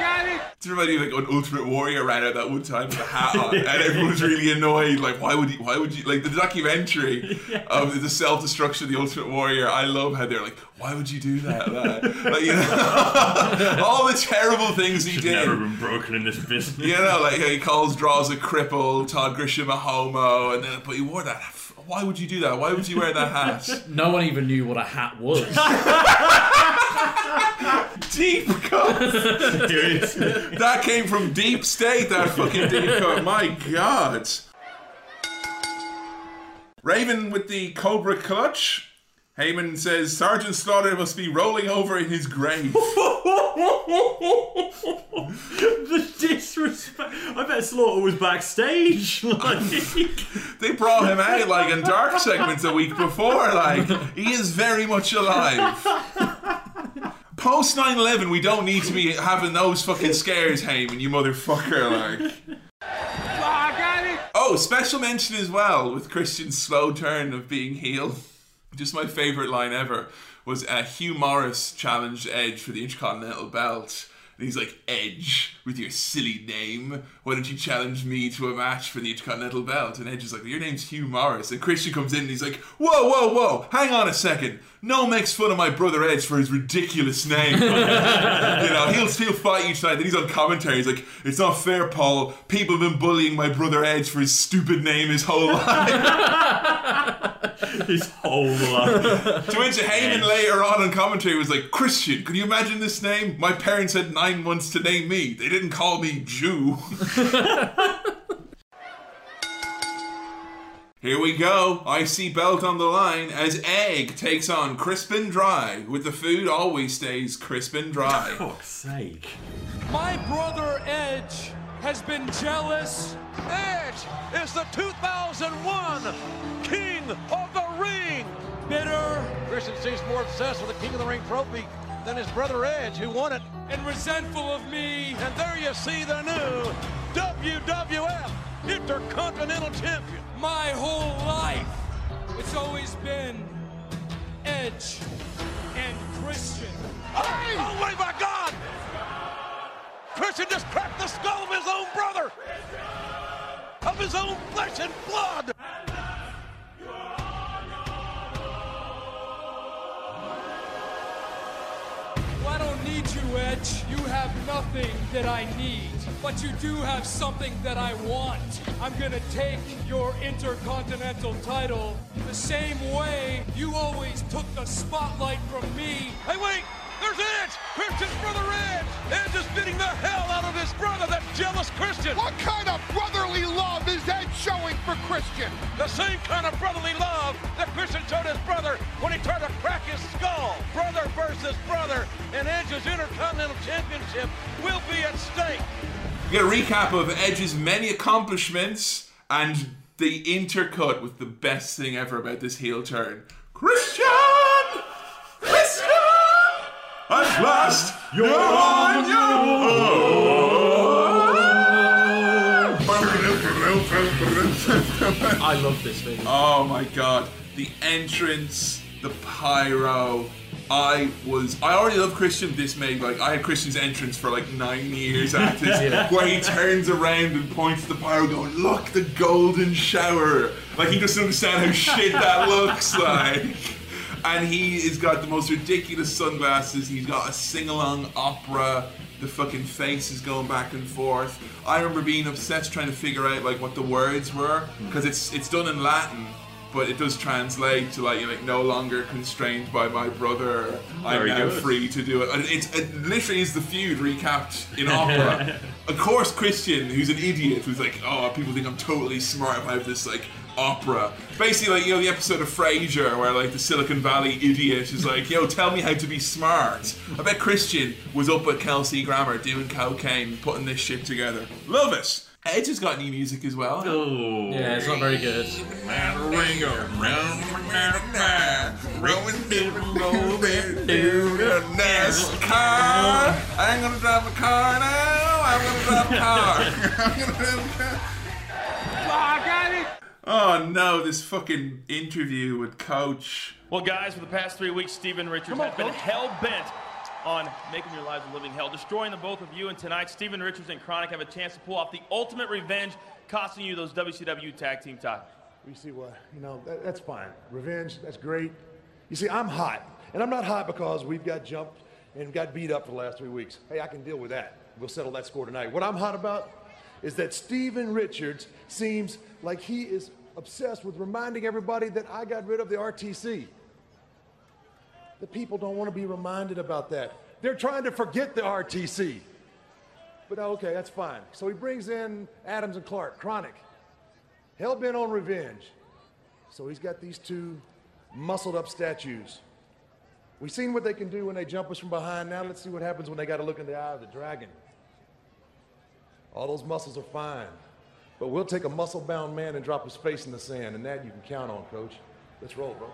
got it. It's reminding me of, like, an Ultimate Warrior ran out that one time with a hat on, and everyone was really annoyed. Like, why would you, why would you, like, the documentary yeah. of the self-destruction of the Ultimate Warrior, I love how they're like, why would you do that? that? Like, you know, all the terrible things he Should did. Never been broken in this business. You know, like he calls draws a cripple, Todd Grisham a homo, and then but he wore that. Why would you do that? Why would you wear that hat? No one even knew what a hat was. Deep cut. Seriously, that came from deep state. That fucking deep cut. My God. Raven with the Cobra Clutch. Heyman says, Sergeant Slaughter must be rolling over in his grave. The disrespect. I bet Slaughter was backstage. Like. They brought him out like in dark segments a week before. Like, he is very much alive. Post nine eleven, we don't need to be having those fucking scares, Heyman, you motherfucker. Like. I got it. Oh, special mention as well with Christian's slow turn of being heel. Just my favourite line ever was uh, Hugh Morris challenged Edge for the Intercontinental Belt. And he's like, Edge, with your silly name, why don't you challenge me to a match for the Intercontinental Belt? And Edge is like, well, your name's Hugh Morris. And Christian comes in and he's like, whoa, whoa, whoa, hang on a second. No one makes fun of my brother Edge for his ridiculous name. You know, he'll still fight each night. Then he's on commentary. He's like, it's not fair, Paul. People have been bullying my brother Edge for his stupid name his whole life. His whole life. To which Heyman later on in commentary was like, Christian, can you imagine this name? My parents had nine months to name me. They didn't call me Jew. Here we go. I C belt on the line as Egg takes on Crisp and Dry, with the food always stays crisp and dry. For fuck's sake. My brother Edge has been jealous. Edge is the two thousand one King of the Ring. Bitter. Christian seems more obsessed with the King of the Ring trophy than his brother Edge, who won it. And resentful of me. And there you see the new W W F Intercontinental Champion. My whole life, it's always been Edge and Christian. Hey! Oh, wait, my God! Christian just cracked the skull of his own brother! A of his own flesh and blood. Well, I don't need you, Edge. You have nothing that I need, but you do have something that I want. I'm gonna take your Intercontinental title the same way you always took the spotlight from me. Hey, wait! There's Edge! Christian's brother Edge! Edge is beating the hell out of his brother, that jealous Christian! What kind of brotherly love is Edge showing for Christian? The same kind of brotherly love that Christian showed his brother when he tried to crack his skull. Brother versus brother, and Edge's Intercontinental Championship will be at stake. We get a recap of Edge's many accomplishments and the intercut with the best thing ever about this heel turn. Christian! At last, you're on your own! I love this thing. Oh my god. The entrance, the pyro. I was... I already love Christian this made. Like, I had Christian's entrance for like nine years after this, yeah. Where he turns around and points to the pyro going, look, the golden shower. Like, he doesn't understand how shit that looks like. And he has got the most ridiculous sunglasses, he's got a sing-along opera, the fucking face is going back and forth. I remember being obsessed trying to figure out like what the words were, because it's it's done in Latin, but it does translate to like, you're like, no longer constrained by my brother, I'm Very now good. free to do it. And it's, it literally is the feud recapped in opera. Of course Christian, who's an idiot, who's like, oh, people think I'm totally smart about this, like, opera. Basically, like, you know, the episode of Frasier where, like, the Silicon Valley idiot is like, yo, tell me how to be smart. I bet Christian was up at Kelsey Grammer doing cocaine, putting this shit together. Love it. Edge has got new music as well. Oh. Yeah, it's not very good. Ringo. NASCAR. I'm gonna drive a car now. I'm gonna drive a car. I'm gonna drive a car. Oh, I got it. Oh no, this fucking interview with Coach. Well guys, for the past three weeks, Steven Richards has been hell-bent on making your lives a living hell, destroying the both of you, and tonight, Steven Richards and Chronic have a chance to pull off the ultimate revenge, costing you those W C W tag team titles. You see what, you know, that, that's fine. Revenge, that's great. You see, I'm hot, and I'm not hot because we've got jumped and got beat up for the last three weeks. Hey, I can deal with that. We'll settle that score tonight. What I'm hot about is that Steven Richards seems like he is obsessed with reminding everybody that I got rid of the R T C. The people don't want to be reminded about that. They're trying to forget the R T C. But okay, that's fine. So he brings in Adams and Clark, Chronic. Hell-bent on revenge. So he's got these two muscled-up statues. We've seen what they can do when they jump us from behind. Now let's see what happens when they got to look in the eye of the dragon. All those muscles are fine. But we'll take a muscle-bound man and drop his face in the sand, and that you can count on, Coach. Let's roll, bro.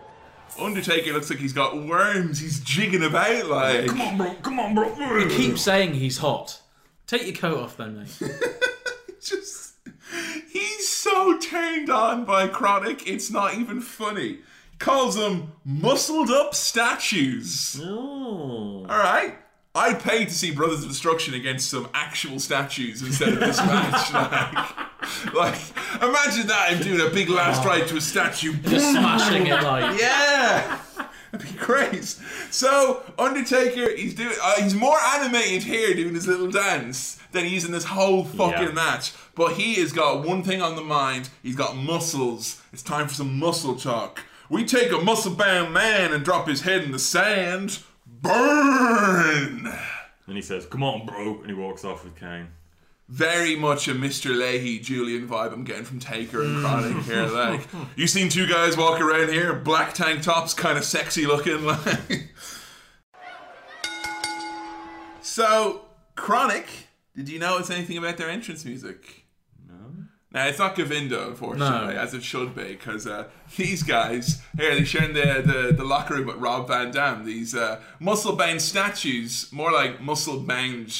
Undertaker looks like he's got worms. He's jigging about like... Come on, bro. Come on, bro. You keep saying he's hot. Take your coat off, then, mate. Just... He's so turned on by Chronic, it's not even funny. Calls them muscled-up statues. Oh. All right. I'd pay to see Brothers of Destruction against some actual statues instead of this match. Like... Like, imagine that, him doing a big last ride to a statue. Just smashing it, like. Yeah! That'd be great. So, Undertaker, he's doing, uh, he's more animated here doing his little dance than he's in this whole fucking yeah. match. But he has got one thing on the mind. He's got muscles. It's time for some muscle talk. We take a muscle-bound man and drop his head in the sand. Burn! And he says, come on, bro. And he walks off with Kane. Very much a Mister Leahy, Julian vibe I'm getting from Taker and Chronic here. Like, you seen two guys walk around here, black tank tops, kind of sexy looking. Like, so Chronic, did you notice anything about their entrance music? No. Now it's not Govindo, unfortunately, no. as it should be, because uh, these guys here they share in the, the the locker room with Rob Van Dam. These uh, muscle bound statues, more like muscle bound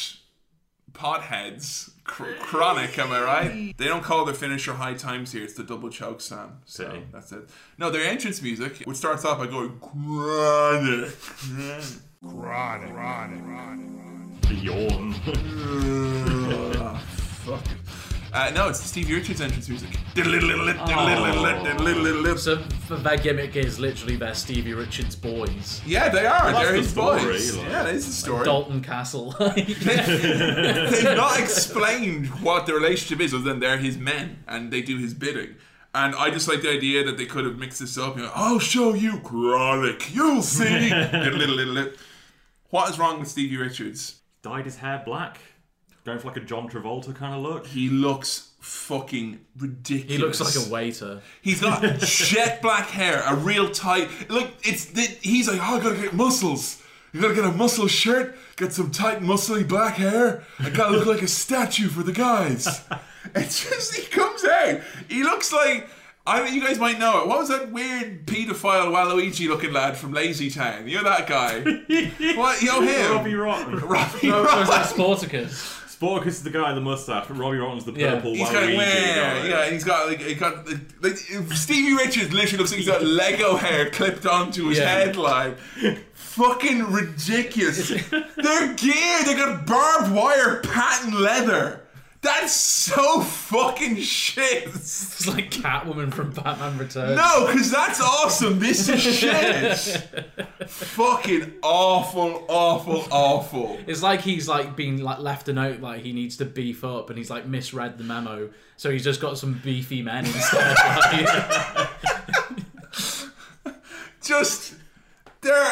potheads. Chronic, am I right? They don't call their finisher high times here. It's the double choke slam. So Dang. that's it. No, their entrance music, which starts off by going Chronic, Chronic, Chronic, Chronic, Beyond. uh, fuck. Uh, no, it's Steve Richards' entrance music. Oh. So that gimmick is literally they're Stevie Richards' boys. Yeah, they are. Well, they're his story, boys. Like, yeah, that is the story. Like Dalton Castle. They've not explained what the relationship is, other than they're his men and they do his bidding. And I just like the idea that they could have mixed this up. You know, I'll show you, Kralik. You'll see. What is wrong with Stevie Richards? Dyed his hair black. Going for like a John Travolta kind of look. He looks fucking ridiculous. He looks like a waiter. He's got jet black hair, a real tight... Like, it's... It, he's like, oh, I gotta get muscles. You gotta get a muscle shirt, get some tight, muscly black hair. I gotta look like a statue for the guys. It's just... He comes out. He looks like... I mean, you guys might know it. What was that weird paedophile Waluigi looking lad from Lazy Town? You know that guy? What? You know him? Robbie Rotten. Robbie no, Rotten. Like Sportacus. Sportacus is the guy with the mustache, but Robbie Rotten's the purple yeah. Waluigi guy. Yeah, yeah, he's got like, he got like, Stevie Richards literally looks like he's got Lego hair clipped onto his yeah. headline. Fucking ridiculous. Their gear, they got barbed wire patent leather. That's so fucking shit. It's like Catwoman from Batman Returns. No, because that's awesome. This is shit. Fucking awful, awful, awful. It's like he's like being like left a note like he needs to beef up, and he's like misread the memo, so he's just got some beefy men instead. Like, just they're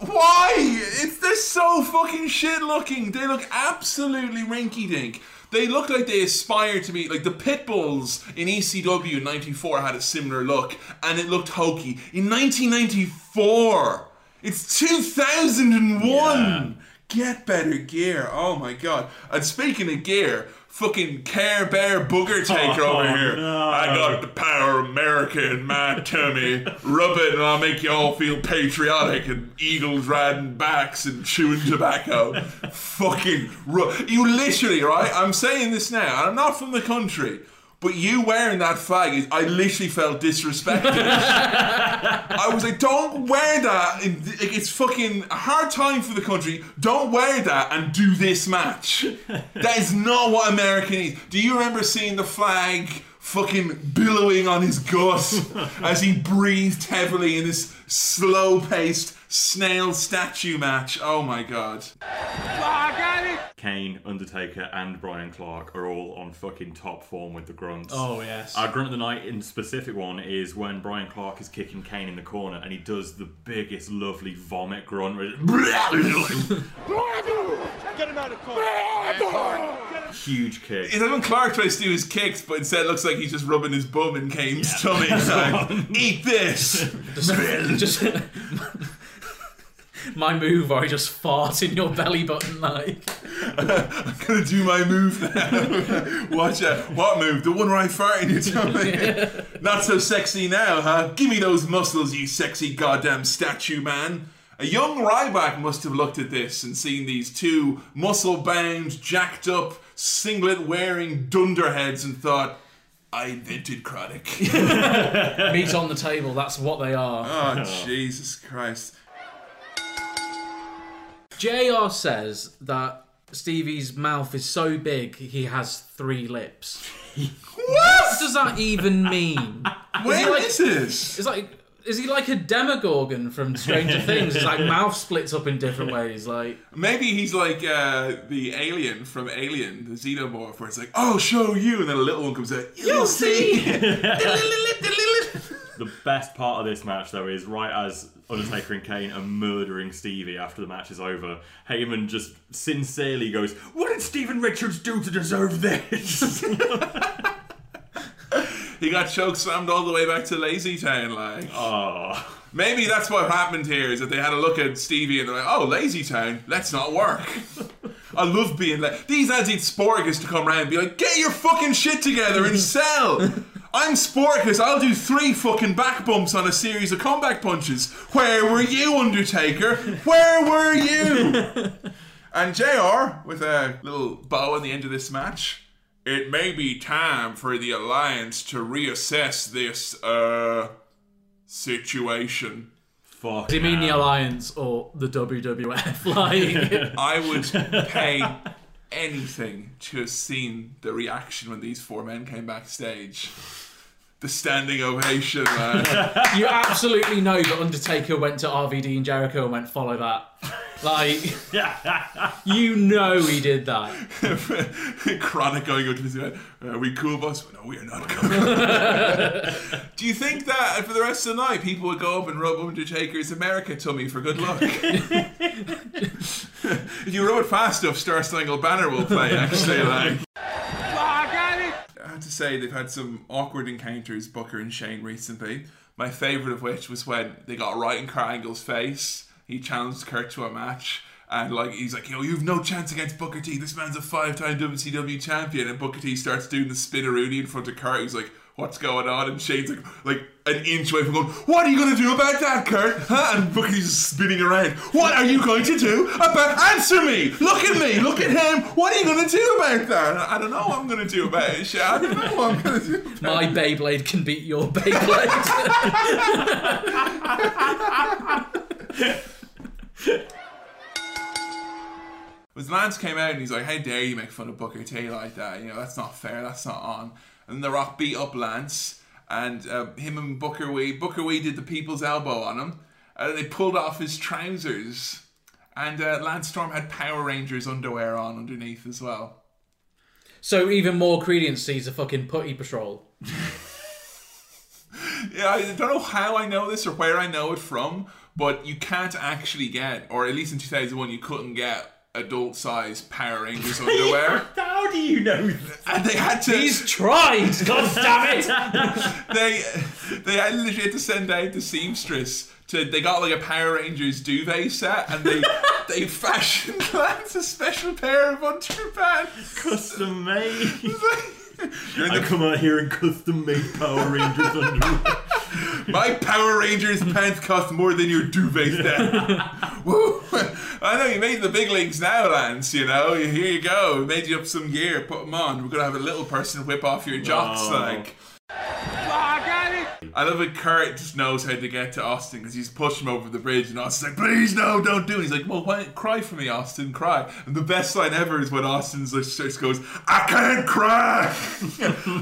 why? It's they're so fucking shit looking. They look absolutely rinky dink. They look like they aspire to be... Like, the Pitbulls in E C W in ninety-four had a similar look, and it looked hokey. In nineteen ninety-four! It's two thousand one! Yeah. Get better gear. Oh, my God. And speaking of gear, fucking Care Bear Booger Taker oh, over here. No. I got the power of America in my tummy. Rub it and I'll make you all feel patriotic and eagles riding backs and chewing tobacco. Fucking ru- You literally, right? I'm saying this now, and I'm not from the country, but you wearing that fag, is, I literally felt disrespected. I was like, don't wear that. It's fucking a hard time for the country. Don't wear that and do this match. That is not what America needs. Do you remember seeing the flag fucking billowing on his gut as he breathed heavily in this slow-paced snail statue match? Oh, my God. I got it. Kane, Undertaker, and Bryan Clark are all on fucking top form with the grunts. Oh, yes. Our grunt of the night in specific one is when Bryan Clark is kicking Kane in the corner and he does the biggest lovely vomit grunt. Get him out of the corner. Huge kick. It's like when Clark tries to do his kicks, but instead it looks like he's just rubbing his bum in Kane's yeah. tummy. He's like, eat this. Just, just my move, or I just fart in your belly button, like. I'm gonna do my move now. Watch out. What move? The one where I fart in your tummy. Yeah. Not so sexy now, huh? Give me those muscles, you sexy goddamn statue man. A young Ryback must have looked at this and seen these two muscle-bound, jacked-up, singlet-wearing dunderheads and thought, I invented Craddock. Meat on the table, that's what they are. Oh, oh. Jesus Christ. J R says that Stevie's mouth is so big he has three lips. What? What does that even mean? Where like, is this? It's like... Is he like a Demogorgon from Stranger Things? It's like mouth splits up in different ways. Like maybe he's like uh, the alien from Alien, the Xenomorph, where it's like, "I'll show you," and then a little one comes out. You'll see. The best part of this match, though, is right as Undertaker and Kane are murdering Stevie after the match is over, Heyman just sincerely goes, "What did Steven Richards do to deserve this?" He got chokeslammed all the way back to Lazy Town, like. Oh. Maybe that's what happened here, is that they had a look at Stevie and they're like, oh, Lazy Town, let's not work. I love being like... These ads need Sportacus to come around and be like, get your fucking shit together and sell. I'm Sportacus, I'll do three fucking back bumps on a series of comeback punches. Where were you, Undertaker? Where were you? And J R, with a little bow on the end of this match... It may be time for the Alliance to reassess this, uh, situation. Fuck. Do you mean the Alliance or the W W F? Like, I would pay anything to have seen the reaction when these four men came backstage. The standing ovation, man. You absolutely know that Undertaker went to R V D and Jericho and went, follow that. Like, you know he did that. Chronic going up to his head, are we cool, boss? No, we are not cool. Do you think that for the rest of the night, people would go up and rub Undertaker's America tummy for good luck? If you rub it fast enough, Star Spangled Banner will play, actually. Like. I have to say they've had some awkward encounters, Booker and Shane, recently. My favourite of which was when they got right in Kurt Angle's face. He challenged Kurt to a match, and like he's like, you know, you've no chance against Booker T. This man's a five-time W C W champion. And Booker T starts doing the spinneroonie in front of Kurt. He's like, what's going on? And Shane's like, like an inch away from going, what are you going to do about that, Kurt? Huh? And Booker T's spinning around. What are you going to do about... Answer me! Look at me! Look at him! What are you going to do about that? I don't know what I'm going to do about it, Shane. I don't know what I'm going to do about it. My Beyblade can beat your Beyblade. Because Lance came out and he's like, how dare you make fun of Booker T like that? You know, that's not fair. That's not on. And The Rock beat up Lance, and uh, him and Booker Wee, Booker Wee did the people's elbow on him, and they pulled off his trousers, and uh, Lance Storm had Power Rangers underwear on underneath as well. So even more credence sees a fucking putty patrol. Yeah, I don't know how I know this or where I know it from, but you can't actually get, or at least in two thousand one you couldn't get, adult-sized Power Rangers underwear. How do you know that? And they had to... He's tried! God damn it! they they had literally had to send out the seamstress to... They got like a Power Rangers duvet set, and they they fashioned Lance a special pair of underpants. Custom made. You're in the... I come out here and custom made Power Rangers underwear. My Power Rangers pants cost more than your duvet set. Woo! I know you made the big leagues now, Lance, you know. Here you go. We made you up some gear. Put them on. We're going to have a little person whip off your jocks. Wow. Like. Oh, I got it. I love it. Kurt just knows how to get to Austin because he's pushed him over the bridge, and Austin's like, please, no, don't do it. He's like, well, why, cry for me, Austin, cry. And the best line ever is when Austin's like, just goes, I can't cry.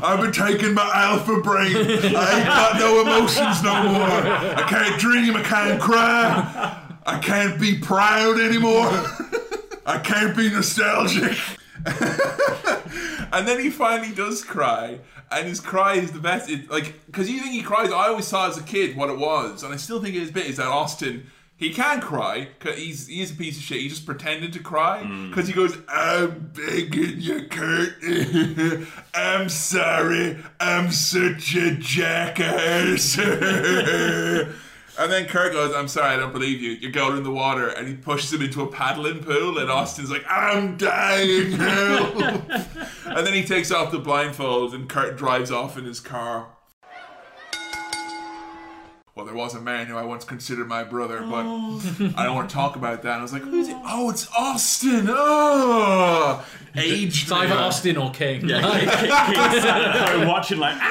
I've been taking my alpha brain. I ain't got no emotions no more. I can't dream. I can't cry. I can't be proud anymore. I can't be nostalgic. And then he finally does cry, and his cry is the best. It, like, because you think he cries, I always saw as a kid what it was, and I still think it is bit is that Austin, he can cry because he's he is a piece of shit. He just pretended to cry because mm. he goes, I'm begging you, Kurt. I'm sorry. I'm such a jackass. And then Kurt goes, I'm sorry, I don't believe you. You're going in the water. And he pushes him into a paddling pool. And Austin's like, I'm dying now. And then he takes off the blindfold and Kurt drives off in his car. Well, there was a man who I once considered my brother, but oh. I don't want to talk about that. And I was like, who's it? Oh, it's Austin. Oh. Aged. It's either Austin or King. Yeah. I watch it like, ah.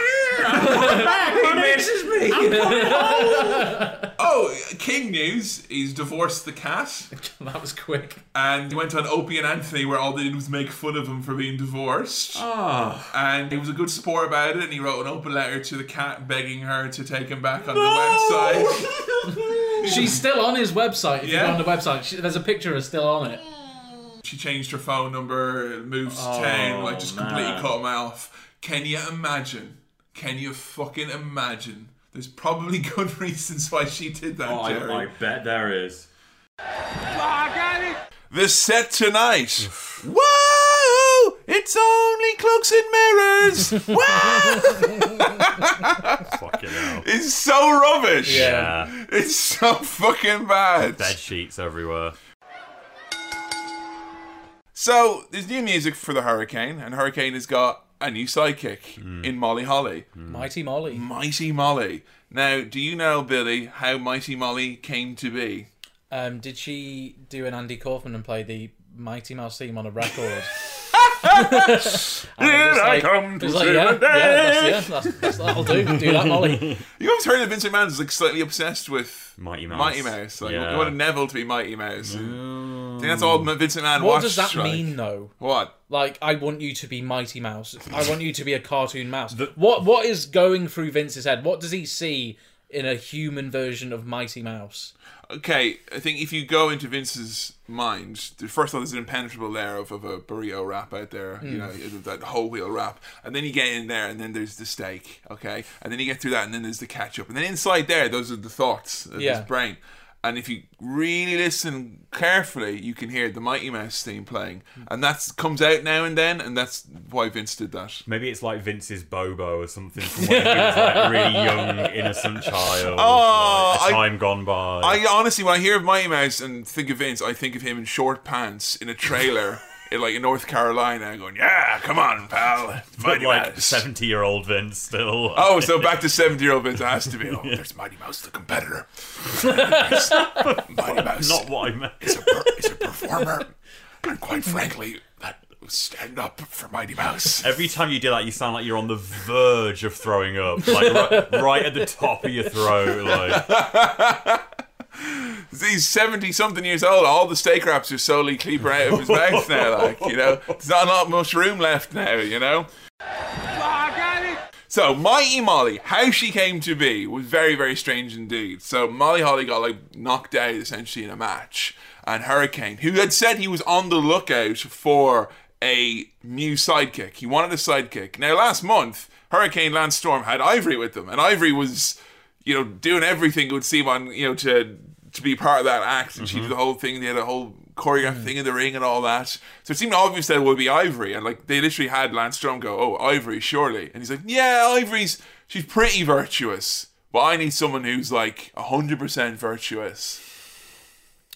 Oh, King news. He's divorced the cat. That was quick. And he went on Opie and Anthony, where all they did was make fun of him for being divorced. Oh. And he was a good sport about it, and he wrote an open letter to the cat begging her to take him back on no! the website. She's still on his website. If yeah. you're on the website, she, there's a picture of her still on it. She changed her phone number, moved to oh, town, like just man. completely cut him off. Can you imagine? Can you fucking imagine? There's probably good reasons why she did that, oh, Jerry. I, I bet there is. Oh, I got it. The set tonight. Whoa! It's only cloaks and mirrors. Whoa! Fucking hell. It's so rubbish. Yeah. It's so fucking bad. Bed sheets everywhere. So there's new music for the Hurricane, and Hurricane has got a new sidekick mm. in Molly Holly. Mm. Mighty Molly. Mighty Molly. Now, do you know, Billy, how Mighty Molly came to be? Um, did she do an Andy Kaufman and play the Mighty Mouse theme on a record? Here I come to save the day. Yeah, that'll do. Do that, Molly. You always heard that Vincent Mann's like slightly obsessed with Mighty Mouse. Mighty Mouse. Like, yeah. You wanted Neville to be Mighty Mouse. Mm. think that's all Vincent Mann what watched. What does that right? mean, though? What? Like, I want you to be Mighty Mouse. I want you to be a cartoon mouse. The, what? What is going through Vince's head? What does he see in a human version of Mighty Mouse? Okay, I think if you go into Vince's mind, first of all, there's an impenetrable layer of, of a burrito wrap out there, mm. you know, that whole wheel wrap. And then you get in there, and then there's the steak, okay? And then you get through that, and then there's the ketchup. And then inside there, those are the thoughts of yeah. his brain. And if you really listen carefully, you can hear the Mighty Mouse theme playing. And that comes out now and then, and that's why Vince did that. Maybe it's like Vince's Bobo or something from when he was like a really young, innocent child. Oh, like, a time I, gone by. I honestly, when I hear of Mighty Mouse and think of Vince, I think of him in short pants in a trailer. In like in North Carolina, going, yeah, come on, pal. Mighty Mouse. Like seventy-year-old Vince still. Oh, so back to seventy-year-old Vince. It has to be. Oh, there's Mighty Mouse, the competitor. Mighty Mouse. Mighty Mouse. Not what I meant. Is a, per- is a performer. And quite frankly, that stand up for Mighty Mouse. Every time you do that, you sound like you're on the verge of throwing up. Like right, right at the top of your throat. Like... He's seventy-something years old. All the steak wraps are solely Kleber out of his mouth now, like, you know. There's not, not much room left now, you know. So, Mighty Molly, how she came to be, was very, very strange indeed. So, Molly Holly got, like, knocked out, essentially, in a match. And Hurricane, who had said he was on the lookout for a new sidekick. He wanted a sidekick. Now, last month, Hurricane Lance Storm had Ivory with them. And Ivory was... you know, doing everything it would seem on, you know, to to be part of that act. And mm-hmm. she did the whole thing. They had a whole choreographed mm-hmm. thing in the ring and all that. So it seemed obvious that it would be Ivory. And, like, they literally had Lance Storm go, oh, Ivory, surely. And he's like, yeah, Ivory's, she's pretty virtuous. But I need someone who's, like, one hundred percent virtuous.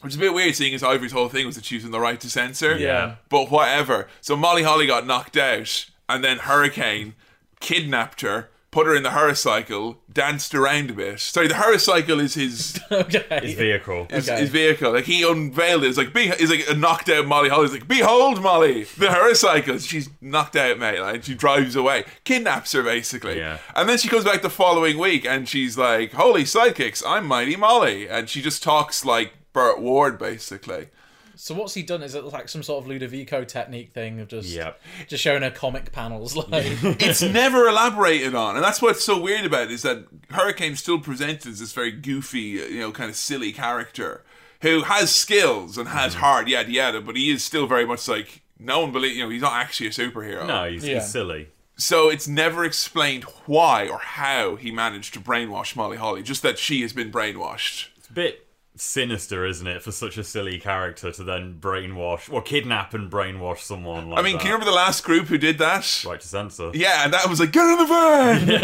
Which is a bit weird, seeing as Ivory's whole thing was that she was in the right to censor. Yeah. But whatever. So Molly Holly got knocked out. And then Hurricane kidnapped her. Put her in the Hurricycle, danced around a bit. Sorry, the Hurricycle is his... okay. His vehicle. His, okay. his vehicle. Like, he unveiled it. It's like, be, it's like a knocked out Molly Holly. It's like, behold, Molly, the Hurricycle. She's knocked out, mate. Like, she drives away. Kidnaps her, basically. Yeah. And then she comes back the following week, and she's like, holy sidekicks, I'm Mighty Molly. And she just talks like Burt Ward, basically. So what's he done? Is it like some sort of Ludovico technique thing of just yep. just showing her comic panels? Like it's never elaborated on, and that's what's so weird about it, is that Hurricane still presented as this very goofy, you know, kind of silly character who has skills and has heart, yada yada, but he is still very much like no one believes. You know, he's not actually a superhero. No, he's, yeah. he's silly. So it's never explained why or how he managed to brainwash Molly Holly. Just that she has been brainwashed. It's a bit. Sinister, isn't it, for such a silly character to then brainwash, or kidnap and brainwash someone like that. I mean, that. Can you remember the last group who did that? Right to Censor. Yeah, and that was like, get in the van! Get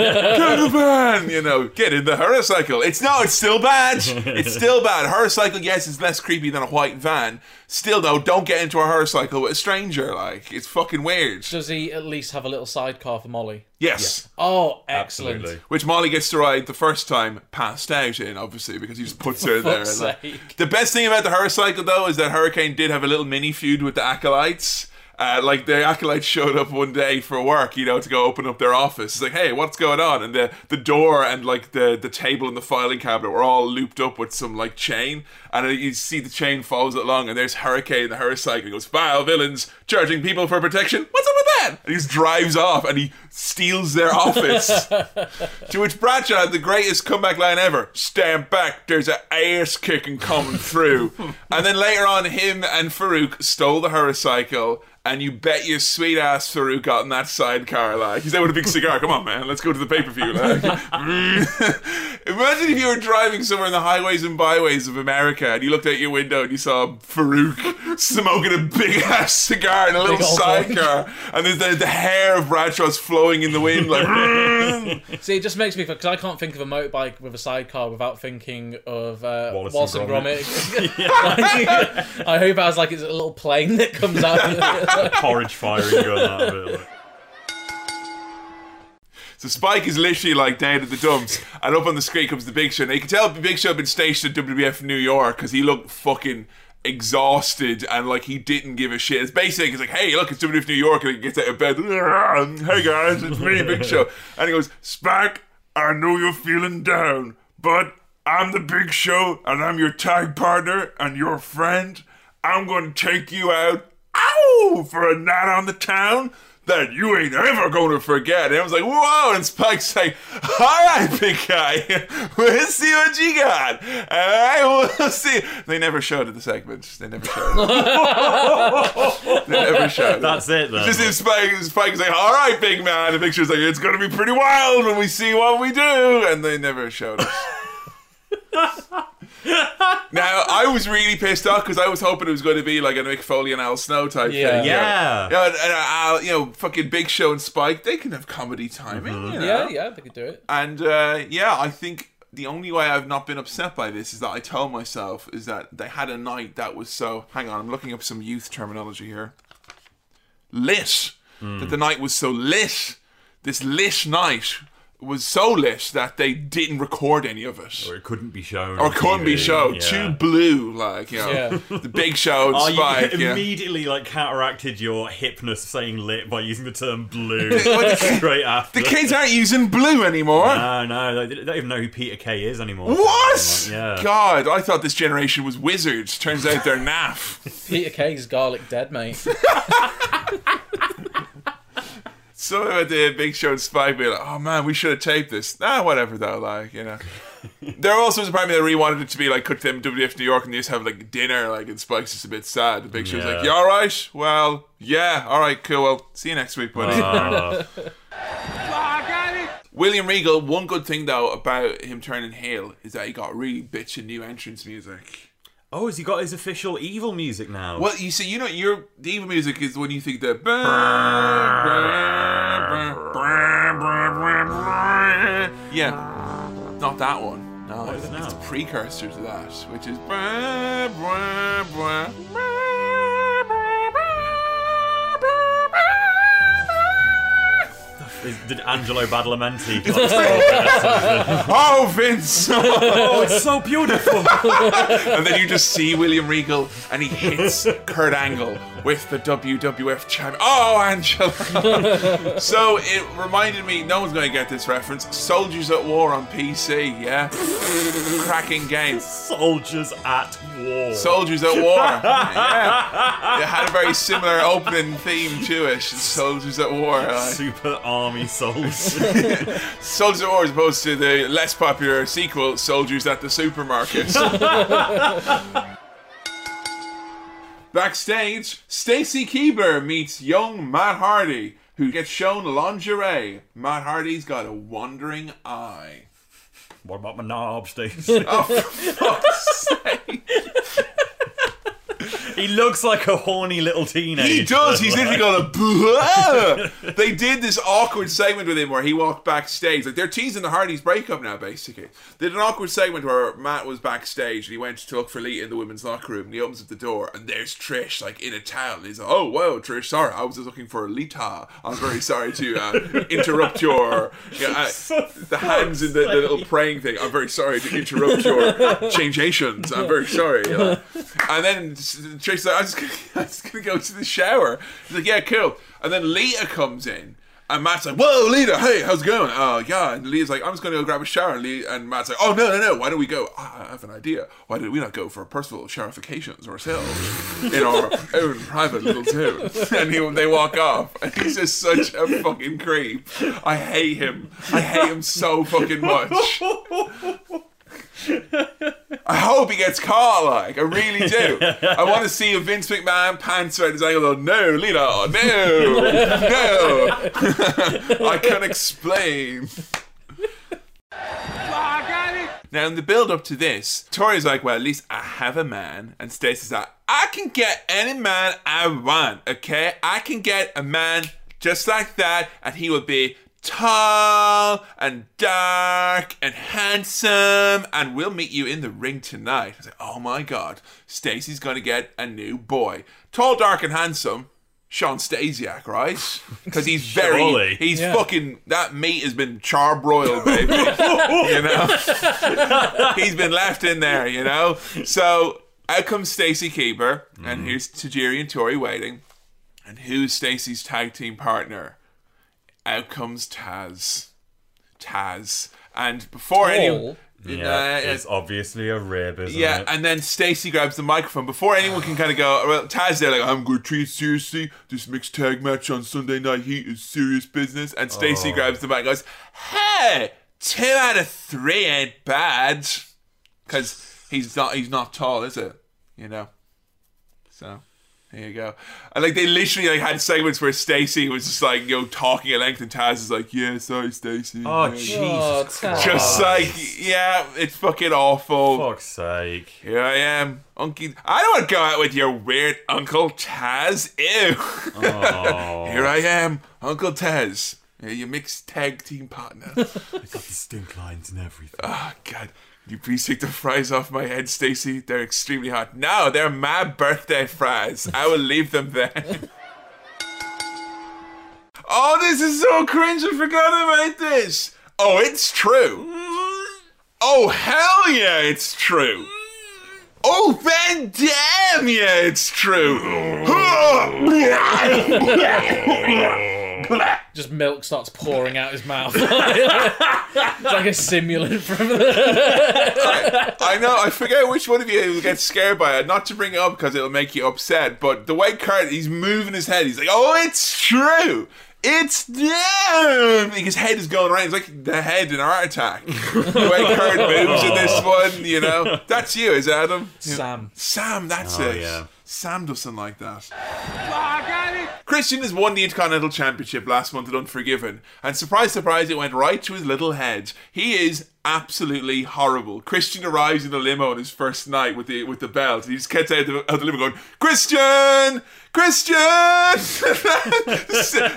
in the van! You know, get in the Hurricycle. It's no, it's still bad! It's still bad. Hurricycle, yes, is less creepy than a white van. Still, though, don't get into a Hurricycle with a stranger. Like, it's fucking weird. Does he at least have a little sidecar for Molly? Yes. Yeah. Oh, excellent. Absolutely. Which Molly gets to ride the first time, passed out in, obviously, because he just puts her there. Like, the best thing about the Hurricycle, though, is that Hurricane did have a little mini feud with the Acolytes. Uh, like, the Acolytes showed up one day for work, you know, to go open up their office. It's like, hey, what's going on? And the, the door and, like, the, the table and the filing cabinet were all looped up with some, like, chain. And you see the chain follows it along, and there's Hurricane the Hurricycle. He goes, vile villains, charging people for protection. What's up with that? And he just drives off, and he steals their office. To which Bradshaw had the greatest comeback line ever. Stand back, there's an ass-kicking coming through. And then later on, him and Farouk stole the Hurricycle. And you bet your sweet ass Farouk got in that sidecar, like. He's there with a big cigar. Come on, man. Let's go to the pay-per-view, like. Imagine if you were driving somewhere in the highways and byways of America and you looked out your window and you saw Farouk smoking a big-ass cigar in a little sidecar. And there's the, the hair of Bradshaw's flowing in the wind, like. See, it just makes me... Because I can't think of a motorbike with a sidecar without thinking of uh, Wallace, Wallace and Gromit. And Gromit. Like, I hope I was like, it's a little plane that comes out of it. Porridge firing gun out of it. Like. So Spike is literally like down at the dumps, and up on the screen comes the Big Show. Now you can tell Big Show had been stationed at W W F in New York because he looked fucking exhausted and like he didn't give a shit. It's basically it's like, hey, look, it's W W F New York, and he gets out of bed. Hey guys, it's me, Big Show. And he goes, Spike, I know you're feeling down, but I'm the Big Show, and I'm your tag partner and your friend. I'm going to take you out, ow, for a night on the town that you ain't ever going to forget. And I was like, whoa. And Spike's like, all right, big guy, we'll see what you got. All right, we'll see. They never showed it, the segment. They never showed it. They never showed it. That's it, though. Just if Spike, Spike's like, all right, big man. The picture's like, it's going to be pretty wild when we see what we do. And they never showed it. Now, I was really pissed off because I was hoping it was going to be like a Mick Foley and Al Snow type yeah. thing. Yeah. You know? And, and Al, you know, fucking Big Show and Spike, they can have comedy timing. Mm-hmm. You know? Yeah, yeah, they could do it. And uh, yeah, I think the only way I've not been upset by this is that I told myself is that they had a night that was so... Hang on, I'm looking up some youth terminology here. Lit. Mm. That the night was so lit. This lit night... was so lit that they didn't record any of it. Or it couldn't be shown. Or it couldn't be shown. Yeah. Too blue, like, you know. Yeah. The Big Show and Spike. You immediately, yeah. like, counteracted your hipness saying lit by using the term blue straight after. The kids aren't using blue anymore. No, no. They don't even know who Peter Kay is anymore. What? Like, yeah. God, I thought this generation was wizards. Turns out they're naff. Peter Kay's garlic dead, mate. Something about the Big Show and Spike being like, oh man, we should have taped this. Nah, whatever though, like, you know. There also was a part of me that really wanted it to be like cut to W W F New York and they just have like dinner, like, and Spike's just a bit sad. The Big Show's yeah. like, you alright? Well, yeah, alright, cool, well, see you next week, buddy. Uh. William Regal, one good thing though about him turning heel is that he got really bitchin' new entrance music. Oh, has he got his official evil music now? Well, you see, you know, your the evil music is when you think that. Yeah, not that one. No, what is it now? It's a precursor to that, which is. Did Angelo Badalamenti? Oh, Vince! Oh, it's so beautiful! And then you just see William Regal and he hits Kurt Angle with the W W F champion. Oh, Angelo! So it reminded me, no one's going to get this reference. Soldiers at War on P C, yeah? Cracking game. Soldiers at War. Soldiers at War. Yeah. It had a very similar opening theme to it. Soldiers at War. Like. Super arm. Army Soldiers. Soldiers at War as opposed to the less popular sequel, Soldiers at the Supermarket. Backstage, Stacy Keibler meets young Matt Hardy, who gets shown lingerie. Matt Hardy's got a wandering eye. What about my knob, Stacy? Oh, for fuck's sake. He looks like a horny little teenager. He does. He's like... literally going to... They did this awkward segment with him where he walked backstage. Like, they're teasing the Hardys' breakup now, basically. They did an awkward segment where Matt was backstage and he went to look for Lita in the women's locker room and he opens up the door and there's Trish, like, in a towel. And he's like, oh, whoa, Trish, sorry. I was just looking for Lita. I'm very sorry to uh, interrupt your... You know, uh, the hands in the, the little praying thing. I'm very sorry to interrupt your changeations. I'm very sorry. You know. And then... Tracy's like, I'm just, gonna, I'm just gonna go to the shower. He's like, yeah, cool. And then Lita comes in, and Matt's like, whoa, Lita, hey, how's it going? Oh, yeah. And Lita's like, I'm just gonna go grab a shower. And, Lita, and Matt's like, oh, no, no, no, why don't we go? Oh, I have an idea. Why did we not go for personal showerifications ourselves in our own private little town? And he, they walk off, and he's just such a fucking creep. I hate him. I hate him so fucking much. I hope he gets caught, like, I really do. I want to see a Vince McMahon pants around his ankle, no, Lita, no, no. I can't explain. Now, in the build-up to this, Tori's like, well, at least I have a man. And Stacey's like, I can get any man I want, okay? I can get a man just like that, and he will be... tall and dark and handsome, and we'll meet you in the ring tonight. I was like, oh my god, Stacey's gonna get a new boy. Tall, dark, and handsome, Sean Stasiak, right? Because he's very, Surely. he's yeah. fucking, that meat has been charbroiled, baby. You know? He's been left in there, you know? So out comes Stacy Keibler, mm. and here's Tajiri and Tori waiting. And who's Stacey's tag team partner? Out comes Taz. Taz. And before tall. anyone... Yeah, you know, it's obviously a rib, isn't yeah, it? Yeah, and then Stacey grabs the microphone before anyone can kind of go, well, Taz, they're like, I'm going to treat you seriously. This mixed tag match on Sunday Night Heat is serious business. And Stacey oh. grabs the mic and goes, hey, two out of three ain't bad. Because he's not, he's not tall, is it? You know? So... there you go. And like they literally like had segments where Stacey was just like, you know, talking at length, and Taz is like, "Yeah, sorry, Stacey." Oh yeah. Jesus! Oh, Taz. Just like, yeah, it's fucking awful. Fuck's sake! Here I am, Unky. I don't want to go out with your weird Uncle Taz. Ew. Oh. Here I am, Uncle Taz, your mixed tag team partner. I got the stink lines and everything. Oh God. You please take the fries off my head, Stacey. They're extremely hot. No, they're my birthday fries. I will leave them there. Oh, this is so cringe. I forgot about this. Oh, it's true. Oh, hell yeah, it's true. Oh, then damn yeah, it's true. Just milk starts pouring out his mouth. It's like a simulant from the... I, I know, I forget which one of you gets scared by it. Not to bring it up because it'll make you upset, but the way Kurt, he's moving his head, he's like, oh, it's true. It's damn. His head is going around. It's like the head in Art Attack. The way Kurt moves in this one, you know. That's you, is it, Adam? Sam. Sam, that's oh, it. Yeah. Sam doesn't like that. Oh, Christian has won the Intercontinental Championship last month at Unforgiven, and surprise, surprise, it went right to his little head. He is absolutely horrible. Christian arrives in the limo on his first night with the with the belt, and he just gets out of the, out of the limo going, Christian! Christian!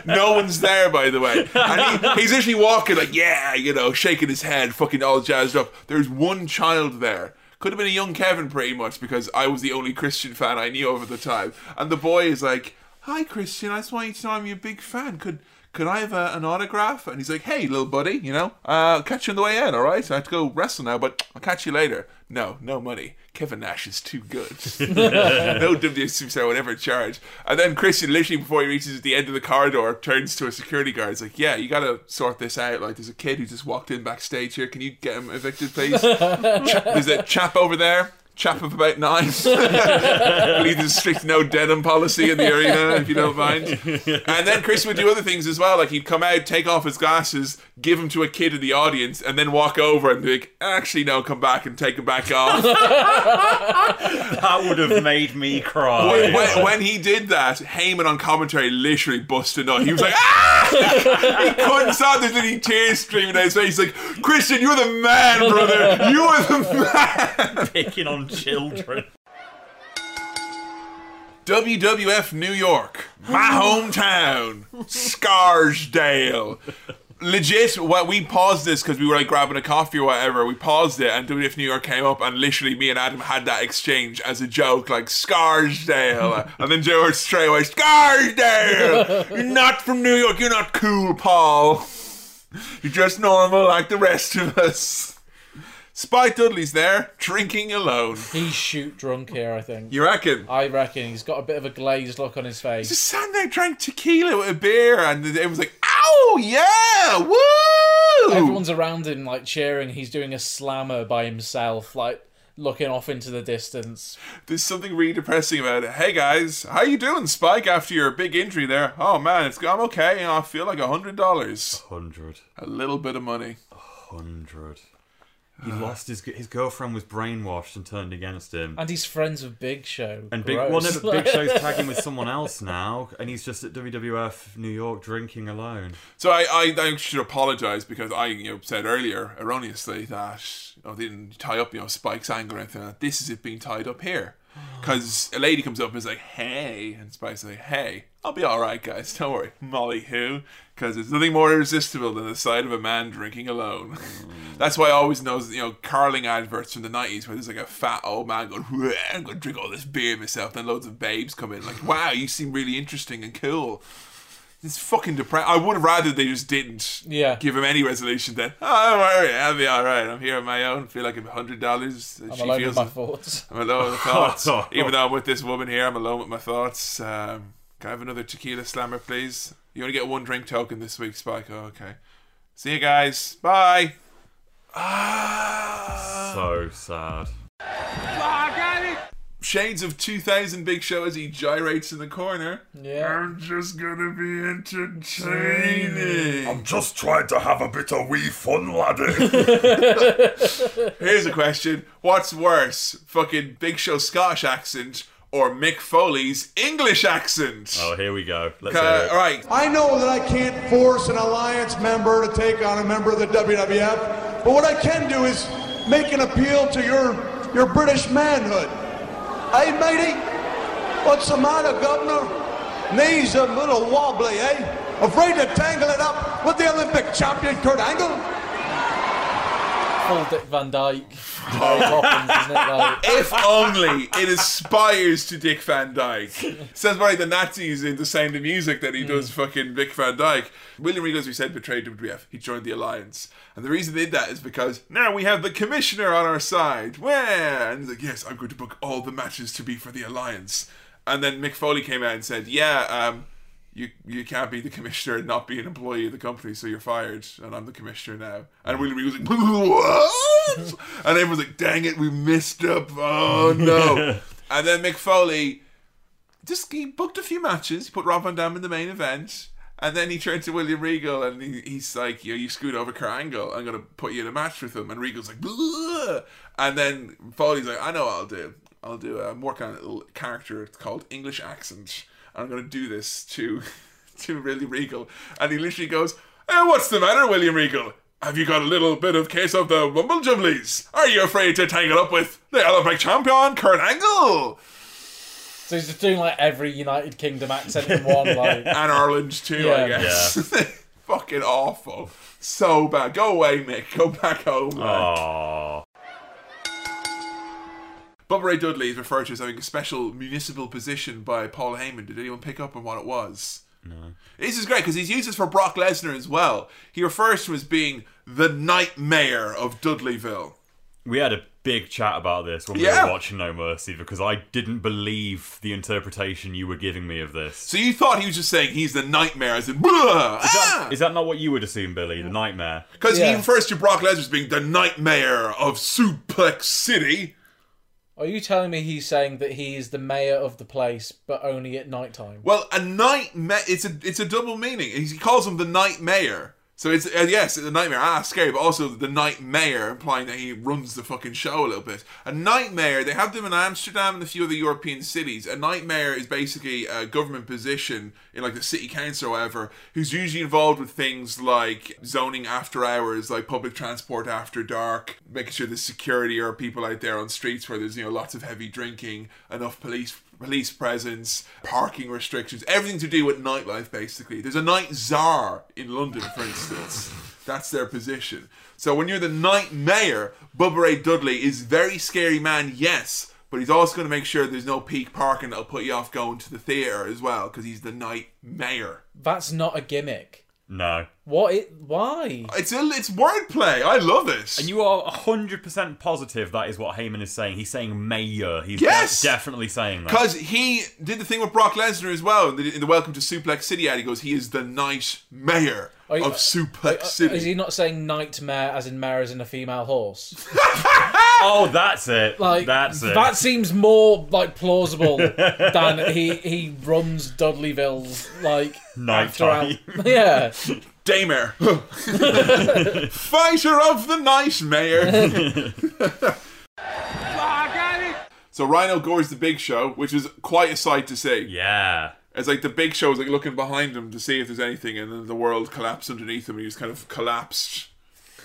No one's there, by the way. And he, he's literally walking like, yeah, you know, shaking his head, fucking all jazzed up. There's one child there. Could have been a young Kevin, pretty much, because I was the only Christian fan I knew over the time. And the boy is like, hi, Christian, I just want you to know I'm your big fan. Could could I have a, an autograph? And he's like, hey, little buddy, you know, uh, I'll catch you on the way in, all right? I have to go wrestle now, but I'll catch you later. No, no money. Kevin Nash is too good. No W W E superstar would ever charge. And then Christian, literally before he reaches the end of the corridor, turns to a security guard. He's like, yeah, you got to sort this out. Like, there's a kid who just walked in backstage here. Can you get him evicted, please? Ch- there's a chap over there. Chap of about nine. Believe there's a strict no denim policy in the arena, if you don't mind. And then Chris would do other things as well. Like, he'd come out, take off his glasses, give them to a kid in the audience, and then walk over and be like, actually, no, come back, and take them back off. That would have made me cry. When, when, when he did that, Heyman on commentary literally busted up. He was like, ah! He couldn't stop. There's any tears streaming out his face. He's like, Christian, you're the man, brother. You are the man. Picking on children. W W F New York, my hometown, Scarsdale. Legit, well, we paused this because we were like grabbing a coffee or whatever. We paused it, and W W F New York came up, and literally me and Adam had that exchange as a joke, like Scarsdale. And then George straight away, Scarsdale! You're not from New York, you're not cool, Paul. You're just normal like the rest of us. Spike Dudley's there, drinking alone. He's shoot drunk here, I think. You reckon? I reckon. He's got a bit of a glazed look on his face. He's just sat there, drank tequila with a beer, and it was like, ow, yeah, woo! Everyone's around him, like, cheering. He's doing a slammer by himself, like, looking off into the distance. There's something really depressing about it. Hey, guys, how you doing, Spike, after your big injury there? Oh, man, it's I'm okay. You know, I feel like a hundred dollars. a hundred. A little bit of money. a hundred. He lost his his girlfriend was brainwashed and turned against him. And he's friends with Big Show. And Big, well, no, Big Show's tagging with someone else now, and he's just at W W F New York drinking alone. So I, I, I should apologise because I you know, said earlier erroneously that I you know, didn't tie up you know Spike's anger or anything. Like, this is it being tied up here because a lady comes up and is like, "Hey," and Spike's like, "Hey, I'll be all right, guys. Don't worry, Molly who." Because there's nothing more irresistible than the sight of a man drinking alone. That's why I always know, you know, carling adverts from the nineties where there's like a fat old man going, I'm going to drink all this beer myself. Then loads of babes come in like, wow, you seem really interesting and cool. It's fucking depressing. I would have rather they just didn't yeah. give him any resolution than, oh, don't worry, I'll be all right. I'm here on my own. I feel like I'm a hundred dollars. I'm she alone feels with my thoughts. I'm alone with my thoughts. Even though I'm with this woman here, I'm alone with my thoughts. Um, can I have another tequila slammer, please? You only get one drink token this week, Spike. Oh, okay. See you guys. Bye. Ah. So sad. Oh, I got it. Shades of two thousand Big Show as he gyrates in the corner. Yeah. I'm just gonna be entertaining. I'm just trying to have a bit of wee fun, laddie. Here's a question. What's worse? Fucking Big Show's Scottish accent or Mick Foley's English accent? Oh, here we go. Let's hear it. All right. I know that I can't force an Alliance member to take on a member of the W W F, but what I can do is make an appeal to your your British manhood. Hey, matey, what's the matter, Governor? Knees a little wobbly, eh? Afraid to tangle it up with the Olympic champion, Kurt Angle? Full Dick Van Dyke. Oh, Poppins, isn't it, like? If only it aspires to Dick Van Dyke. Sounds like the Nazis in the sound of music that he mm. does fucking Dick Van Dyke. William Regal, as we said, betrayed W W F. He joined the Alliance. And the reason they did that is because now we have the commissioner on our side. Where? And he's like, yes, I'm going to book all the matches to be for the Alliance. And then Mick Foley came out and said, yeah, um, You you can't be the commissioner and not be an employee of the company, so you're fired, and I'm the commissioner now. And William Regal was like, what? And everyone's like, dang it, we messed up. Oh, no. And then Mick Foley, just, he booked a few matches. He put Rob Van Dam in the main event. And then he turned to William Regal, and he, he's like, you know, you screwed over Kurt Angle. I'm going to put you in a match with him. And Regal's like, bleh. And then Foley's like, I know what I'll do. I'll do a more kind of little character called English accent. I'm going to do this to to William Regal. And he literally goes, eh, what's the matter, William Regal? Have you got a little bit of case of the Rumble Jumblies? Are you afraid to tangle up with the Olympic champion, Kurt Angle? So he's just doing like every United Kingdom accent in one. Like. And Ireland too, yeah. I guess. Yeah. Fucking awful. So bad. Go away, Mick. Go back home. Aww. Bubba Ray Dudley is referred to as having a special municipal position by Paul Heyman. Did anyone pick up on what it was? No. This is great because he's used this for Brock Lesnar as well. He refers to him as being the nightmare of Dudleyville. We had a big chat about this when we yeah. were watching No Mercy because I didn't believe the interpretation you were giving me of this. So you thought he was just saying he's the nightmare as in, is, ah! that, is that not what you would assume, Billy? The nightmare? Because yeah. he refers to Brock Lesnar as being the nightmare of Suplex City. Are you telling me he's saying that he is the mayor of the place, but only at night time? Well, a night ma- it's a it's a double meaning. He calls him the night mayor. So it's, uh, yes, the nightmare. Ah, scary, but also the night mayor, implying that he runs the fucking show a little bit. A nightmare, they have them in Amsterdam and a few other European cities. A nightmare is basically a government position in like the city council or whatever, who's usually involved with things like zoning after hours, like public transport after dark, making sure there's security or people out there on streets where there's, you know, lots of heavy drinking, enough police police presence, parking restrictions, everything to do with nightlife, basically. There's a night czar in London, for instance. That's their position. So when you're the night mayor, Bubba Ray Dudley is very scary man, yes, but he's also going to make sure there's no peak parking that'll put you off going to the theatre as well, because he's the night mayor. That's not a gimmick. No. What? It, why? It's a, it's wordplay. I love it. And you are one hundred percent positive that is what Heyman is saying. He's saying mayor. He's yes! de- definitely saying that. Because he did the thing with Brock Lesnar as well. In the, in the Welcome to Suplex City ad, he goes, he is the night mayor you, of Suplex are, City. Is he not saying nightmare as in mare as in a female horse? Oh, that's it. Like, that's it. That seems more like plausible than he he runs Dudleyville's like nighttime. Yeah. Daymare. Fighter of the Nightmare. So Rhino gores the Big Show, which is quite a sight to see. Yeah. It's like the Big Show is like looking behind him to see if there's anything, and then the world collapsed underneath him and he just kind of collapsed.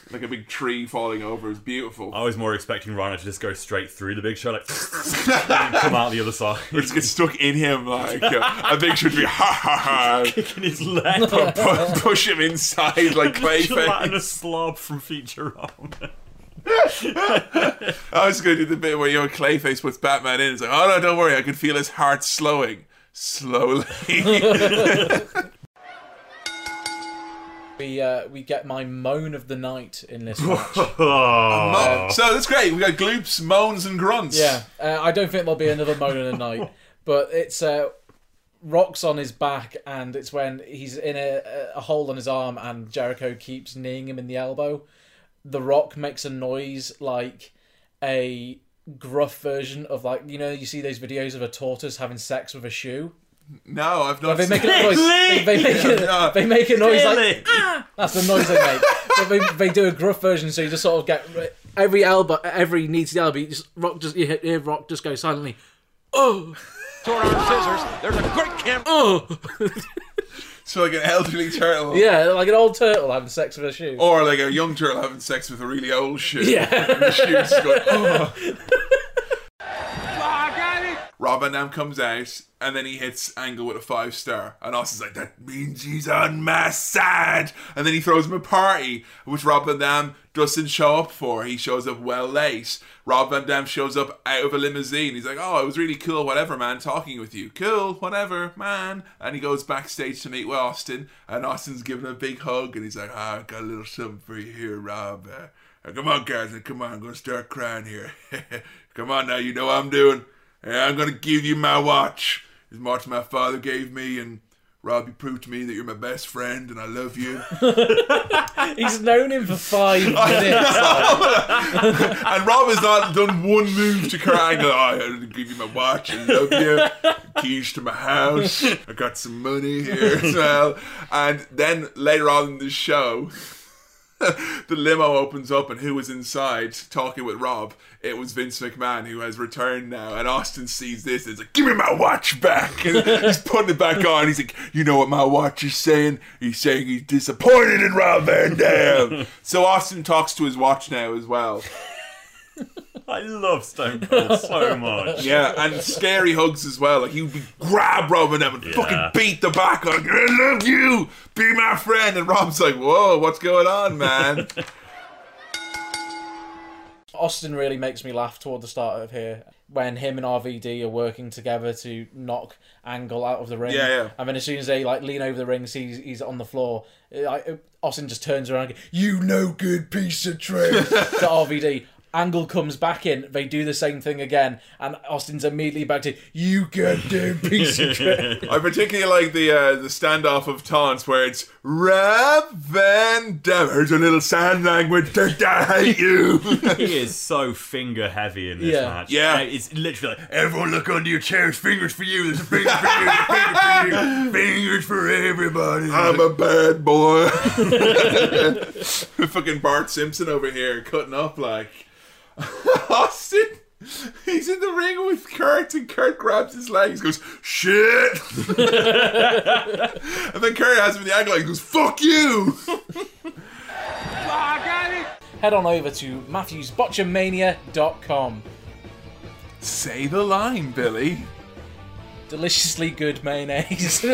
Like a big tree falling over. It's beautiful. I was more expecting Rhino to just go straight through the Big Show, like, and come out the other side. Or just get stuck in him, like, uh, a Big Show to be, ha ha ha. Kicking his leg. P- p- push him inside, like, Clayface. And a slob from Futurama. I was going to do the bit where, you know, Clayface puts Batman in. It's like, oh no, don't worry, I can feel his heart slowing. Slowly. We uh, we get my moan of the night in this match. Mo- so that's great. We got gloops, moans, and grunts. Yeah, uh, I don't think there'll be another moan of the night, but it's uh, Rock's on his back, and it's when he's in a, a hole on his arm, and Jericho keeps kneeing him in the elbow, The Rock makes a noise like a gruff version of, like, you know, you see those videos of a tortoise having sex with a shoe. No, I've not. Well, they make a noise. They, they, make yeah, a, no. they make a noise like ah! That's the noise they make. But they, they do a gruff version, so you just sort of get every elbow, every knee to the elbow. You just rock, just you hear Rock just go silently. Oh, torn on scissors. There's a great camera. Oh. So like an elderly turtle. Yeah, like an old turtle having sex with a shoe. Or like a young turtle having sex with a really old shoe. Yeah. And the shoe's going, oh. Rob Van Dam comes out, and then he hits Angle with a five star. And Austin's like, that means he's on my side. And then he throws him a party, which Rob Van Dam doesn't show up for. He shows up well late. Rob Van Dam shows up out of a limousine. He's like, oh, it was really cool, whatever, man, talking with you. Cool, whatever, man. And he goes backstage to meet with Austin. And Austin's giving him a big hug. And he's like, ah, oh, I got a little something for you here, Rob. Uh, come on, guys. Come on, I'm going to start crying here. Come on now, you know what I'm doing. Yeah, I'm going to give you my watch. It's watch my father gave me, and Rob, you proved to me that you're my best friend, and I love you. He's known him for five minutes. And Rob has not done one move to cry and go, oh, I'm going to give you my watch, I love you. Keys to my house. I got some money here as well. And then later on in the show... the limo opens up, and who was inside talking with Rob? It was Vince McMahon, who has returned now. And Austin sees this and is like, give me my watch back. And he's putting it back on. He's like, you know what my watch is saying? He's saying he's disappointed in Rob Van Dam. So Austin talks to his watch now as well. I love Stone Cold so much. Yeah, and scary hugs as well. Like, he would grab Rob and them and yeah. fucking beat the back on. Like, I love you! Be my friend! And Rob's like, whoa, what's going on, man? Austin really makes me laugh toward the start of here. When him and R V D are working together to knock Angle out of the ring. Yeah, yeah. And then as soon as they, like, lean over the ring, sees he's on the floor, like, Austin just turns around and goes, you no good piece of trash! To R V D. Angle comes back in, they do the same thing again, and Austin's immediately back to, you goddamn piece of shit. I particularly like the uh, the standoff of taunts where it's Rob Van Dam. Here's a little sign language. I hate you. He is so finger heavy in this yeah. match. Yeah, it's literally like, everyone look under your chairs. Fingers for you. There's a finger for you. Finger for you. Fingers for everybody. I'm a bad boy. Fucking Bart Simpson over here cutting up like. Austin, he's in the ring with Kurt, and Kurt grabs his legs, goes, shit! And then Kurt has him in the angle, and he goes, fuck you! Head on over to Matthews Botchamania dot com. Say the line, Billy. Deliciously good mayonnaise.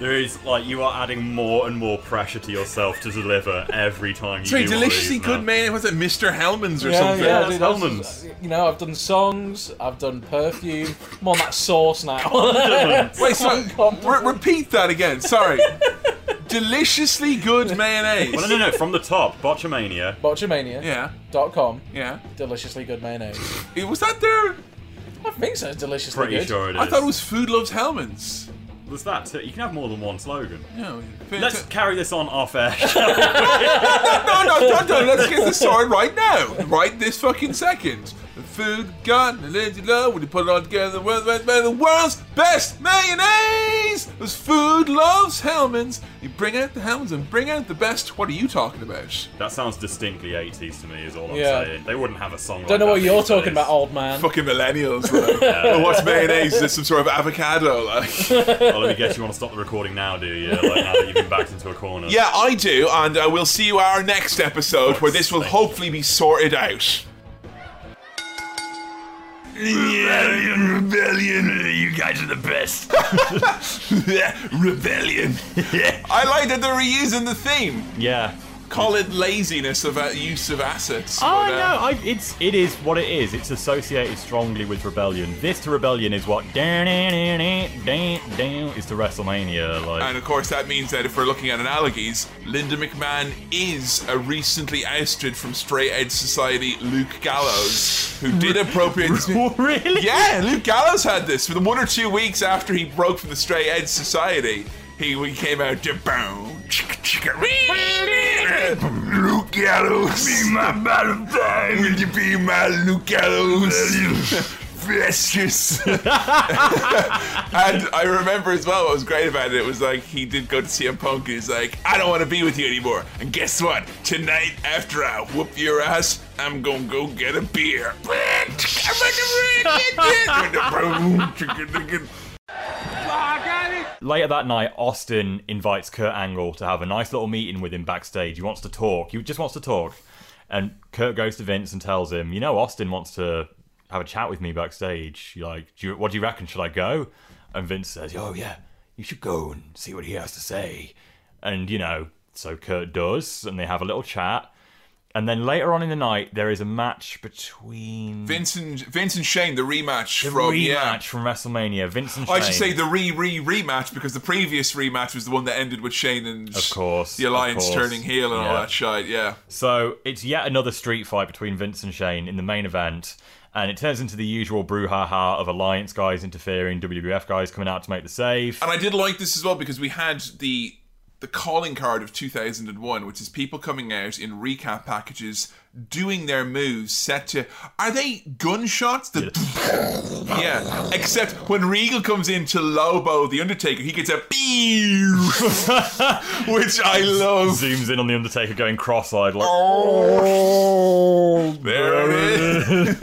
There is, like, you are adding more and more pressure to yourself to deliver every time you Sorry, do deliciously one of these, good man. Was it Mister Hellman's or yeah, something? Yeah, that's dude, Hellman's. That's, you know, I've done songs, I've done perfume. I'm on that sauce now. Wait, so re- repeat that again. Sorry. Deliciously good mayonnaise. Well, no, no, no. From the top, Botchamania. Botchamania. Yeah. Dot com. Yeah. Deliciously good mayonnaise. Was that there? I think so. It's deliciously Pretty good. Pretty sure it is. I thought it was Food Loves Hellman's. There's that too. You can have more than one slogan. No, let's t- carry this on our fair share. no, no, no, no, let's get this started right now. Right this fucking second. The food, gun, and lady love, we put it all together. The world's best, the world's best mayonnaise! Because food loves Hellman's. You bring out the Hellman's and bring out the best. What are you talking about? That sounds distinctly eighties to me, is all I'm yeah. saying. They wouldn't have a song like that. Don't know what you're talking days. About, old man. Fucking millennials, like. yeah. Well, what's mayonnaise? Is this some sort of avocado, like? Well, let me guess, you want to stop the recording now, do you? Like, now that you've been backed into a corner. Yeah, I do, and uh, we'll see you at our next episode, where this will hopefully be sorted out. Rebellion, rebellion, you guys are the best. Rebellion. I like that they're reusing the theme. Yeah. Call it laziness of use of assets. Oh, but, uh, no, I, it's, it is what it is. It's associated strongly with rebellion. This to rebellion is what down, down, down, down is to WrestleMania. Like. And of course, that means that if we're looking at analogies, Linda McMahon is a recently ousted from Straight Edge Society Luke Gallows, who did appropriate... Really? Yeah, Luke Gallows had this for the one or two weeks after he broke from the Straight Edge Society. He, he came out to boom. Luke Gallows. Be my Valentine. Will you be my Luke Gallows? Precious. And I remember as well what was great about it was like he did go to C M Punk and he's like, I don't want to be with you anymore. And guess what? Tonight after I whoop your ass, I'm gonna go get a beer. Later that night, Austin invites Kurt Angle to have a nice little meeting with him backstage. He wants to talk. He just wants to talk. And Kurt goes to Vince and tells him, you know, Austin wants to have a chat with me backstage. Like, do you, what do you reckon? Should I go? And Vince says, oh yeah, you should go and see what he has to say. And, you know, so Kurt does, and they have a little chat. And then later on in the night, there is a match between Vince and, Vince and Shane, the rematch the from rematch yeah. from WrestleMania. Vince and Shane. I should say the re re rematch because the previous rematch was the one that ended with Shane and of course the alliance course. turning heel and yeah. all that shite. Yeah. So it's yet another street fight between Vince and Shane in the main event, and it turns into the usual brouhaha of alliance guys interfering, W W F guys coming out to make the save. And I did like this as well because we had the. the calling card of two thousand one, which is people coming out in recap packages doing their moves set to... Are they gunshots? The yeah. yeah. Except when Regal comes in to Lobo, The Undertaker, he gets a... which I love. Zooms in on The Undertaker going cross-eyed like... Oh, there it is.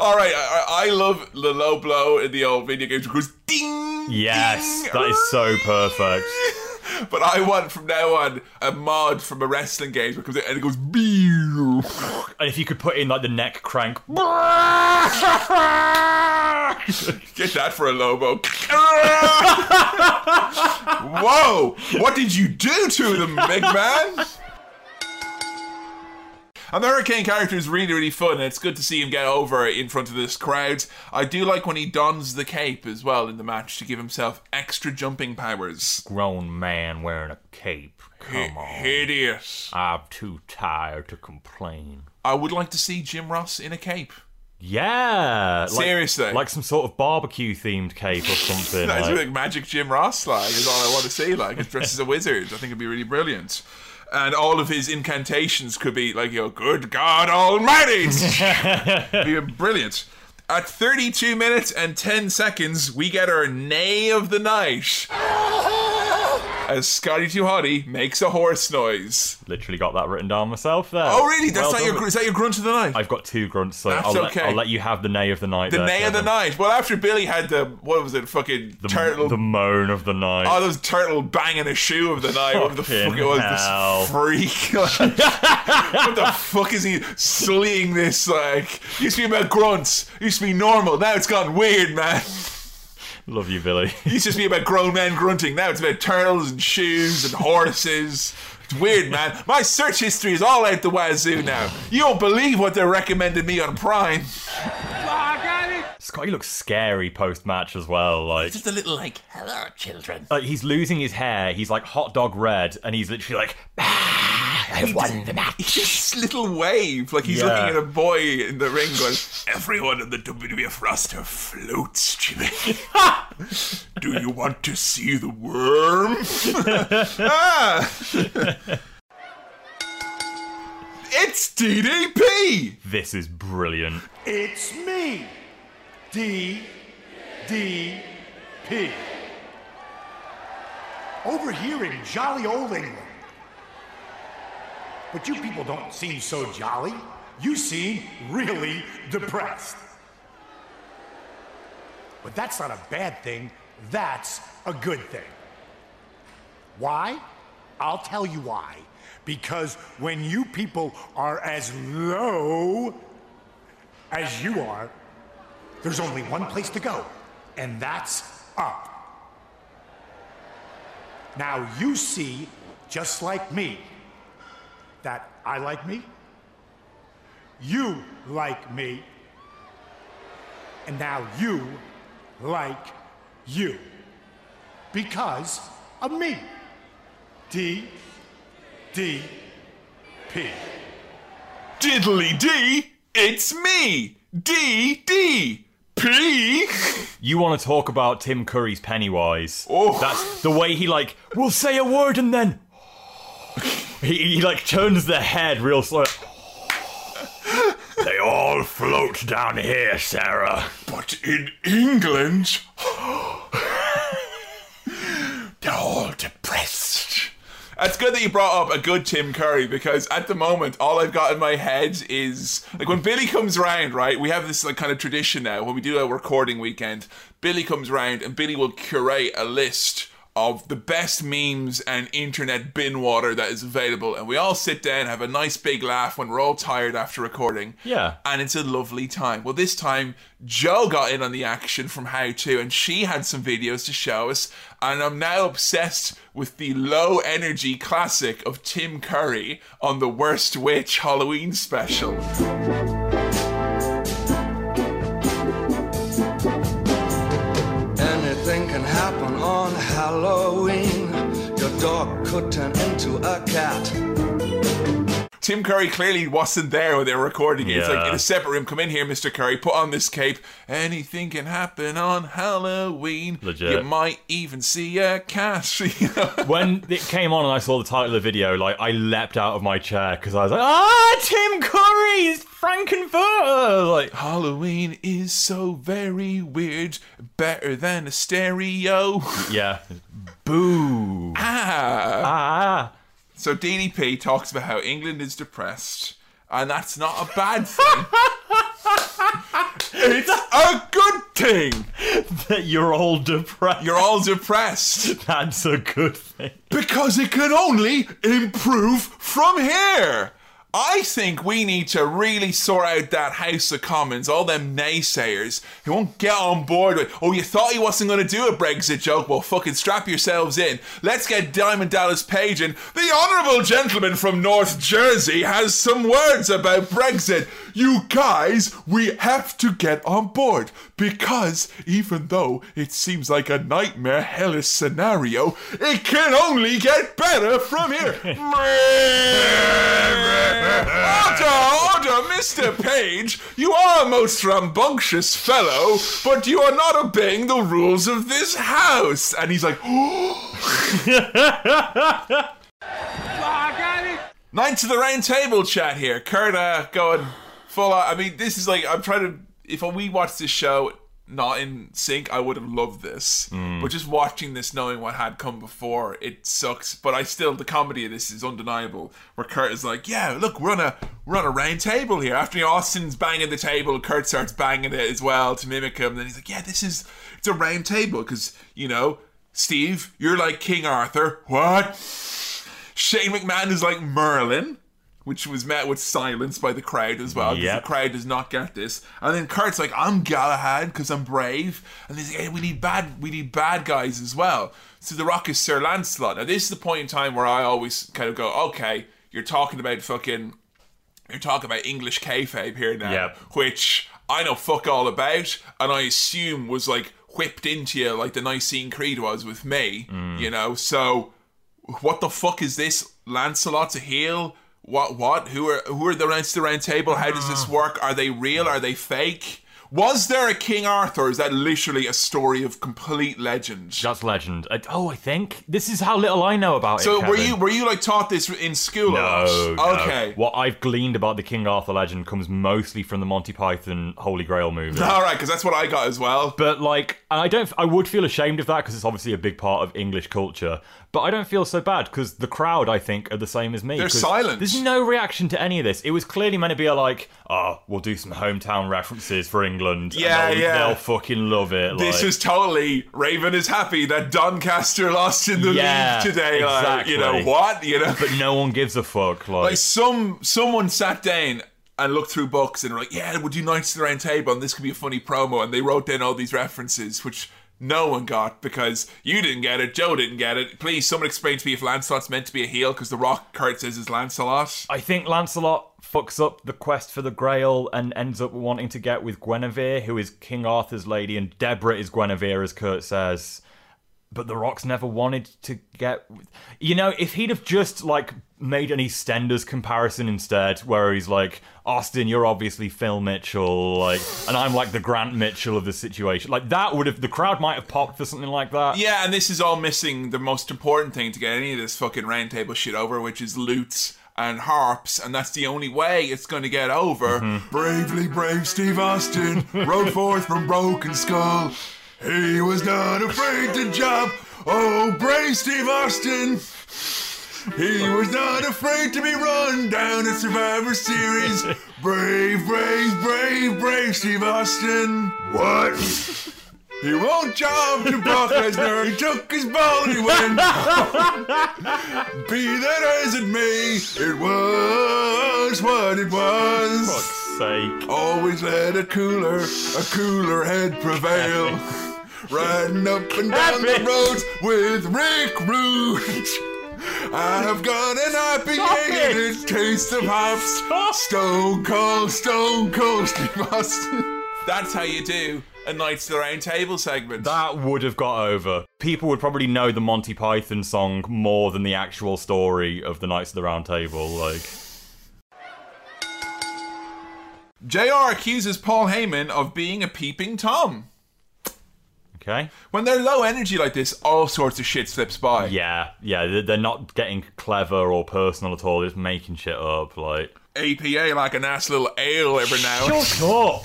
All right, I, I love the low blow in the old video games because ding! Yes, ding, that hooray. Is so perfect. But I want from now on a mod from a wrestling game because it, and it goes beow. And if you could put in like the neck crank, get that for a Lobo. Whoa! What did you do to them, big man? And the Hurricane character is really, really fun, and it's good to see him get over in front of this crowd. I do like when he dons the cape as well in the match to give himself extra jumping powers. Grown man wearing a cape. Come H- on. Hideous. I'm too tired to complain. I would like to see Jim Ross in a cape. Yeah. Like, seriously. Like some sort of barbecue-themed cape or something. That's like. Like Magic Jim Ross, like, is all I want to see. Like, he's dressed as a wizard. I think it'd be really brilliant. And all of his incantations could be like, you know, good God Almighty! Be brilliant. At thirty-two minutes and ten seconds, we get our neigh of the night. As Scotty Too Hotty makes a horse noise. Literally got that written down myself there. Oh, really? That's well not your gr- is that your grunt of the night? I've got two grunts, so I'll, okay. let, I'll let you have the neigh of the night. The there, neigh Kevin. Of the night. Well, after Billy had the, what was it, fucking the, turtle. The moan of the night. Oh, those turtle banging a shoe of the night. Fucking what the fuck it was, hell. This freak. What the fuck is he sullying this, like? Used to be about grunts. Used to be normal. Now it's gotten weird, man. Love you, Billy. It used to be about grown men grunting. Now it's about turtles and shoes and horses. It's weird, man. My search history is all out the wazoo now. You don't believe what they recommended me on Prime. Scotty looks scary post-match as well. Like just a little like, hello, children. Like he's losing his hair. He's like hot dog red, and he's literally like, ah, I he won does, the match. He's this little wave, like he's yeah. looking at a boy in the ring, going, everyone in the W W F roster floats, Jimmy. Do you want to see the worm? ah. It's D D P. This is brilliant. It's me. D, D, P. Over here in jolly old England. But you people don't seem so jolly. You seem really depressed. But that's not a bad thing. That's a good thing. Why? I'll tell you why. Because when you people are as low as you are, there's only one place to go, and that's up. Now you see, just like me, that I like me, you like me, and now you like you, because of me. D, D, P. Diddly D, it's me, D, D. Please? You want to talk about Tim Curry's Pennywise. Oh. That's the way he, like, will say a word and then... He, he, like, turns the head real slow. They all float down here, Sarah. But in England... They're all depressed. It's good that you brought up a good Tim Curry, because at the moment, all I've got in my head is... Like, when Billy comes round, right, we have this like kind of tradition now. When we do a recording weekend, Billy comes round and Billy will curate a list of the best memes and internet bin water that is available, and we all sit down and have a nice big laugh when we're all tired after recording. Yeah. And it's a lovely time. Well, this time, Jo got in on the action from How To, and she had some videos to show us, and I'm now obsessed with the low-energy classic of Tim Curry on the Worst Witch Halloween special. Anything can happen on Halloween. Your dog could turn into a cat. Tim Curry clearly wasn't there when they were recording it. Yeah. It's like in a separate room. Come in here, Mister Curry. Put on this cape. Anything can happen on Halloween. Legit. You might even see a cat. When it came on and I saw the title of the video, like I leapt out of my chair because I was like, ah, Tim Curry's Frankenfurter. Like, Halloween is so very weird. Better than a stereo. Yeah. Boo. Ah. Ah. So D D P talks about how England is depressed, and that's not a bad thing. It's a good thing that you're all depressed. You're all depressed. That's a good thing. Because it can only improve from here. I think we need to really sort out that House of Commons, all them naysayers who won't get on board with, oh, you thought he wasn't going to do a Brexit joke? Well, fucking strap yourselves in. Let's get Diamond Dallas Page in. The Honourable Gentleman from North Jersey has some words about Brexit. You guys, we have to get on board, because even though it seems like a nightmare hellish scenario, it can only get better from here. Order, order, Mister Page. You are a most rambunctious fellow, but you are not obeying the rules of this house. And he's like, oh. Knights of the Round Table chat here. Curda going full on. I mean, this is like, I'm trying to, if we watched this show not in sync, I would have loved this. Mm. But just watching this, knowing what had come before, it sucks. But I still, the comedy of this is undeniable. Where Kurt is like, yeah, look, we're on a, we're on a round table here. After Austin's banging the table, Kurt starts banging it as well to mimic him. And then he's like, yeah, this is, it's a round table. Because, you know, Steve, you're like King Arthur. What? Shane McMahon is like Merlin, which was met with silence by the crowd as well, because yep. the crowd does not get this. And then Kurt's like, I'm Galahad because I'm brave. And he's like, hey, we need bad, we need bad guys as well. So The Rock is Sir Lancelot. Now this is the point in time where I always kind of go, okay, you're talking about fucking, you're talking about English kayfabe here now, yep. which I know fuck all about, and I assume was like whipped into you like the Nicene Creed was with me, mm. you know. So what the fuck is this? Lancelot's a heel? What, what? Who are who are the Knights of the Round Table? How does this work? Are they real? Are they fake? Was there a King Arthur? Or is that literally a story of complete legend? That's legend. I, oh, I think. This is how little I know about so it, So were you, were you like taught this in school? No, no. Okay. What I've gleaned about the King Arthur legend comes mostly from the Monty Python Holy Grail movie. All right, because that's what I got as well. But like, and I don't, I would feel ashamed of that because it's obviously a big part of English culture. But I don't feel so bad because the crowd, I think, are the same as me. They're silent. There's no reaction to any of this. It was clearly meant to be a like, oh, we'll do some hometown references for England. Yeah, and they'll, yeah. They'll fucking love it. This like. is totally, Raven is happy that Doncaster lost in the yeah, league today. Exactly. Like, you know, what? You know? But no one gives a fuck. Like, like some someone sat down and looked through books and were like, yeah, we'll do Knights of the Round Table and this could be a funny promo. And they wrote down all these references, which... no one got, because you didn't get it, Joe didn't get it. Please, someone explain to me if Lancelot's meant to be a heel, because The Rock, Kurt says, is Lancelot. I think Lancelot fucks up the quest for the Grail and ends up wanting to get with Guinevere, who is King Arthur's lady, and Deborah is Guinevere, as Kurt says. but The Rock's never wanted to get... You know, if he'd have just, like, made an EastEnders comparison instead, where he's like, Austin, you're obviously Phil Mitchell, like, and I'm like the Grant Mitchell of the situation. Like, that would have... The crowd might have popped for something like that. Yeah, and this is all missing the most important thing to get any of this fucking roundtable shit over, which is lutes and harps, and that's the only way it's going to get over. Mm-hmm. Bravely brave Steve Austin rode forth from Broken Skull. He was not afraid to jump. Oh, brave Steve Austin. He was not afraid to be run down at Survivor Series. Brave, brave, brave, brave Steve Austin. What? He won't jump to Brock Lesnar. He took his ball and he went. Be that as it may, it was what it was. For fuck's sake. Always let a cooler, a cooler head prevail. Riding up and down the roads with Rick Rude. I have got an I P A and it tastes of hops. Stone Cold, Stone Cold Steve Austin. That's how you do a Knights of the Round Table segment. That would have got over. People would probably know the Monty Python song more than the actual story of the Knights of the Round Table. Like, J R accuses Paul Heyman of being a peeping Tom. Okay. When they're low energy like this, all sorts of shit slips by. Yeah, yeah, they're not getting clever or personal at all. They're just making shit up, like... A P A like an ass little ale every now and then. Shut up!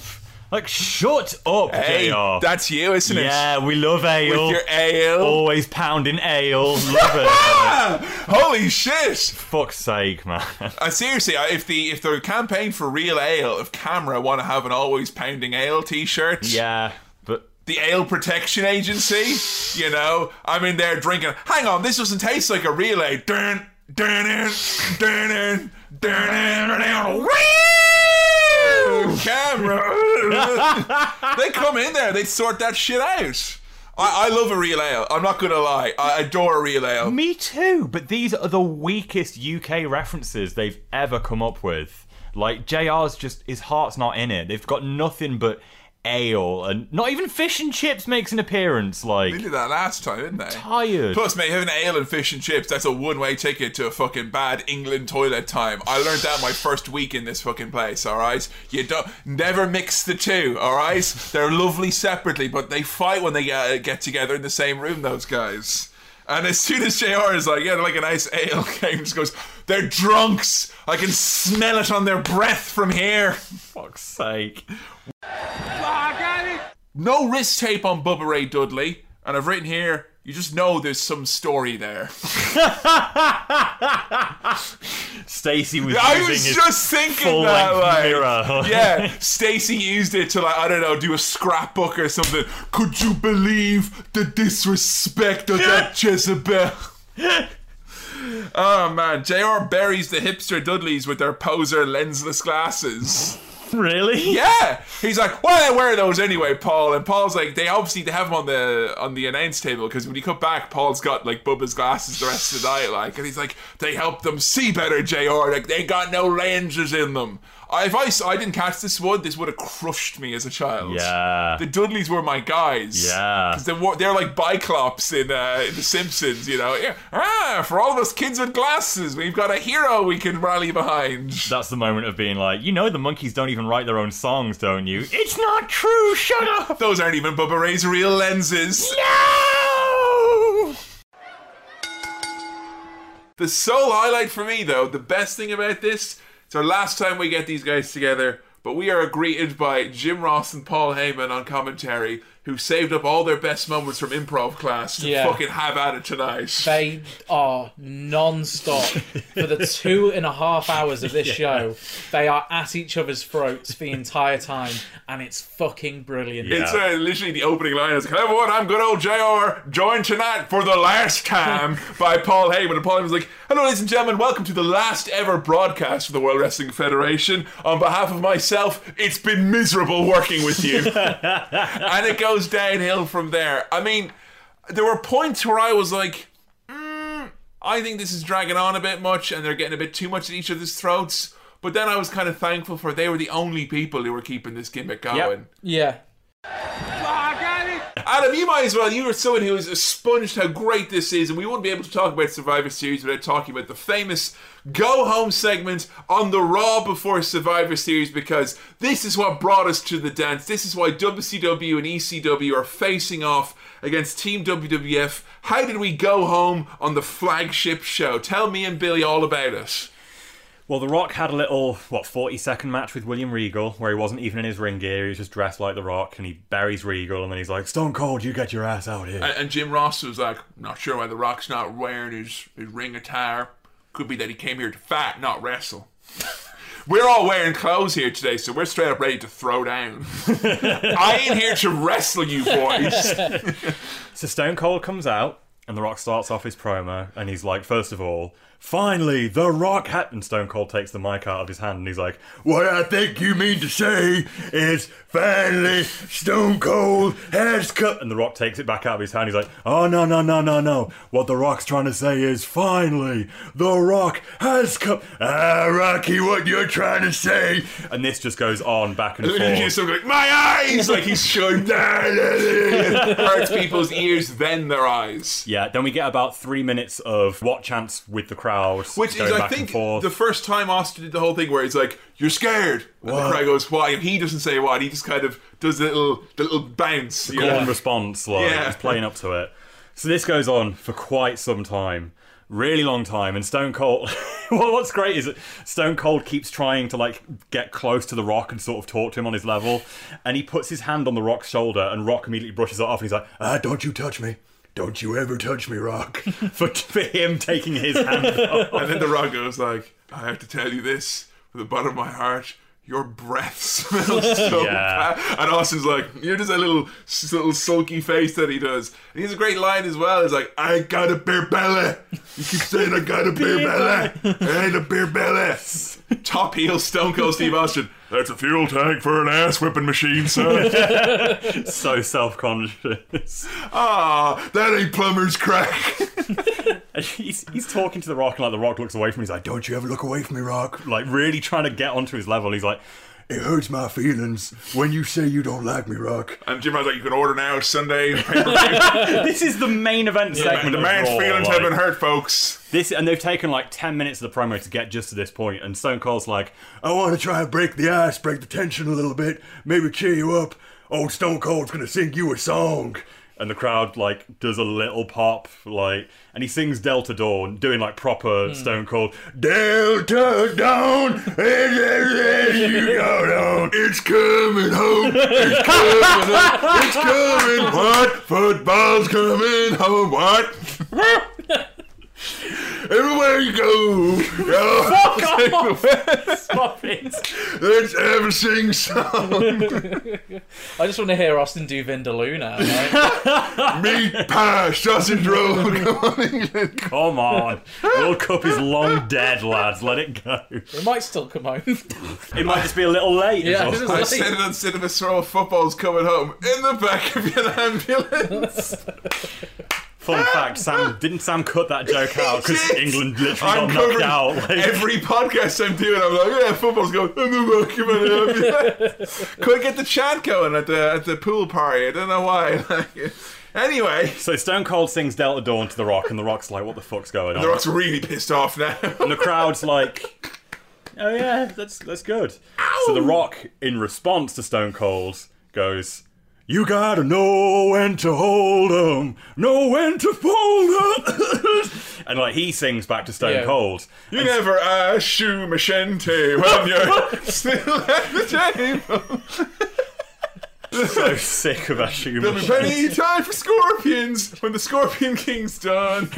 Like, shut up, hey, J R. That's you, isn't it? Yeah, we love ale. With your ale. Always pounding ale. Love it. Holy shit. Fuck's sake, man. Uh, seriously, if the if the campaign for real ale, if Camera want to have an always pounding ale t-shirt. Yeah, but... The Ale Protection Agency, you know? I'm in there drinking. Hang on, this doesn't taste like a real ale. Dun, dun, dun, dun, dun, dun, dun, dun. Camera. They come in there, they sort that shit out. I, I love a real ale, I'm not gonna lie. I adore a real ale. Me too, but these are the weakest U K references they've ever come up with. Like, J R's just, his heart's not in it. They've got nothing but ale, and not even fish and chips makes an appearance. Like, they did that last time, didn't they? Tired. Plus, mate, having ale and fish and chips, that's a one-way ticket to a fucking bad England toilet time. I learned that my first week in this fucking place. All right, you don't never mix the two. All right, they're lovely separately, but they fight when they uh, get together in the same room. Those guys. And as soon as J R is like, yeah, like a nice ale, game, just goes, they're drunks. I can smell it on their breath from here. Fuck's sake. No wrist tape on Bubba Ray Dudley, and I've written here, you just know there's some story there. Stacey was I using was his just thinking full that, like, mirror. Yeah, Stacey used it to, like, I don't know, do a scrapbook or something. Could you believe the disrespect of that Jezebel? Oh man, J R buries the hipster Dudleys with their poser lensless glasses. Really? Yeah. He's like, why do I wear those anyway, Paul? And Paul's like, they obviously they have him on the on the announce table, because when you cut back, Paul's got like Bubba's glasses the rest of the night, like, and he's like, they help them see better, J R. Like, they got no lenses in them. I, if I, I didn't catch this one, this would have crushed me as a child. Yeah. The Dudleys were my guys. Yeah. Because they were, they're like Biclops in, uh, in The Simpsons, you know. Yeah. Ah, for all of us kids with glasses, we've got a hero we can rally behind. That's the moment of being like, you know the monkeys don't even write their own songs, don't you? It's not true, shut up! Those aren't even Bubba Ray's real lenses. No! The sole highlight for me, though, the best thing about this... It's our last time we get these guys together, but we are greeted by Jim Ross and Paul Heyman on commentary, who saved up all their best moments from improv class to yeah. fucking have at it tonight. They are non-stop. For the two and a half hours of this yeah. show, they are at each other's throats the entire time, and it's fucking brilliant. Yeah. It's uh, literally the opening line is, "Hello everyone, I'm good old J R, joined tonight for the last time by Paul Heyman." And Paul Heyman's like, "Hello ladies and gentlemen, welcome to the last ever broadcast of the World Wrestling Federation. On behalf of myself, it's been miserable working with you." And it goes downhill from there. I mean, there were points where I was like, mm, I think this is dragging on a bit much and they're getting a bit too much at each other's throats. But then I was kind of thankful for they were the only people who were keeping this gimmick going. Yep. Yeah. Oh, I got it. Adam, you might as well. You were someone who has expunged how great this is, and we wouldn't be able to talk about Survivor Series without talking about the famous go-home segment on the Raw before Survivor Series, because this is what brought us to the dance. This is why W C W and E C W are facing off against Team W W F. How did we go home on the flagship show? Tell me and Billy all about it. Well, The Rock had a little, what, forty-second match with William Regal, where he wasn't even in his ring gear, he was just dressed like The Rock, and he buries Regal, and then he's like, Stone Cold, you get your ass out here. And, and Jim Ross was like, not sure why The Rock's not wearing his, his ring attire. Could be that he came here to fight, not wrestle. We're all wearing clothes here today, so we're straight up ready to throw down. I ain't here to wrestle you boys. So Stone Cold comes out, and The Rock starts off his promo, and he's like, first of all, finally, The Rock hat. And Stone Cold takes the mic out of his hand and he's like, what I think you mean to say is finally Stone Cold has cut. And The Rock takes it back out of his hand. He's like, oh, no, no, no, no, no. What The Rock's trying to say is finally The Rock has cut. Ah, Rocky, what you're trying to say. And this just goes on back and, and forth. He's sort of like, my eyes! Like he's showing hurts people's ears, then their eyes. Yeah, then we get about three minutes of what chants with the crowd. Which is, I think, the first time Austin did the whole thing where he's like, you're scared. And what? The crowd goes, why? And he doesn't say why. He just kind of does the little, the little bounce. The golden response. Like, yeah. He's playing up to it. So this goes on for quite some time. Really long time. And Stone Cold... well, what's great is that Stone Cold keeps trying to, like, get close to The Rock and sort of talk to him on his level. And he puts his hand on The Rock's shoulder and Rock immediately brushes it off and he's like, ah, don't you touch me. Don't you ever touch me, Rock. For, for him taking his hand off. And then The Rock goes like, I have to tell you this, from the bottom of my heart, your breath smells so yeah. bad. And Austin's like, you're just a little, little sulky face that he does. And he has a great line as well. He's like, I got a beer belly. You keep saying I got a beer belly. I ain't a beer belly. Top heel Stone Cold Steve Austin. That's a fuel tank for an ass-whipping machine, son. So self-conscious. Ah, that ain't plumber's crack. he's, he's talking to The Rock, and like The Rock looks away from him. He's like, don't you ever look away from me, Rock. Like, really trying to get onto his level. He's like, it hurts my feelings when you say you don't like me, Rock. And Jim Ross like, you can order now, Sunday. This is the main event segment. Yeah, the man's Raw, feelings like, have been hurt, folks. This And they've taken like ten minutes of the promo to get just to this point. And Stone Cold's like, I want to try and break the ice, break the tension a little bit, maybe cheer you up. Old Stone Cold's going to sing you a song. And the crowd, like, does a little pop, like... And he sings Delta Dawn, doing, like, proper mm. Stone Cold. Delta Dawn, you go down. It's coming home, it's coming home, it's coming. What? Football's coming home, what? Everywhere you go, oh, fuck off! Stop it! That's everything song. I just want to hear Austin do Vindaloo now. Right? Meat pie, sausage roll. Come on, England! Come on! World Cup is long dead, lads. Let it go. It might still come home. It might just be a little late. Yeah, well. I late. Said it on Cinema Sorrow. Football's coming home in the back of your ambulance. Fun fact, Sam didn't Sam cut that joke out because England literally got knocked out. Like. Every podcast I'm doing, I'm like, yeah, football's going. Could get the chant going at the at the pool party. I don't know why. Like, anyway, so Stone Cold sings Delta Dawn to The Rock, and The Rock's like, "What the fuck's going on?" The Rock's really pissed off now, and the crowd's like, "Oh yeah, that's that's good." Ow! So The Rock, in response to Stone Cold, goes. You gotta know when to hold 'em, know when to fold 'em. And like he sings back to Stone yeah. Cold. You and never assume a shinty when you're still at the table. So sick of Ashu. There'll be plenty time for scorpions when the Scorpion King's done.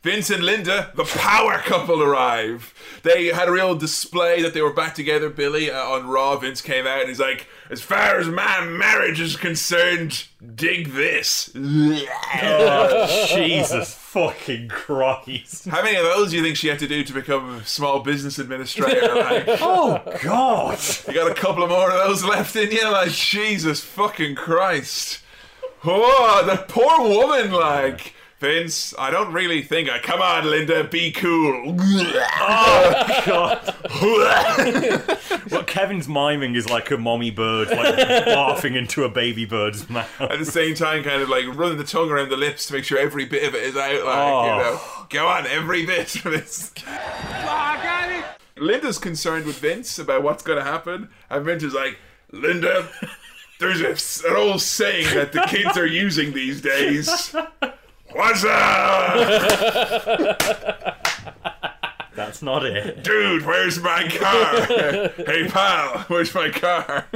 Vince and Linda, the power couple, arrive. They had a real display that they were back together, Billy, uh, on Raw. Vince came out and he's like, as far as my marriage is concerned, dig this. Oh, Jesus fucking Christ. How many of those do you think she had to do to become a small business administrator? Like, oh, God. You got a couple of more of those left in you? Like, Jesus fucking Christ. Oh, that poor woman, like... Vince, I don't really think I... Come on, Linda, be cool. Oh, God. What Kevin's miming is like a mommy bird, like, laughing into a baby bird's mouth. At the same time, kind of, like, running the tongue around the lips to make sure every bit of it is out, like, oh. you know. Go on, every bit for this. I got it. Linda's concerned with Vince about what's going to happen, and Vince is like, Linda, there's a, an old saying that the kids are using these days. What's up? That's not it. Dude, where's my car? Hey, pal, where's my car?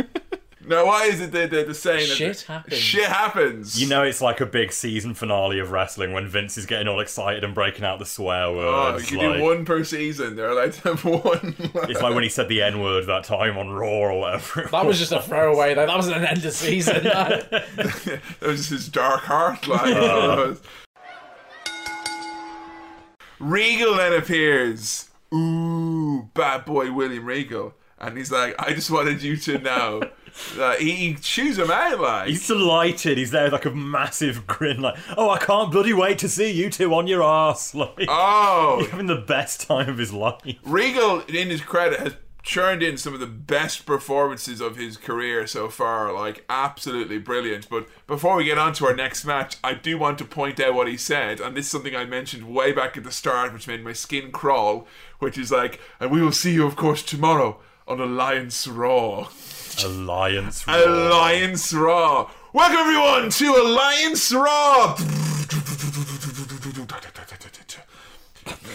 Now, why is it they're, they're saying that... Shit happens. Shit happens. You know it's like a big season finale of wrestling when Vince is getting all excited and breaking out the swear words. Oh, you like, do one per season. They're allowed to have one. It's like when he said the N-word that time on Raw or whatever. That was, was just a throwaway, though. That wasn't an end of season. That, that was his dark heart line. Uh. Regal then appears. Ooh, bad boy William Regal. And he's like, I just wanted you to know... Like, he, he chews him out, like. He's delighted. He's there with, like, a massive grin, like, oh, I can't bloody wait to see you two on your arse. Like, oh. He's having the best time of his life. Regal, in his credit, has churned in some of the best performances of his career so far. Like, absolutely brilliant. But before we get on to our next match, I do want to point out what he said. And this is something I mentioned way back at the start, which made my skin crawl, which is like, and we will see you, of course, tomorrow on Alliance Raw. Alliance Raw. Alliance Raw. Welcome, everyone, to Alliance Raw.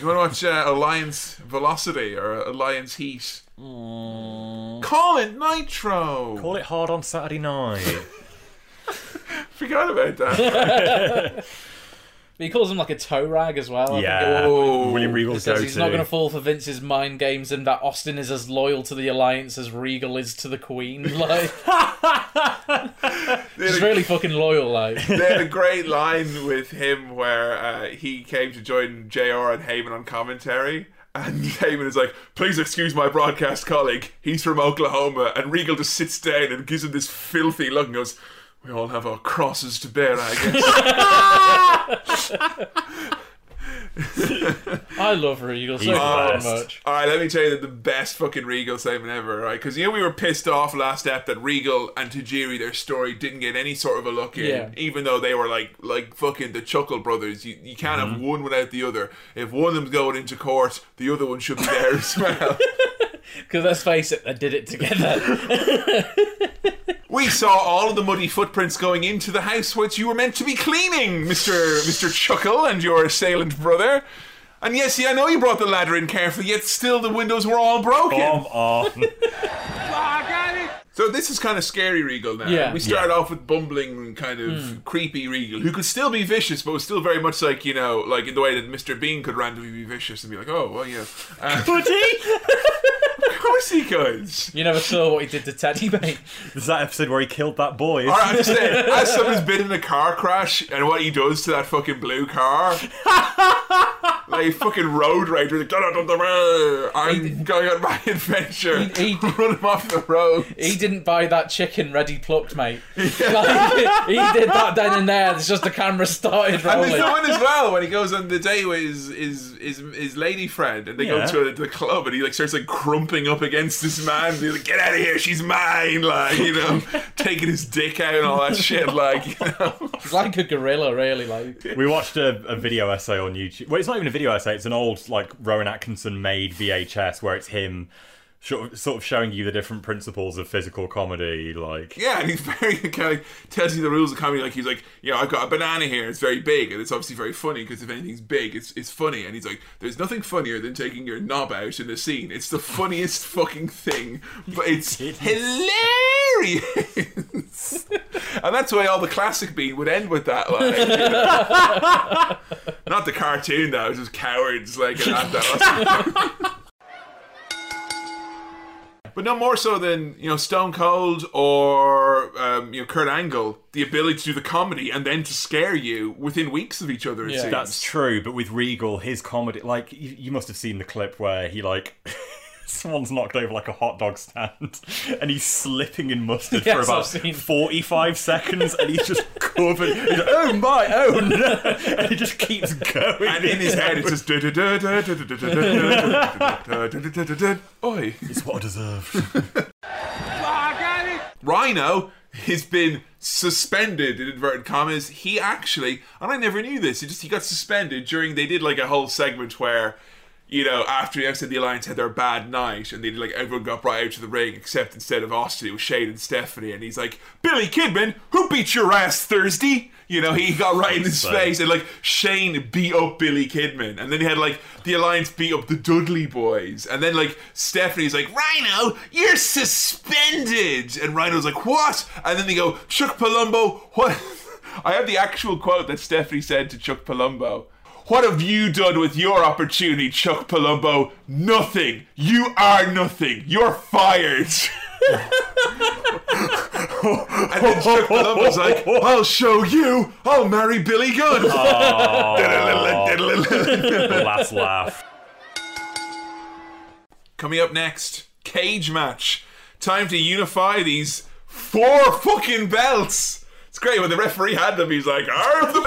You want to watch uh, Alliance Velocity or Alliance Heat? Mm. Call it Nitro. Call it Hard on Saturday Night. Forgot about that. He calls him like a toe rag as well. I yeah, think. Oh, William Regal's go-to. He's not going to fall for Vince's mind games, and that Austin is as loyal to the Alliance as Regal is to the Queen. Like, he's really fucking loyal. Like, they had a great line with him where uh, he came to join J R and Heyman on commentary. And Heyman is like, please excuse my broadcast colleague. He's from Oklahoma. And Regal just sits down and gives him this filthy look and goes, we all have our crosses to bear, I guess. I love Regal so oh, much. Alright, let me tell you that the best fucking Regal segment ever, right? Because, you know, we were pissed off last ep that Regal and Tajiri, their story, didn't get any sort of a look in, yeah. even though they were like like fucking the Chuckle Brothers. You, you can't mm-hmm. have one without the other. If one of them's going into court, the other one should be there as well. Because let's face it, they did it together. We saw all of the muddy footprints going into the house which you were meant to be cleaning, Mister Mister Chuckle and your assailant brother. And yes, yeah, I know you brought the ladder in carefully, yet still the windows were all broken. Come on. So this is kind of scary Regal now. Yeah. We start yeah. off with bumbling, kind of mm. creepy Regal, who could still be vicious, but was still very much like, you know, like in the way that Mister Bean could randomly be vicious and be like, oh, well, yeah. Uh, could he? Of course he could. You never saw what he did to Teddy, mate. There's that episode where he killed that boy. All right, I'm just saying, as someone's been in a car crash and what he does to that fucking blue car, like fucking road rager, like, I'm going on my adventure. He, he, Run him off the road. He did Didn't buy that chicken ready plucked, mate. Yeah. Like, he did that then and there. It's just the camera started rolling. And there's the one as well when he goes on the date with his his, his, his lady friend, and they yeah. go to the club, and he like starts like crumping up against this man. And he's like, "Get out of here, she's mine!" Like, you know, taking his dick out and all that shit. Like, you know, it's like a gorilla, really. Like, we watched a, a video essay on YouTube. Well, it's not even a video essay. It's an old like Rowan Atkinson made V H S where it's him. Sort of, sort of showing you the different principles of physical comedy, like yeah, and he's very kind of tells you the rules of comedy. Like he's like, yeah, I've got a banana here. It's very big, and it's obviously very funny because if anything's big, it's it's funny. And he's like, there's nothing funnier than taking your knob out in a scene. It's the funniest fucking thing, but it's hilarious. And that's why all the classic Bean would end with that, like, you know? Not the cartoon though. It was just cowards like and that. that But no more so than, you know, Stone Cold or um, you know, Kurt Angle, the ability to do the comedy and then to scare you within weeks of each other. It yeah. seems. That's true. But with Regal, his comedy, like you, you must have seen the clip where he like someone's knocked over like a hot dog stand, and he's slipping in mustard yes, for about forty-five seconds, and he's just. Corbin. He's like, oh my, oh no. And he just keeps going. And in his head it's just... Oi. It's what I deserve. Rhino has been suspended, in inverted commas. He actually, and I never knew this, he just he got suspended during, they did like a whole segment where, you know, after the episode, the Alliance had their bad night, and they did like, everyone got brought out to the ring, except instead of Austin, it was Shane and Stephanie, and he's like, Billy Kidman, who beat your ass Thursday? You know, he got right in his face, and like, Shane beat up Billy Kidman, and then he had like, the Alliance beat up the Dudley Boys, and then like, Stephanie's like, Rhino, you're suspended! And Rhino's like, what? And then they go, Chuck Palumbo, what? I have the actual quote that Stephanie said to Chuck Palumbo. What have you done with your opportunity, Chuck Palumbo? Nothing. You are nothing. You're fired. And then Chuck Palumbo's like, I'll show you. I'll marry Billy Gunn. The last laugh. Coming up next, cage match. Time to unify these four fucking belts. It's great when the referee had them. He's like, "I have the,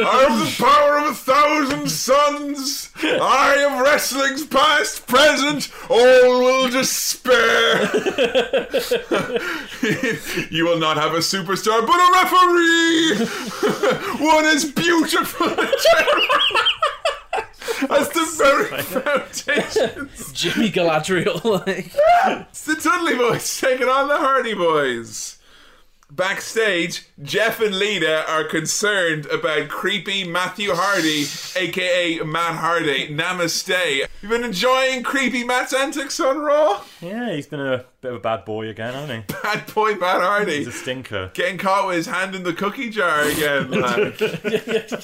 I have the power of a thousand suns. I am wrestling's past, present. All will despair. You will not have a superstar, but a referee. One as beautiful." That's the very foundations. Jimmy Galadriel, like it's the Dudley Boys taking on the Hardy Boys. Backstage, Jeff and Lita are concerned about creepy Matthew Hardy, a k a. Matt Hardy. Namaste. You've been enjoying creepy Matt's antics on Raw? Yeah, he's been a bit of a bad boy again, hasn't he? Bad boy Matt Hardy. He's a stinker. Getting caught with his hand in the cookie jar again, like.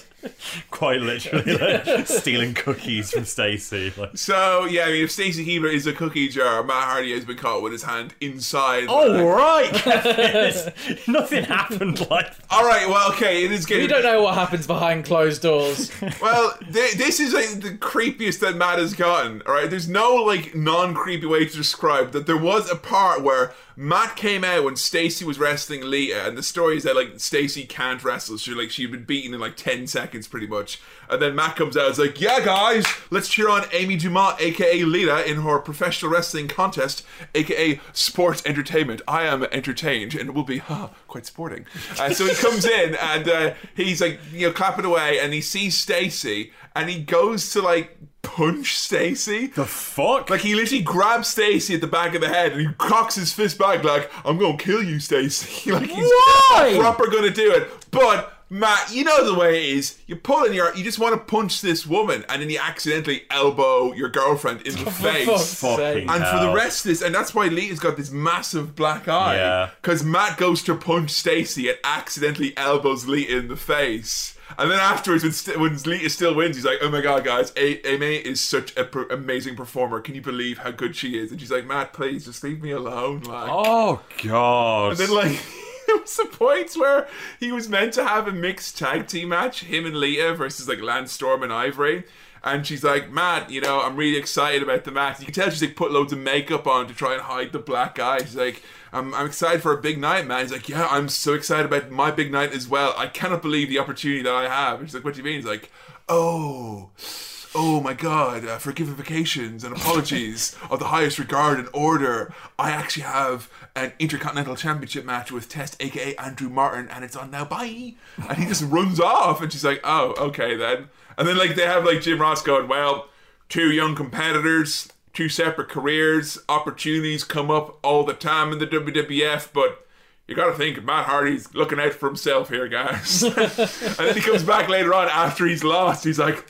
Quite literally, like, stealing cookies from Stacey. Like. So, yeah, I mean, if Stacey Keebler is a cookie jar, Matt Hardy has been caught with his hand inside. Oh, like, right, Kevin. Nothing happened like that. All right, well, okay, it is getting... We don't know what happens behind closed doors. Well, th- this is, like, the creepiest that Matt has gotten, all right? There's no, like, non-creepy way to describe that. There was a part where Matt came out when Stacey was wrestling Lita, and the story is that, like, Stacey can't wrestle. She, like, she'd been beaten in, like, ten seconds, pretty much. And then Matt comes out and is like, yeah, guys, let's cheer on Amy Dumont, a k a. Lita, in her professional wrestling contest, a k a sports entertainment. I am entertained, and it will be, huh, quite sporting. Uh, so he comes in, and uh, he's, like, you know, clapping away, and he sees Stacey, and he goes to, like, punch Stacey. The fuck? Like, he literally grabs Stacey at the back of the head and he cocks his fist back like, I'm gonna kill you, Stacey. Like, he's Why? proper gonna do it. But Matt, you know the way it is. You're pulling your... You just want to punch this woman and then you accidentally elbow your girlfriend in the face. Fucking and hell. For the rest of this... And that's why Lita's got this massive black eye. Because yeah. Matt goes to punch Stacey and accidentally elbows Lita in the face. And then afterwards, when, St- when Lita still wins, he's like, oh my god, guys, Amy is such an per- amazing performer. Can you believe how good she is? And she's like, Matt, please, just leave me alone. Like, oh, God. And then, like... It was the points where he was meant to have a mixed tag team match, him and Lita versus like Lance Storm and Ivory. And she's like, Matt, you know, I'm really excited about the match. You can tell she's like put loads of makeup on to try and hide the black eye. She's like, I'm, I'm excited for a big night, man. He's like, yeah, I'm so excited about my big night as well. I cannot believe the opportunity that I have. And she's like, what do you mean? He's like, oh... oh my god, uh, forgivifications and apologies of the highest regard and order. I actually have an Intercontinental Championship match with Test, a k a. Andrew Martin, and it's on now, bye. And he just runs off, and she's like, oh, okay then. And then like they have like Jim Ross going, well, two young competitors, two separate careers, opportunities come up all the time in the W W F, but... you gotta think, Matt Hardy's looking out for himself here, guys. And then he comes back later on after he's lost, he's like...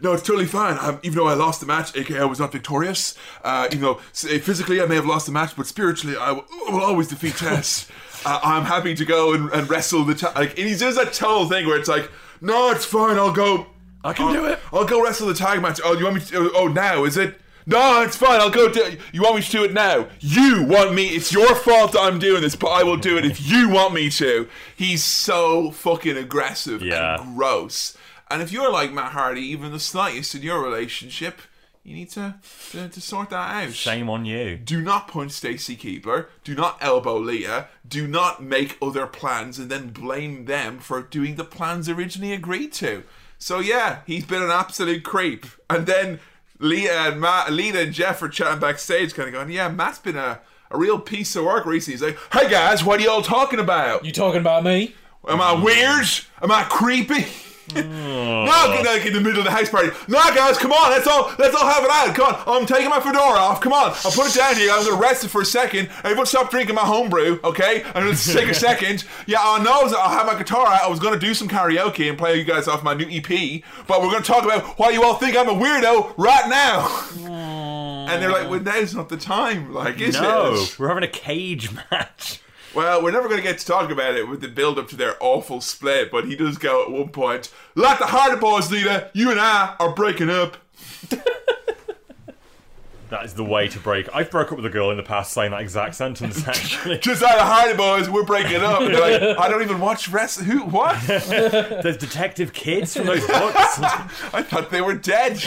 no, it's totally fine. Um, even though I lost the match, aka I was not victorious. Uh, you know, physically I may have lost the match, but spiritually I will, will always defeat Tess. uh, I'm happy to go and, and wrestle the ta- like. And he does that total thing where it's like, no, it's fine. I'll go. I can I'll, do it. I'll go wrestle the tag match. Oh, you want me to? Oh, now is it? No, it's fine. I'll go do it. You want me to do it now? You want me? It's your fault that I'm doing this, but I will do it if you want me to. He's so fucking aggressive yeah. and gross. And if you're like Matt Hardy, even the slightest in your relationship, You need to, to to sort that out. Shame on you. Do not punch Stacy Keibler. Do not elbow Leah. Do not make other plans and then blame them for doing the plans originally agreed to. So yeah, he's been an absolute creep. And then Leah and Matt, Leah and Jeff are chatting backstage, kind of going, "Yeah, Matt's been a, a real piece of work recently." He's like, "Hey guys, what are you all talking about? You talking about me? Am I weird? Am I creepy?" Now, like in the middle of the house party. Now, guys, come on, let's all let's all have it out. Come on, I'm taking my fedora off. Come on, I'll put it down here. I'm gonna rest it for a second. Everyone, stop drinking my homebrew, okay? I'm gonna take a second. Yeah, I know that I'll have my guitar out. I was gonna do some karaoke and play you guys off my new E P, but we're gonna talk about why you all think I'm a weirdo right now. Aww. And they're like, "Well, now's not the time. Like, is no, it? No, we're having a cage match." Well, we're never going to get to talk about it with the build-up to their awful split, but he does go at one point, "Like the Hardy Boys, Lita, you and I are breaking up." That is the way to break. I've broke up with a girl in the past saying that exact sentence, actually. "Just like the Hardy Boys, we're breaking up." And they're like, "I don't even watch wrestling." Who? What? Those Detective Kids from those books. I thought they were dead.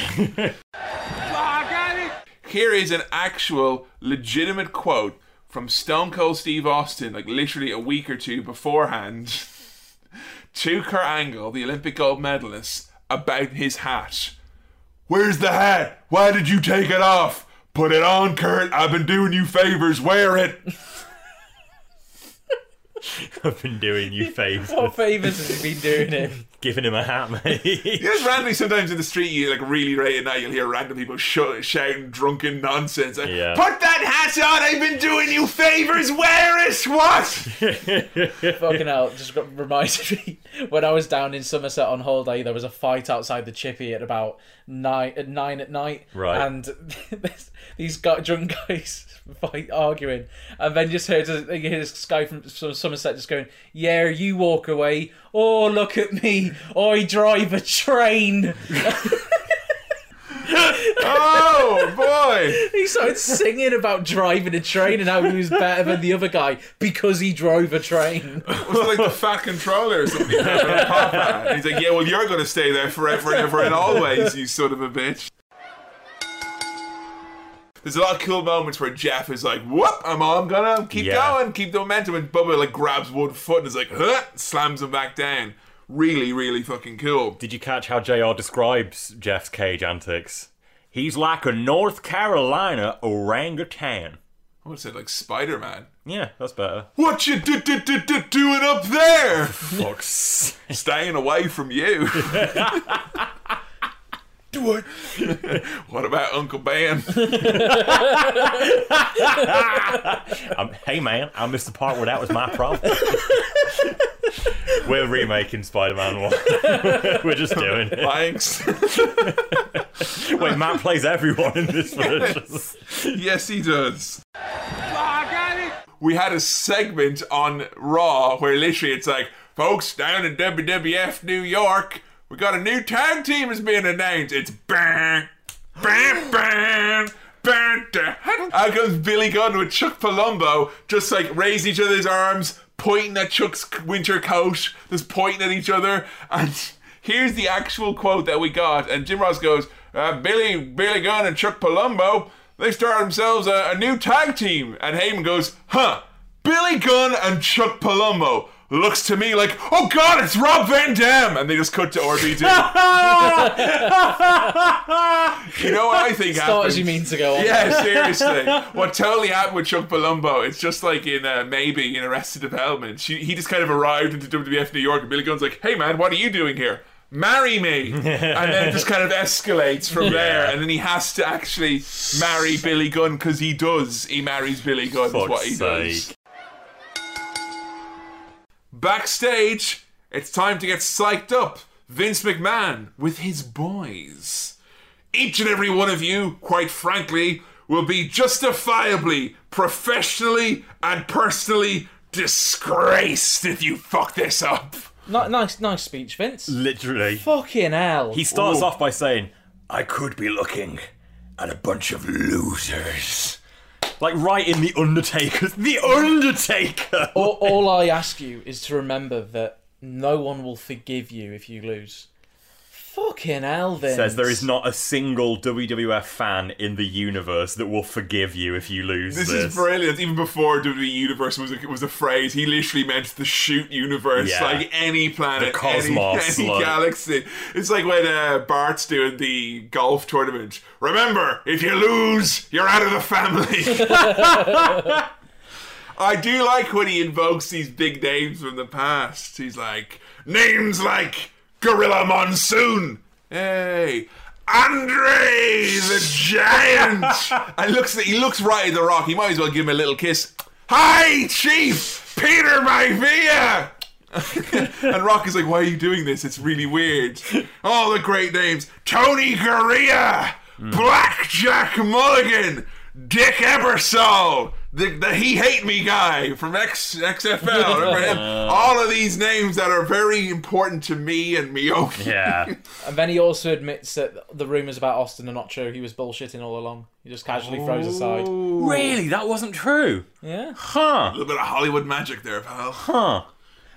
Here is an actual, legitimate quote from Stone Cold Steve Austin, like literally a week or two beforehand, to Kurt Angle, the Olympic gold medalist, about his hat. "Where's the hat? Why did you take it off? Put it on, Kurt. I've been doing you favors. Wear it." I've been doing you favors. What favors has he been doing him? Giving him a hat, mate. You know, randomly sometimes in the street, you like really late at night, you'll hear random people sh- shouting drunken nonsense. Like, yeah. "Put that hat on! I've been doing you favors. Wear it! What?" Fucking hell! Just reminds me when I was down in Somerset on holiday, there was a fight outside the Chippy at about nine at nine at night, right? And these got drunk guys fight arguing, and then just heard you hear this guy from Somerset just going, "Yeah, you walk away. Oh, look at me. I drive a train." Oh, boy. He started singing about driving a train and how he was better than the other guy because he drove a train. Was it like the Fat Controller or something? He's like, "Yeah, well, you're going to stay there forever and ever and always, you son of a bitch." There's a lot of cool moments where Jeff is like, "Whoop, I'm on, I'm gonna keep yeah. going, keep the momentum." And Bubba like grabs one foot and is like, "Huh," slams him back down. Really, really fucking cool. Did you catch how J R describes Jeff's cage antics? He's like a North Carolina orangutan. I would say like Spider-Man. Yeah, that's better. "What you do, do, do, do, doing up there?" Fuck's staying away from you. Do it. "What about Uncle Ben?" um, hey man, I missed the part where that was my problem. We're remaking Spider-Man one. We're just doing it. Thanks. Wait, Matt plays everyone in this version. Yes, he does. We had a segment on Raw where literally it's like, "Folks, down in W W F New York, we got a new tag team is being announced. It's bang, bang, bang, bang." Out comes Billy Gunn with Chuck Palumbo, just like raise each other's arms, pointing at Chuck's winter coat, just pointing at each other. And here's the actual quote that we got. And Jim Ross goes, uh, Billy, Billy Gunn and Chuck Palumbo, they started themselves a, a new tag team." And Heyman goes, "Huh, Billy Gunn and Chuck Palumbo. Looks to me like, oh god, it's Rob Van Dam!" And they just cut to R B two. You know what I think Start happened? Start as you mean to go on. Yeah, seriously. What totally happened with Chuck Palumbo, it's just like in uh, Maybe in Arrested Development. She, he just kind of arrived into W W F New York and Billy Gunn's like, "Hey man, what are you doing here? Marry me." And then it just kind of escalates from there. And then he has to actually marry Billy Gunn because he does. He marries Billy Gunn Fuck's is what he sake. does. Backstage, it's time to get psyched up. Vince McMahon with his boys. "Each and every one of you, quite frankly, will be justifiably, professionally, and personally disgraced if you fuck this up." N- nice, nice speech, Vince. Literally. Fucking hell. He starts Ooh. off by saying, "I could be looking at a bunch of losers." Like right in The Undertaker. The Undertaker! All, all I ask you is to remember that no one will forgive you if you lose. Fucking Elvin says there is not a single W W F fan in the universe that will forgive you if you lose this. This is brilliant. Even before W W E Universe was a, was a phrase, he literally meant the shoot universe, yeah. like any planet, the cosmos, any, any like. galaxy. It's like when uh, Bart's doing the golf tournament. Remember, if you lose, you're out of the family. I do like when he invokes these big names from the past. He's like, names like Gorilla Monsoon, hey, Andre the Giant, and looks he looks right at The Rock. He might as well give him a little kiss. Hi, Chief Peter Maivia. And Rock is like, why are you doing this? It's really weird. All the great names: Tony Garea, mm. Blackjack Mulligan, Dick Ebersol, the, the He Hate Me guy from X, X F L, remember him? All of these names that are very important to me and Miyoki. Yeah. And then he also admits that the rumours about Austin and Ocho, he was bullshitting all along. He just casually oh. throws aside. Really? That wasn't true? Yeah. Huh. A little bit of Hollywood magic there, pal. Huh.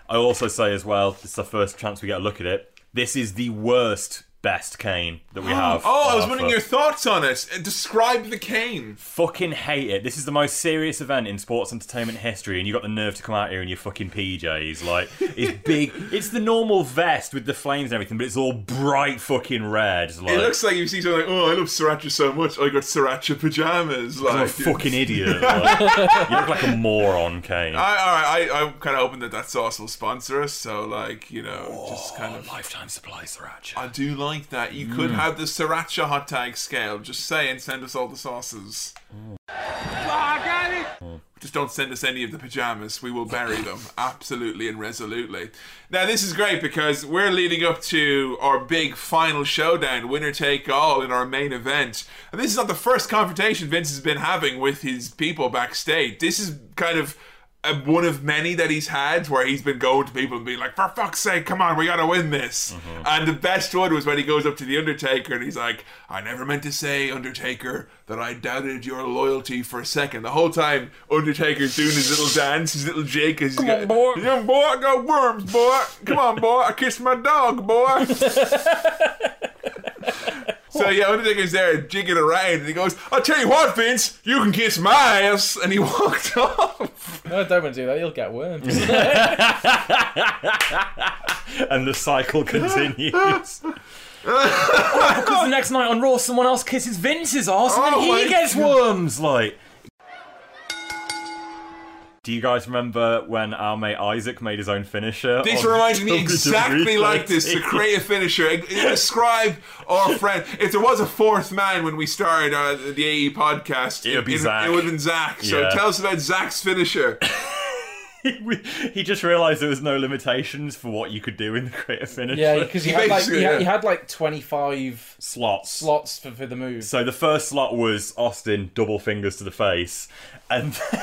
I also say as well, this is the first chance we get a look at it, this is the worst best cane that we have. Oh, I was wondering your thoughts on it. Describe the cane. Fucking hate it. This is the most serious event in sports entertainment history, and you got the nerve to come out here in your fucking P Js. Like, it's big. It's the normal vest with the flames and everything, but it's all bright fucking red. Like, it looks like you see something like, oh, I love sriracha so much, I got sriracha pajamas. Like, I'm a fucking idiot. Like, you look like a moron, Kane. I, all right, I, I'm kind of hoping that that sauce will sponsor us, so, like, you know, oh, just kind of... lifetime supply sriracha. I do like that. You could mm. have the sriracha hot tag scale. Just say and send us all the sauces. Mm. Oh, I got it. Mm. Just don't send us any of the pajamas. We will bury them absolutely and resolutely. Now, this is great because we're leading up to our big final showdown, winner take all in our main event. And this is not the first confrontation Vince has been having with his people backstage. This is kind of one of many that he's had where he's been going to people and being like, for fuck's sake, come on, we gotta win this. Mm-hmm. And the best one was when he goes up to The Undertaker and he's like, I never meant to say, Undertaker, that I doubted your loyalty for a second. The whole time Undertaker's doing his little dance, his little jig, he's come on, boy. Yeah, boy, I got worms, boy. Come on, boy, I kissed my dog, boy. So yeah, Undertaker's there jigging around and he goes, I'll tell you what, Vince, you can kiss my ass. And he walked off. No, don't do that, you'll get worms. And the cycle continues. Because oh, the next night on Raw, someone else kisses Vince's ass and oh, then he gets God. worms. Like, do you guys remember when our mate Isaac made his own finisher? This reminds me exactly like this, to create a finisher. Describe our friend. If there was a fourth man when we started uh, the A E podcast, it would be Zach. It would have been Zach. So yeah. Tell us about Zach's finisher. He just realised there was no limitations for what you could do in the creative finish. Yeah, because he, like, he, yeah. he had like twenty-five slots slots for, for the move. So the first slot was Austin, double fingers to the face. And then,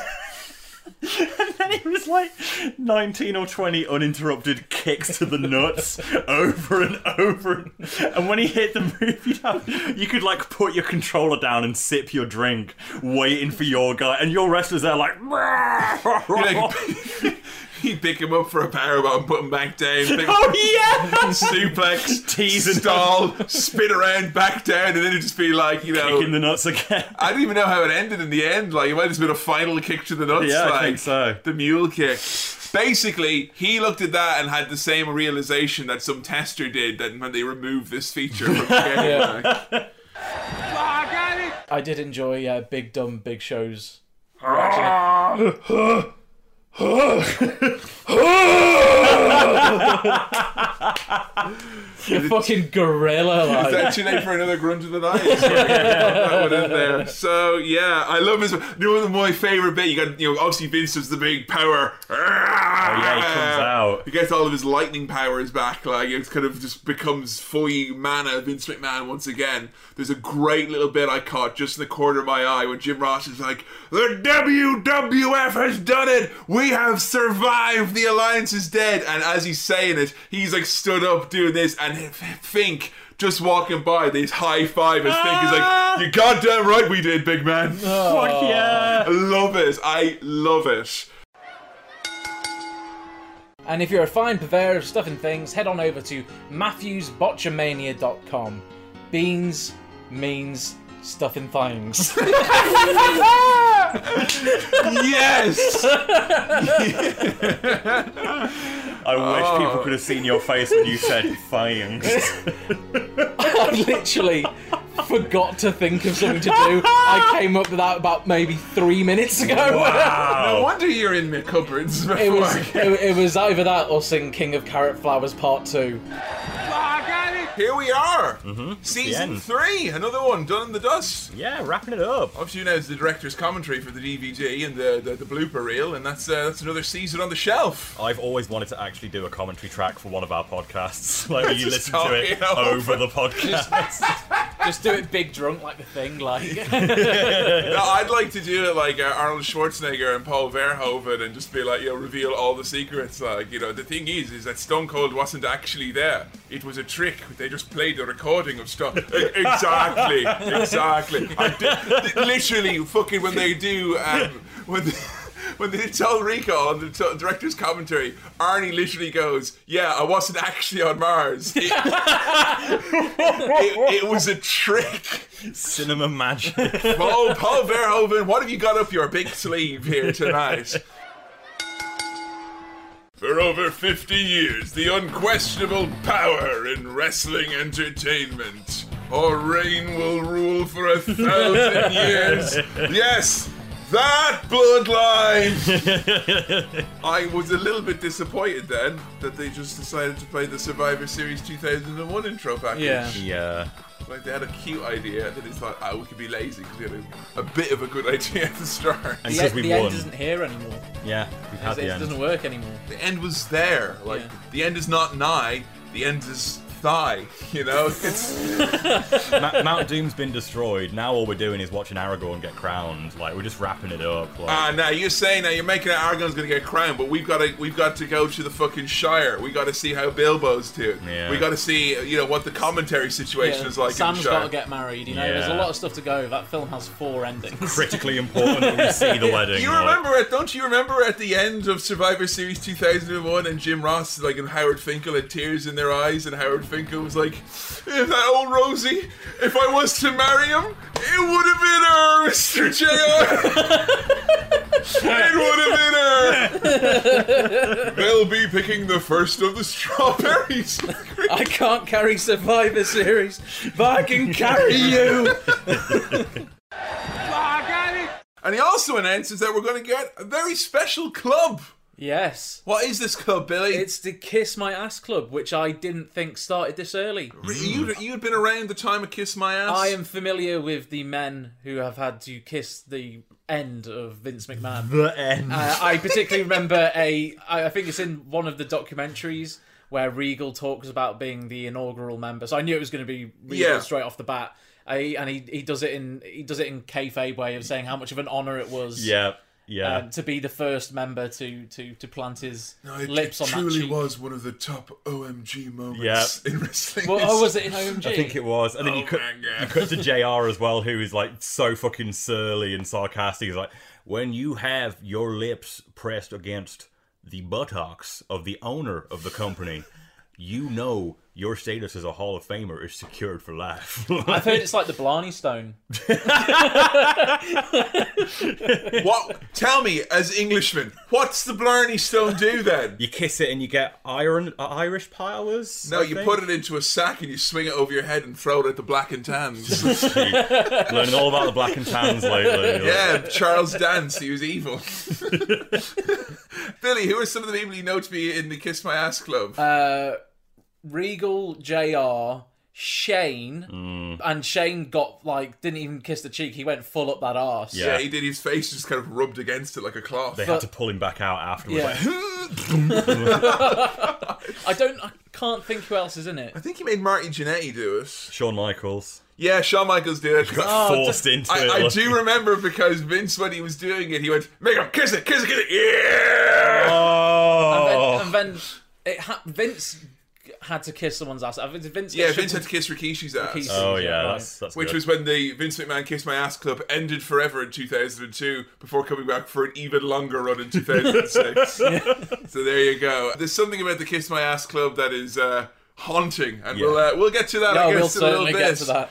and then it was like nineteen or twenty uninterrupted kicks to the nuts over and over. And when he hit the move, you'd have, you could like put your controller down and sip your drink, waiting for your guy. And your wrestlers there like... He'd pick him up for a powerbomb and put him back down. Pick oh, yeah! Suplex, tease and stall, spin around, back down, and then it'd just be like, you know... kicking the nuts again. I don't even know how it ended in the end. Like, it might have just been a final kick to the nuts. Yeah, like, I think so. The mule kick. Basically, he looked at that and had the same realization that some tester did that when they removed this feature from the game. Yeah. Like, I got it! I did enjoy uh, Big Dumb Big Show's reaction. You're fucking gorilla like. Is that too late for another grunt of the night? That one in there. So yeah, I love his, you know, my favourite bit, you got, you know, obviously Vince is the big power. Oh yeah, he comes out, he gets all of his lightning powers back, like it kind of just becomes flying mana Vince McMahon once again. There's a great little bit I caught just in the corner of my eye when Jim Ross is like, the W W F has done it, we have survived, the alliance is dead. And as he's saying it, he's like stood up doing this, and Fink just walking by, these high fivers. Ah! Fink is like, you're goddamn right we did, big man. Oh. Fuck yeah. I love it. I love it. And if you're a fine purveyor of stuff and things, head on over to matthews botchamania dot com. Beans means stuff and things. Yes! I wish oh. people could have seen your face when you said things. I literally forgot to think of something to do. I came up with that about maybe three minutes ago. Wow. No wonder you're in the cupboards. It was, it, it was either that or sing King of Carrot Flowers Part two. Here we are! Mm-hmm. Season three! Another one, done in the dust! Yeah, wrapping it up! Up to you now is the director's commentary for the D V D and the the, the blooper reel, and that's uh, that's another season on the shelf! I've always wanted to actually do a commentary track for one of our podcasts. Like, you listen to it over the podcast. Just, just do it big drunk, like the thing, like... No, I'd like to do it like uh, Arnold Schwarzenegger and Paul Verhoeven and just be like, you know, reveal all the secrets. Like, you know, the thing is, is that Stone Cold wasn't actually there. It was a trick. They just played the recording of stuff. Exactly, exactly. I did, literally, fucking when they do, um, when they, when they did Total Recall on the t- director's commentary, Arnie literally goes, "Yeah, I wasn't actually on Mars. It, it, it was a trick." Cinema magic. Oh, Paul Verhoeven, what have you got up your big sleeve here tonight? For over fifty years, the unquestionable power in wrestling entertainment. Our reign will rule for a thousand years. Yes, that bloodline! I was a little bit disappointed then that they just decided to play the Survivor Series two thousand one intro package. Yeah. Yeah. Like, they had a cute idea, and then it's like, oh, we could be lazy because we had a, a bit of a good idea at the start. And the, we the won. End isn't here anymore. Yeah, we've had the end. It doesn't work anymore. The end was there. Like, yeah. The end is not nigh, the end is thigh, you know? It's Ma- Mount Doom's been destroyed. Now all we're doing is watching Aragorn get crowned. Like, we're just wrapping it up. Like. Ah, now you're saying that you're making it Aragorn's going to get crowned, but we've got to we've got to go to the fucking Shire. We got to see how Bilbo's doing. Yeah. We got to see, you know, what the commentary situation yeah. is like. Sam's in the Shire. Got to get married. You know, yeah. There's a lot of stuff to go. That film has four endings. It's critically important that we see the wedding. You remember like. it? Don't you remember at the end of Survivor Series two thousand one and Jim Ross, like, and Howard Finkel had tears in their eyes, and Howard Finkel was like, if that old Rosie, if I was to marry him, it would have been her, Mister J R. It would have been her. They'll be picking the first of the strawberries. I can't carry Survivor Series, but I can carry you. And he also announces that we're going to get a very special club. Yes. What is this club, Billy? It's the Kiss My Ass Club, which I didn't think started this early. You you'd been around the time of Kiss My Ass? I am familiar with the men who have had to kiss the end of Vince McMahon. The end. Uh, I particularly remember a... I think it's in one of the documentaries where Regal talks about being the inaugural member. So I knew it was going to be Regal yeah. straight off the bat. I, and he, he does it in he does it in kayfabe way of saying how much of an honour it was. Yeah. Yeah, um, to be the first member to to, to plant his no, it, lips it on that cheek. It truly was one of the top O M G moments yeah. in wrestling. Well, oh, was it in O M G? I think it was. And then oh you, cut, you cut to J R as well, who is like so fucking surly and sarcastic. He's like, when you have your lips pressed against the buttocks of the owner of the company, you know your status as a Hall of Famer is secured for life. I've heard it's like the Blarney Stone. What? Tell me, as Englishmen, what's the Blarney Stone do then? You kiss it and you get iron uh, Irish powers? No, I you think? Put it into a sack and you swing it over your head and throw it at the Black and Tans. Learning all about the Black and Tans lately. Yeah, like. Charles Dance, he was evil. Billy, who are some of the people you know to be in the Kiss My Ass Club? Uh... Regal, J R, Shane, mm. and Shane got, like, didn't even kiss the cheek. He went full up that arse. Yeah, yeah he did. His face just kind of rubbed against it like a cloth. They but, had to pull him back out afterwards. Yeah. I don't, I can't think who else is in it. I think he made Marty Jannetty do it. Shawn Michaels. Yeah, Shawn Michaels did it. He got oh, forced into I, it. I, I do remember because Vince, when he was doing it, he went, make him kiss it, kiss it, kiss it, yeah! Oh. And then, and then it ha- Vince... had to kiss someone's ass. I think Vince. Yeah, Vince had to kiss Rikishi's ass. Rikishi's oh yeah, right. that's, that's which good. was when the Vince McMahon Kiss My Ass Club ended forever in two thousand two before coming back for an even longer run in two thousand six. Yeah. So there you go. There's something about the Kiss My Ass Club that is uh, haunting, and yeah. we'll uh, we'll get to that. Yeah, I guess, we'll certainly in a little bit. get to that.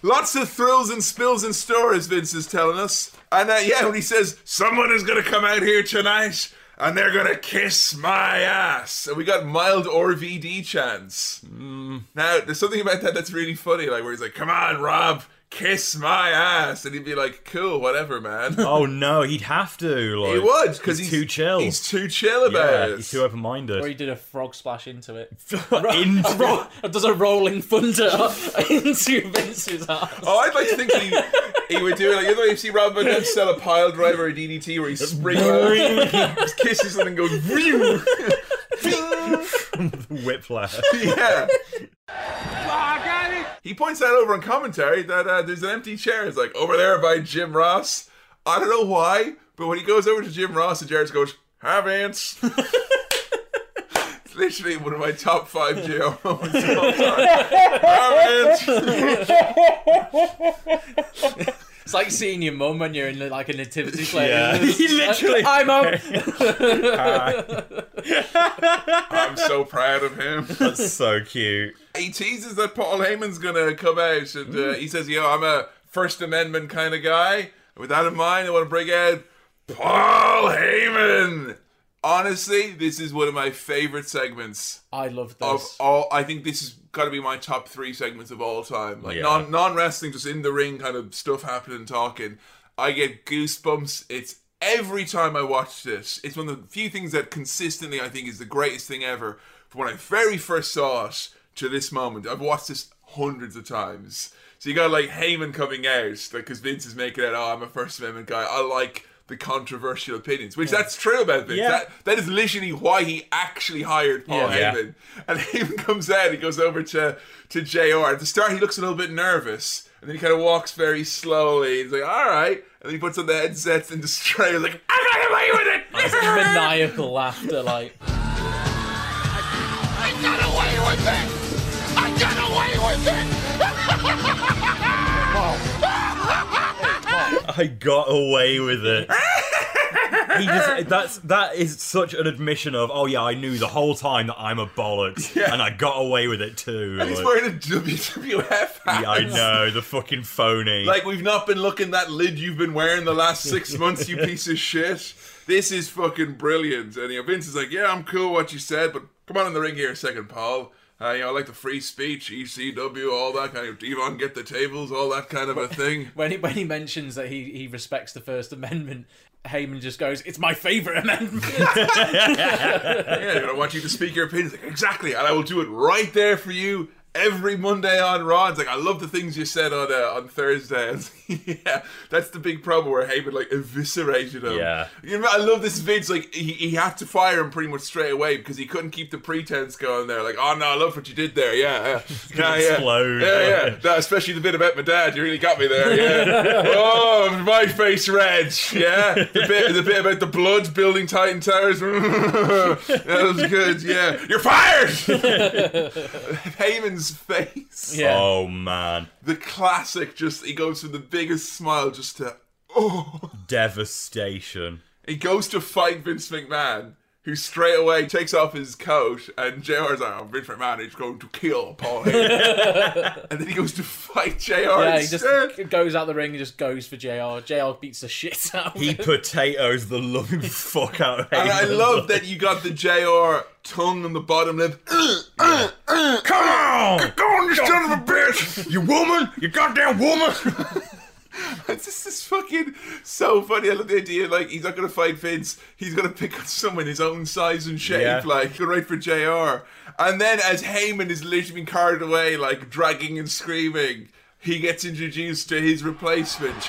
Lots of thrills and spills and stories, Vince is telling us. And uh, yeah, when he says, someone is going to come out here tonight and they're going to kiss my ass. And we got mild R V D chants. Mm. Now, there's something about that that's really funny, like where he's like, come on, Rob, kiss my ass. And he'd be like, cool, whatever, man. Oh, no, he'd have to. Like, he would, because he's, he's too chill. He's too chill about yeah, it. He's too open-minded. Or he did a frog splash into it. into a ro- it? Does a rolling thunder into Vince's ass. Oh, I'd like to think he... He would do it like, you know, you see Robin Van Dam sell a pile driver or a D D T where he springs out, kisses and then goes, whiplash. Yeah. Oh, he points out over in commentary that uh, there's an empty chair. It's like, over there by Jim Ross. I don't know why, but when he goes over to Jim Ross, and Jarrett goes, hi, Vince. It's literally one of my top five J R moments of all time. Hi, Vince. It's like seeing your mum when you're in like a nativity play. Yeah. He literally. Hi, Mum. Hi. I'm so proud of him. That's so cute. He teases that Paul Heyman's gonna come out, and uh, he says, "Yo, I'm a First Amendment kind of guy." With that in mind, I want to bring out Paul Heyman. Honestly, this is one of my favorite segments. I love this. Of all, I think this is. Got to be my top three segments of all time. Like yeah. non non wrestling, just in the ring kind of stuff happening, talking. I get goosebumps. It's every time I watch this. It's one of the few things that consistently I think is the greatest thing ever. From when I very first saw it to this moment, I've watched this hundreds of times. So you got like Heyman coming out, like because Vince is making it. Oh, I'm a First Amendment guy. I like the controversial opinions, which yeah. that's true about Vince. Yeah. That, that is literally why he actually hired Paul yeah, Heyman. Yeah. And Heyman comes out, he goes over to, to J R. At the start, he looks a little bit nervous. And then he kind of walks very slowly. He's like, all right. And then he puts on the headsets and just tries, like, I'm not gonna play with it! It's maniacal laughter, like. I got away with it! I got away with it! Oh. I got away with it. He just, that's, that is such an admission of, oh yeah, I knew the whole time that I'm a bollocks, yeah. and I got away with it too. And like, he's wearing a W W F hat. Yeah, I know, the fucking phony. Like, we've not been looking that lid you've been wearing the last six months, you piece of shit. This is fucking brilliant. And you know, Vince is like, yeah, I'm cool what you said, but come on in the ring here a second, Paul. Uh, you know, I like the free speech, E C W, all that kind of... Devon, get the tables, all that kind of a thing. When he, when he mentions that he, he respects the First Amendment, Heyman just goes, it's my favourite amendment. Yeah, I want you to speak your opinions. Like, exactly, and I will do it right there for you every Monday on Raw. It's like, I love the things you said on uh, on Thursday. Like, yeah, that's the big problem where Heyman, like, eviscerated him. Yeah. You know, I love this Vince, like, he, he had to fire him pretty much straight away because he couldn't keep the pretense going there. Like, oh, no, I love what you did there. Yeah, yeah. Nah, yeah. Explode. Yeah, yeah. No, especially the bit about my dad. You really got me there. Yeah. Oh, my face red. Yeah. The bit, the bit about the blood building Titan Towers. That was good. Yeah. You're fired! Heyman's face. Yeah. Oh, man. The classic, just, he goes from the biggest smile just to, oh. Devastation. He goes to fight Vince McMahon, who straight away takes off his coat, and J R's like, oh, Vince McMahon is going to kill Paul Heyman. And then he goes to fight J R. Yeah, he just goes out the ring and just goes for J R. J R beats the shit out of him. He potatoes the loving fuck out of Heyman. And I love that you got the J R tongue on the bottom lip. Yeah. Uh, uh, come on! Get going, you son of a bitch! You woman! You goddamn woman! It's just this fucking so funny. I love the idea, like, he's not going to fight Vince. He's going to pick up someone his own size and shape, yeah. like, go right for J R. And then as Heyman is literally being carried away, like, dragging and screaming, he gets introduced to his replacement.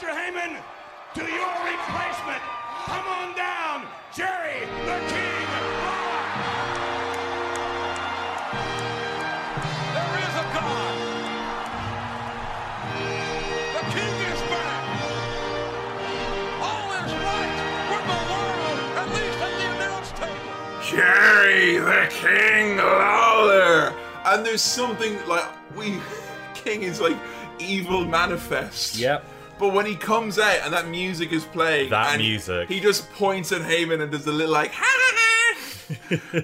Doctor Heyman, to your replacement. Come on down, Jerry the King Lawler. There is a God. The King is back. All is right with the world, at least at the announce table. Jerry the King Lawler. And there's something like, we, King is like evil manifest. Yep. But when he comes out and that music is playing, that and music, he just points at Heyman and does a little like, ha ha ha,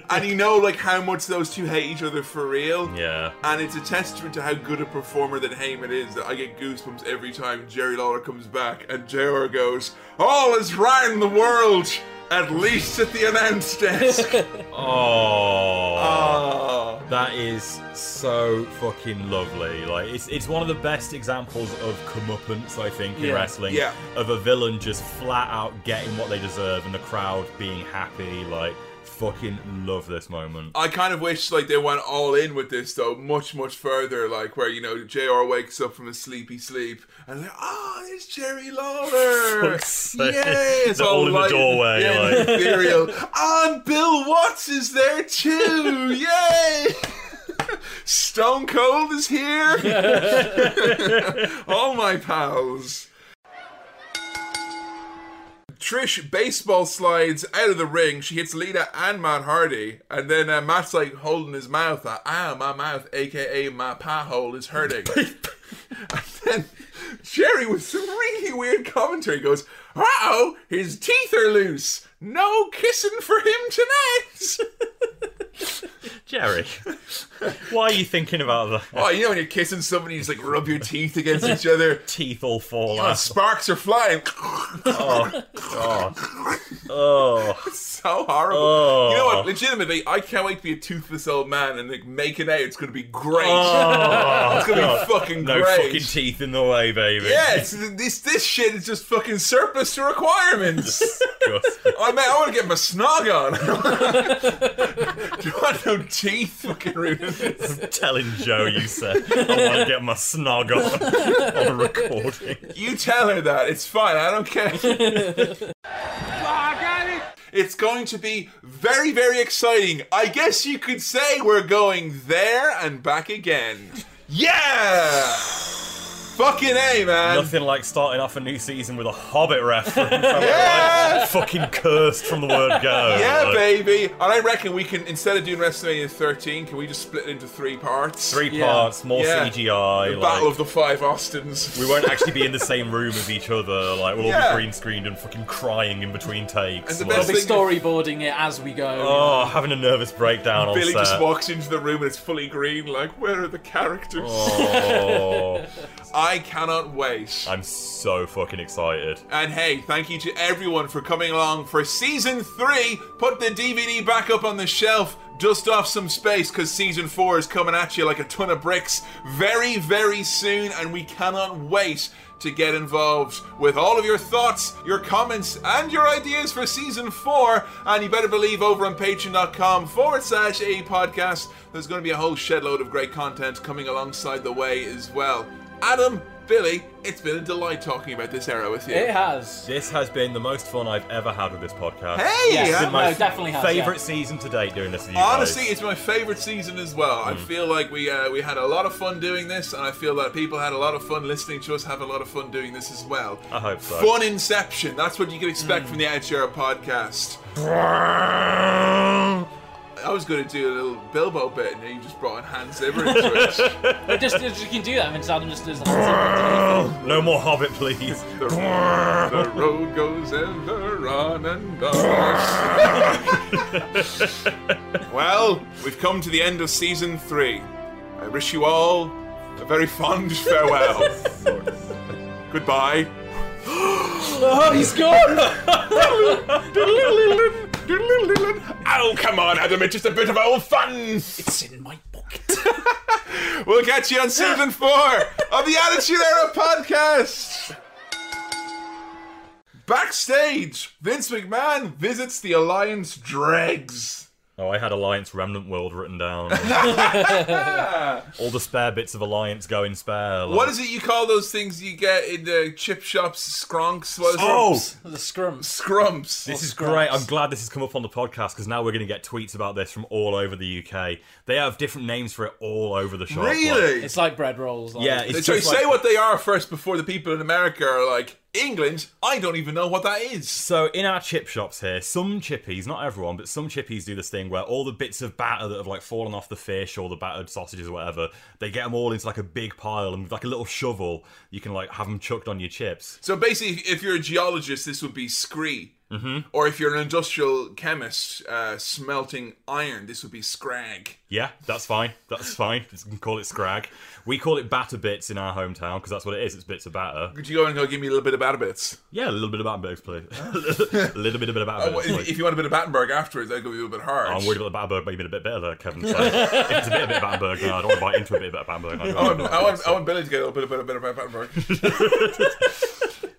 and you know like how much those two hate each other for real. Yeah. And it's a testament to how good a performer that Heyman is that I get goosebumps every time Jerry Lawler comes back and J R goes, all is right in the world, at least at the announce desk. oh, oh, that is so fucking lovely. Like it's it's one of the best examples of comeuppance, I think, in yeah. wrestling. Yeah. Of a villain just flat out getting what they deserve and the crowd being happy. Like, fucking love this moment. I kind of wish like they went all in with this though, much much further, like where, you know, J R wakes up from a sleepy sleep and like, oh, it's Jerry Lawler. Yay! It's all, all in like, the doorway, yeah, like ethereal. And Bill Watts is there too. Yay! Stone Cold is here. All my pals. Trish baseball slides out of the ring. She hits Lita and Matt Hardy. And then uh, Matt's like holding his mouth. Like, ah, my mouth, a k a my pie hole, is hurting. And then Jerry with some really weird commentary goes, uh-oh, his teeth are loose. No kissing for him tonight. Jerry, why are you thinking about that? Oh, you know when you're kissing somebody, you just like rub your teeth against each other. Teeth all fall out. Oh, sparks are flying. Oh, God. Oh. It's so horrible. Oh. You know what? Legitimately, I can't wait to be a toothless old man and like make it out. It's going to be great. Oh. It's going to be fucking no great. No fucking teeth in the way, baby. Yeah, it's, this, this shit is just fucking surplus to requirements. Oh, man, I want to get my snog on. Do you want no teeth fucking ruining this? I'm telling Joe you said I want to get my snog on on recording. You tell her that. It's fine. I don't care. Oh, I got it. It's going to be very, very exciting. I guess you could say we're going there and back again. Yeah! Fucking A, man. Nothing like starting off a new season with a Hobbit reference. Yeah! Like, fucking cursed from the word go. Yeah, like, baby. And I reckon we can, instead of doing WrestleMania thirteen, can we just split it into three parts? Three yeah. parts, more yeah. C G I. The like, Battle of the Five Austins. We won't actually be in the same room as each other. Like, we'll yeah. all be green screened and fucking crying in between takes. And the like, best we'll be storyboarding is, it as we go. Oh, you know? Having a nervous breakdown on set. Billy just walks into the room and it's fully green. Like, where are the characters? Oh. I cannot wait. I'm so fucking excited. And hey, thank you to everyone for coming along for season three. Put the D V D back up on the shelf. Dust off some space, because season four is coming at you like a ton of bricks very, very soon. And we cannot wait to get involved with all of your thoughts, your comments, and your ideas for season four. And you better believe over on patreon.com forward slash AE podcast, there's going to be a whole shed load of great content coming alongside the way as well. Adam, Billy, it's been a delight talking about this era with you. It has. This has been the most fun I've ever had with this podcast. Hey! Yes, it's been my no, definitely f- has, favourite yeah. season to date doing this with you Honestly, guys. It's my favourite season as well. Mm. I feel like we uh, we had a lot of fun doing this, and I feel that people had a lot of fun listening to us have a lot of fun doing this as well. I hope so. Fun inception. That's what you can expect mm. from the Out Your Era podcast. I was going to do a little Bilbo bit, and then you just brought in Hans Zimmer into it. just, just, you can do that. I mean, Adam just does Hans Zimmer. No more Hobbit, please. The, the road goes ever on and on. Well, we've come to the end of season three. I wish you all a very fond farewell. Goodbye. Oh, he's gone. Oh, come on, Adam, it's just a bit of old fun. It's in my pocket. We'll catch you on season four of the Attitude Era podcast. Backstage, Vince McMahon visits the Alliance Dregs. Oh, I had Alliance Remnant World written down. All the spare bits of Alliance go in spare. Like. What is it you call those things you get in the chip shops? Skronks? What is oh! It? The scrumps. Scrumps. This oh, is scrumps. Great. I'm glad this has come up on the podcast because now we're going to get tweets about this from all over the U K. They have different names for it all over the shop. Really? Like, it's like bread rolls. Like. Yeah. It's so you like, say what they are first before the people in America are like... England, I don't even know what that is. So in our chip shops here, some chippies, not everyone, but some chippies do this thing where all the bits of batter that have like fallen off the fish or the battered sausages or whatever, they get them all into like a big pile and with like a little shovel, you can like have them chucked on your chips. So basically, if you're a geologist, this would be scree. Mm-hmm. Or if you're an industrial chemist uh, smelting iron, this would be scrag. Yeah, that's fine. That's fine. You can call it scrag. We call it batter bits in our hometown because that's what it is. It's bits of batter. Could you go and go give me a little bit of batter bits? Yeah, a little bit of batter bits, please. a little bit of batter bits. Oh, well, if, if you want a bit of Battenberg afterwards, that'd go be a little bit hard. Oh, I'm worried about the Battenberg being a bit bitter there, Kevin. So if it's a bit of Battenberg, then I don't want to bite into a bit of Battenberg. I, I, I, want, I want Billy to get a little bit of a bit of Battenberg.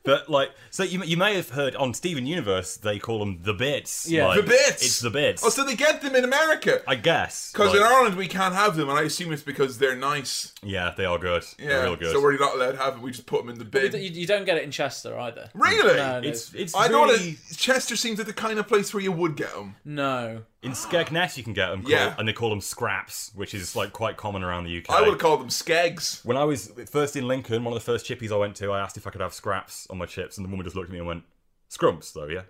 But, like, so you you may have heard on Steven Universe, they call them the bits. Yeah, like, the bits. It's the bits. Oh, so they get them in America. I guess. Because like, in Ireland, we can't have them, and I assume it's because they're nice. Yeah, they are good. Yeah. They're real good. So we're not allowed to have them, we just put them in the bin. You, you don't get it in Chester, either. Really? No, no. It's, it's I really... know that Chester seems like the kind of place where you would get them. No. In Skegness, you can get them, called, yeah. and they call them scraps, which is like quite common around the U K. I would call them skegs. When I was first in Lincoln, one of the first chippies I went to, I asked if I could have scraps on my chips, and the woman just looked at me and went, "Scrumps, though, yeah,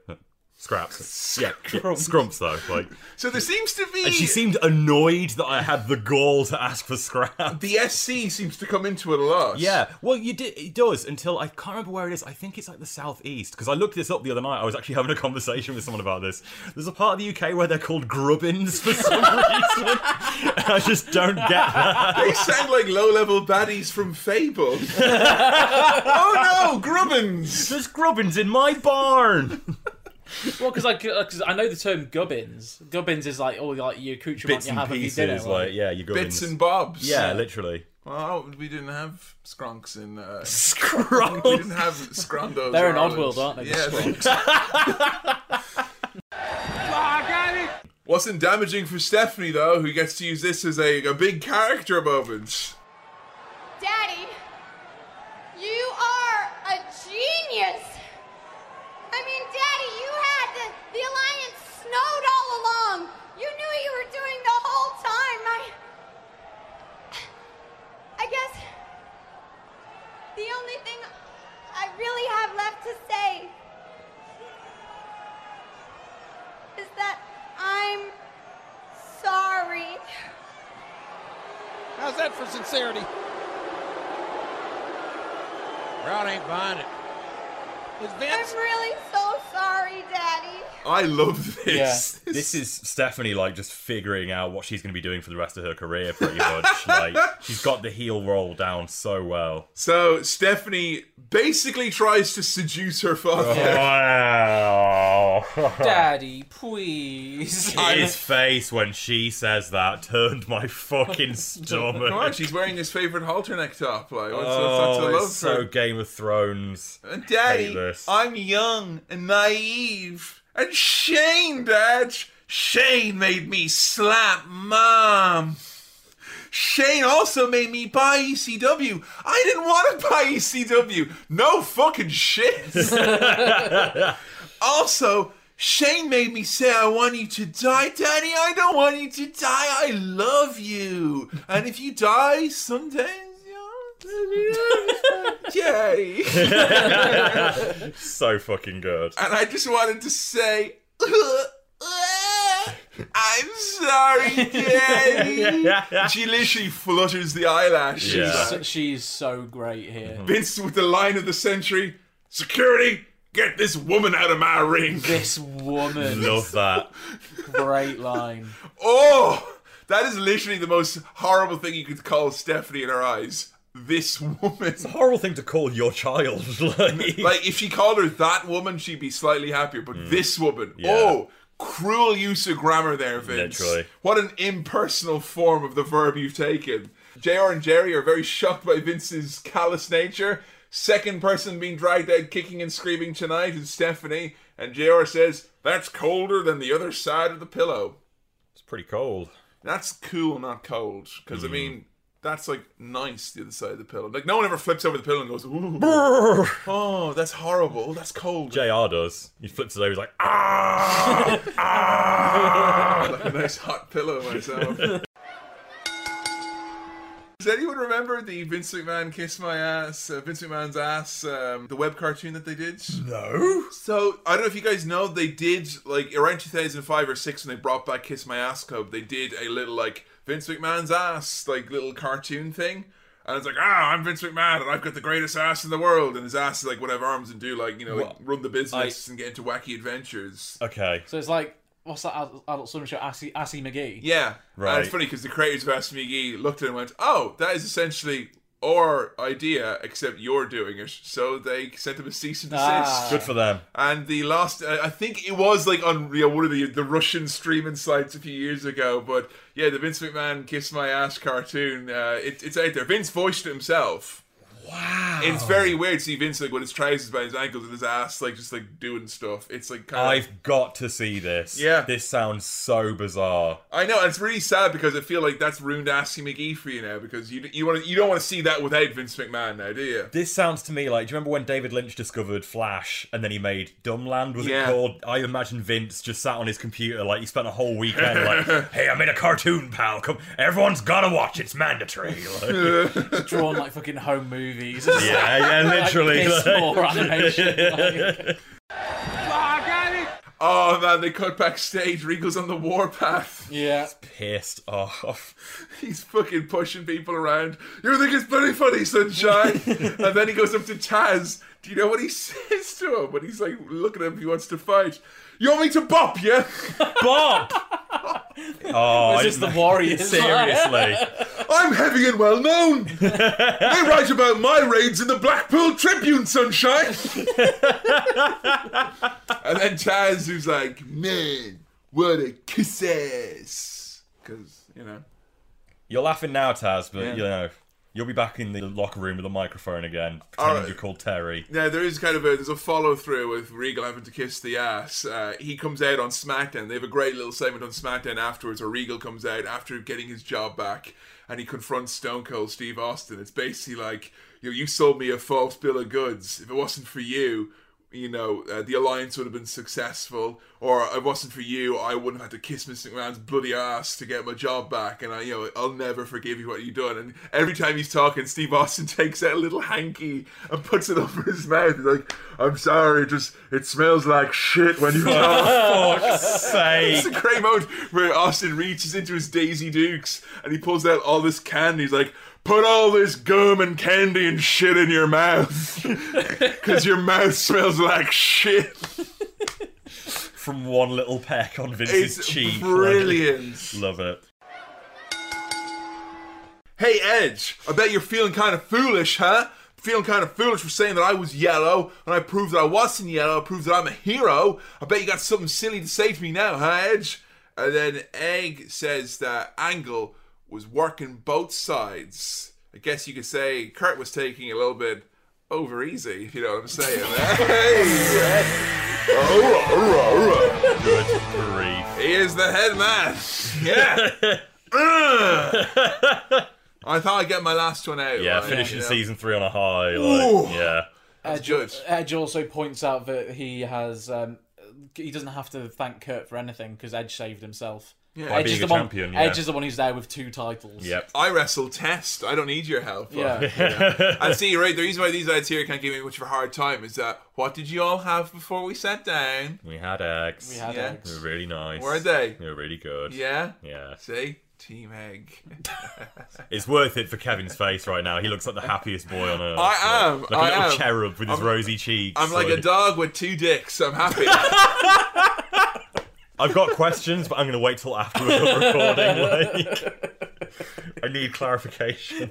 scraps, yeah, yeah. Scrumps, though." Like, so there seems to be. And she seemed annoyed that I had the gall to ask for scraps. The S C seems to come into it a lot. Yeah, well, you did. It does until I can't remember where it is. I think it's like the southeast because I looked this up the other night. I was actually having a conversation with someone about this. There's a part of the U K where they're called grubbins for some reason. I just don't get that. They sound like low-level baddies from Fable. Oh no, grubbins! There's grubbins in my barn. Well, because I, I know the term gubbins. Gubbins is like all like your accoutrement you have when you dinner. Like, like yeah, your gubbins. Bits and bobs. Yeah, literally. Well, we didn't have skronks in... Uh, skronks? We didn't have skrondos. They're in Oddworld, aren't they? Yeah, skronks. Wasn't damaging for Stephanie, though, who gets to use this as a, a big character moment. Daddy, you are a genius. I mean, Daddy, you had the, the Alliance snowed all along. You knew what you were doing the whole time. I, I guess the only thing I really have left to say is that I'm sorry. How's that for sincerity? Rod ain't buying it. I'm really so sorry, Daddy. I love this. Yeah. This is Stephanie, like, just figuring out what she's going to be doing for the rest of her career, pretty much. Like, she's got the heel roll down so well. So, Stephanie basically tries to seduce her father. Wow. Daddy, please. His face when she says that turned my fucking stomach. Come on, she's wearing his favourite halter neck top. Like, what's, oh, what's, what's it's so Game of Thrones. Daddy. Hey, I'm young and naive. And Shane, Dad. Shane made me slap Mom. Shane also made me buy E C W. I didn't want to buy E C W. No fucking shit. Also, Shane made me say I want you to die. Daddy, I don't want you to die. I love you. And if you die someday... Yay! So fucking good. And I just wanted to say, I'm sorry, Daddy. She literally flutters the eyelashes. Yeah. So, she's so great here. Vince with the line of the century: security, get this woman out of my ring. This woman. Love that. Great line. Oh, that is literally the most horrible thing you could call Stephanie in her eyes. This woman. It's a horrible thing to call your child. Like, like if she called her that woman, she'd be slightly happier. But mm. this woman, yeah. Oh, cruel use of grammar there, Vince. Literally. What an impersonal form of the verb you've taken. J R and Jerry are very shocked by Vince's callous nature. Second person being dragged out kicking and screaming tonight is Stephanie. And J R says, that's colder than the other side of the pillow. pretty cold. That's cool, not cold. Because, mm. I mean, that's, like, nice, the other side of the pillow. Like, no one ever flips over the pillow and goes, ooh. Brr. Oh, that's horrible. That's cold. J R does. He flips it over. He's like, ah! ah! Like a nice hot pillow myself. Does anyone remember the Vince McMahon Kiss My Ass, uh, Vince McMahon's Ass, um, the web cartoon that they did? No. So, I don't know if you guys know, they did, like, around two thousand five or six when they brought back Kiss My Ass Club, they did a little, like, Vince McMahon's ass, like, little cartoon thing. And it's like, ah, I'm Vince McMahon and I've got the greatest ass in the world. And his ass is like, whatever arms and do, like, you know, like, run the business I... and get into wacky adventures. Okay. So it's like... What's that Adult Swim show? Assy, Assy McGee? Yeah. Right. And it's funny because the creators of Assy McGee looked at it and went, oh, that is essentially our idea, except you're doing it. So they sent them a cease and desist. Ah. Good for them. And the last, I think it was like on you know, one of the, the Russian streaming sites a few years ago, but yeah, the Vince McMahon Kiss My Ass cartoon, uh, it, it's out there. Vince voiced it himself. Wow. It's very weird to see Vince like with his trousers by his ankles and his ass like just like doing stuff. It's like kind I've of... got to see this. Yeah. This sounds so bizarre. I know, and it's really sad because I feel like that's ruined Assy McGee for you now because you you want you don't want to see that without Vince McMahon now, do you? This sounds to me like, do you remember when David Lynch discovered Flash and then he made Dumbland? Was yeah. it called? I imagine Vince just sat on his computer like he spent a whole weekend like, hey, I made a cartoon, pal. Come, everyone's gotta watch. It's mandatory. Like, drawn like fucking home movies. Movies. Yeah, yeah, literally. Like, like. More animation, like. Oh man, they cut backstage. Regal's on the warpath. Yeah, he's pissed off. He's fucking pushing people around. You think it's bloody funny, sunshine? And then he goes up to Taz. Do you know what he says to him? But he's like, look at him. He wants to fight. You want me to bop, yeah? Bop. Oh, it's just the Warriors. Seriously. I'm heavy and well known. They write about my raids in the Blackpool Tribune, sunshine. And then Taz, who's like, man, what a kiss ass. Because, you know. You're laughing now, Taz, but, yeah. you know. You'll be back in the locker room with a microphone again, pretending right. You're called Terry. Yeah, there is kind of a there's a follow through with Regal having to kiss the ass. Uh, he comes out on SmackDown. They have a great little segment on SmackDown afterwards, where Regal comes out after getting his job back, and he confronts Stone Cold Steve Austin. It's basically like, you know, you sold me a false bill of goods. If it wasn't for you, you know, uh, the alliance would have been successful, or if it wasn't for you, I wouldn't have had to kiss Mister McMahon's bloody ass to get my job back, and I, you know, I'll never forgive you what you've done. And every time he's talking, Steve Austin takes out a little hanky and puts it over his mouth. He's like, I'm sorry, just, it smells like shit when you talk. Oh, fuck's sake. It's a great moment where Austin reaches into his Daisy Dukes, and he pulls out all this candy. He's like, put all this gum and candy and shit in your mouth. Because your mouth smells like shit. From one little peck on Vince's it's cheek. Brilliant. Like, love it. Hey, Edge, I bet you're feeling kind of foolish, huh? Feeling kind of foolish for saying that I was yellow, and I proved that I wasn't yellow. I proved that I'm a hero. I bet you got something silly to say to me now, huh, Edge? And then Egg says that Angle was working both sides. I guess you could say Kurt was taking a little bit over easy, if you know what I'm saying. Hey! Good grief. He is the head man. Yeah. I thought I'd get my last one out. Yeah, right? Finishing yeah, you know? season three on a high. Like, yeah. Edge, Edge also points out that he has, um, he doesn't have to thank Kurt for anything because Edge saved himself. Yeah. By Edge being is the a champion, one, yeah. Edge is the one who's there with two titles. Yep. I wrestle test. I don't need your help. Yeah. Like, yeah. And see, right, the reason why these lads here can't give me much of a hard time is that, what did you all have before we sat down? We had eggs. We had yeah. eggs. They were really nice. Were they? They were really good. Yeah? Yeah. See? Team Egg. It's worth it for Kevin's face right now. He looks like the happiest boy on earth. I am. Like, like I a little am. cherub with I'm, his rosy cheeks. I'm like, like a dog with two dicks. I'm happy. I've got questions, but I'm going to wait till after we're recording. Like, I need clarification.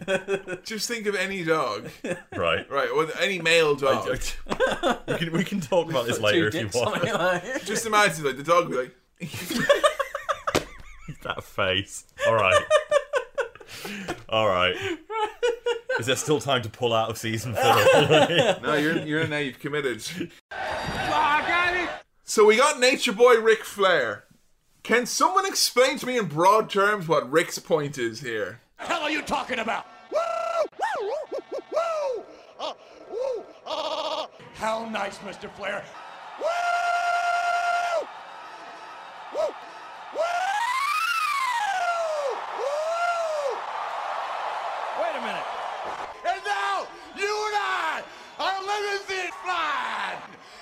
Just think of any dog. Right. Right, or any male dog. we, can, we can talk about this later if you want. Like. Just imagine, like, the dog would be like... That face. All right. All right. Is there still time to pull out of season four? No, you're, you're now you've committed. So we got Nature Boy Ric Flair. Can someone explain to me in broad terms what Rick's point is here? What the hell are you talking about? Woo! Woo! Woo! Woo! Woo! Uh, woo! Uh, how nice, Mister Flair. Woo! Woo! Woo! Woo! Wait a minute. And now, you and I are limousine flying,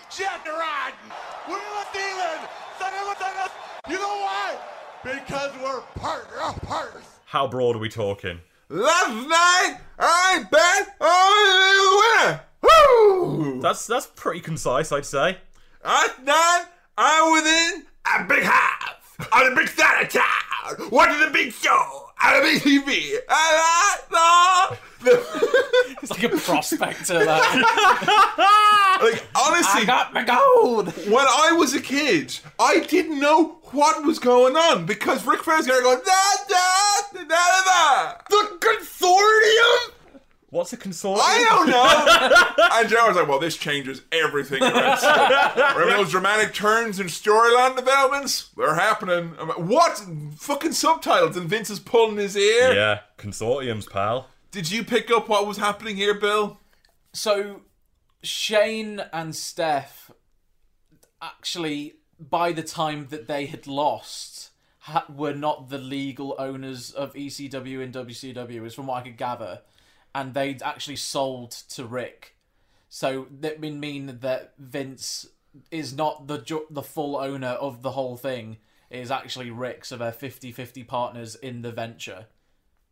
jet riding, wheel dealing, son of a son of a... You know why? Because we're partner partners. How broad are we talking? Last night, I bet on the winner! Woo! That's, that's pretty concise, I'd say. Last night, I was in a big house, on a big side of town, watching a big show, on a big T V, and I saw... The... It's like a prospector, that. Like, honestly... I got my gold! When I was a kid, I didn't know what was going on, because Ric Flair's going to go, da, da! The consortium? What's a consortium? I don't know. And Joe was like, well, this changes everything. Remember those dramatic turns and storyline developments? They're happening. I'm like, what? Fucking subtitles. And Vince is pulling his ear. Yeah, consortiums, pal. Did you pick up what was happening here, Bill? So, Shane and Steph, actually, by the time that they had lost... were not the legal owners of E C W and W C W, is from what I could gather, and they'd actually sold to Rick. So that would mean that Vince is not the ju- the full owner of the whole thing, it is actually Rick, so they're fifty-fifty partners in the venture.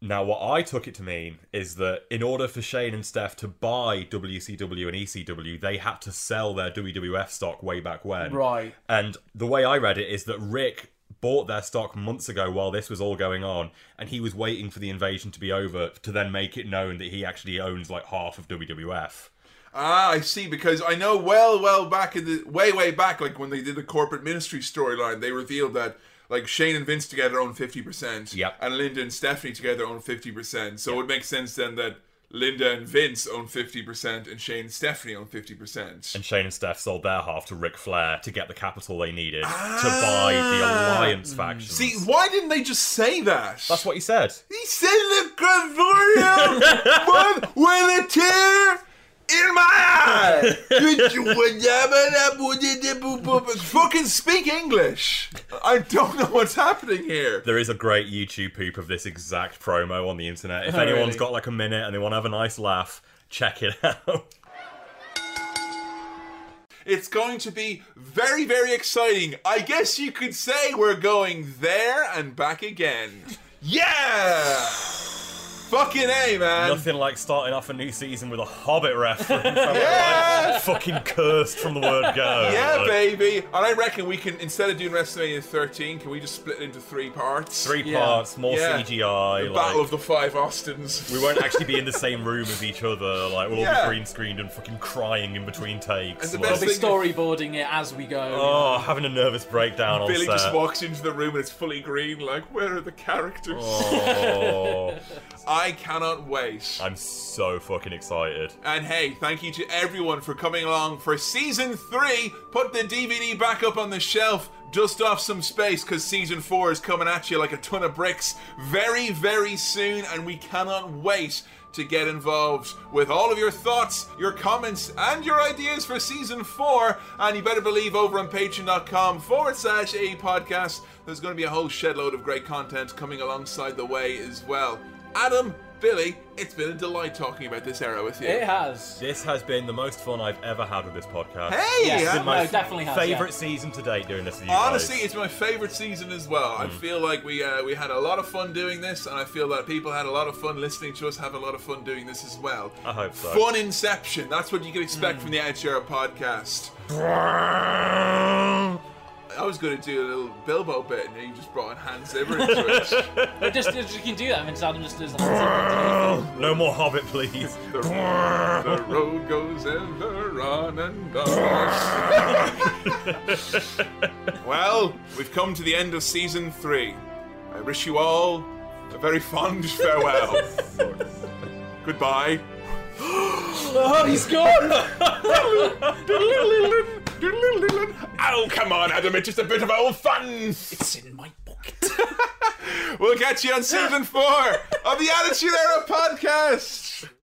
Now, what I took it to mean is that in order for Shane and Steph to buy W C W and E C W, they had to sell their W W F stock way back when. Right. And the way I read it is that Rick... bought their stock months ago while this was all going on, and he was waiting for the invasion to be over to then make it known that he actually owns like half of W W F. Ah, I see. Because I know well, well back in the way, way back, like when they did the corporate ministry storyline, they revealed that like Shane and Vince together own fifty percent, yep, and Linda and Stephanie together own fifty percent. So yep, it makes sense then that Linda and Vince own fifty percent and Shane and Stephanie own fifty percent. And Shane and Steph sold their half to Ric Flair to get the capital they needed ah, to buy the Alliance faction. See, why didn't they just say that? That's what he said. He said the consortium with a tear in my eye. Fucking speak English. I don't know what's happening here. There is a great YouTube poop of this exact promo on the internet. If oh, anyone's really? got like a minute and they want to have a nice laugh, check it out. It's going to be very, very exciting. I guess you could say we're going there and back again. Yeah! Fucking A, man. Nothing like starting off a new season with a Hobbit reference. Yeah. Like fucking cursed from the word go. Yeah, like, baby. And I reckon we can, instead of doing WrestleMania thirteen, can we just split it into three parts? Three yeah. parts, more yeah. C G I. The like, Battle of the Five Austins. We won't actually be in the same room as each other. Like, we'll yeah. all be green screened and fucking crying in between takes. And the best like, thing storyboarding it as we go. Oh, having a nervous breakdown on set. Billy just walks into the room and it's fully green. Like, where are the characters? Oh. I cannot wait. I'm so fucking excited. And hey, thank you to everyone for coming along for season three. Put the D V D back up on the shelf. Dust off some space, because season four is coming at you like a ton of bricks very, very soon. And we cannot wait to get involved with all of your thoughts, your comments, and your ideas for season four. And you better believe over on patreon.com forward slash A podcast, there's going to be a whole shedload of great content coming alongside the way as well. Adam, Billy, it's been a delight talking about this era with you. It has. This has been the most fun I've ever had with this podcast. Hey! Yes, it's been my no, f- definitely has, favourite yeah. season to date doing this with you Honestly, guys. It's my favourite season as well. Mm. I feel like we uh, we had a lot of fun doing this, and I feel that people had a lot of fun listening to us have a lot of fun doing this as well. I hope so. Fun inception. That's what you can expect mm. from the Edge Era podcast. I was going to do a little Bilbo bit, and then you just brought in Hans Zimmer into it. Just, just, you can do that. I mean, Adam just does that. No more Hobbit, please. The, the road goes ever on and on. Well, we've come to the end of season three. I wish you all a very fond farewell. Goodbye. Oh, he's gone. Oh, come on, Adam, it's just a bit of old fun! It's in my We'll catch you on season four of the Attitude Era podcast.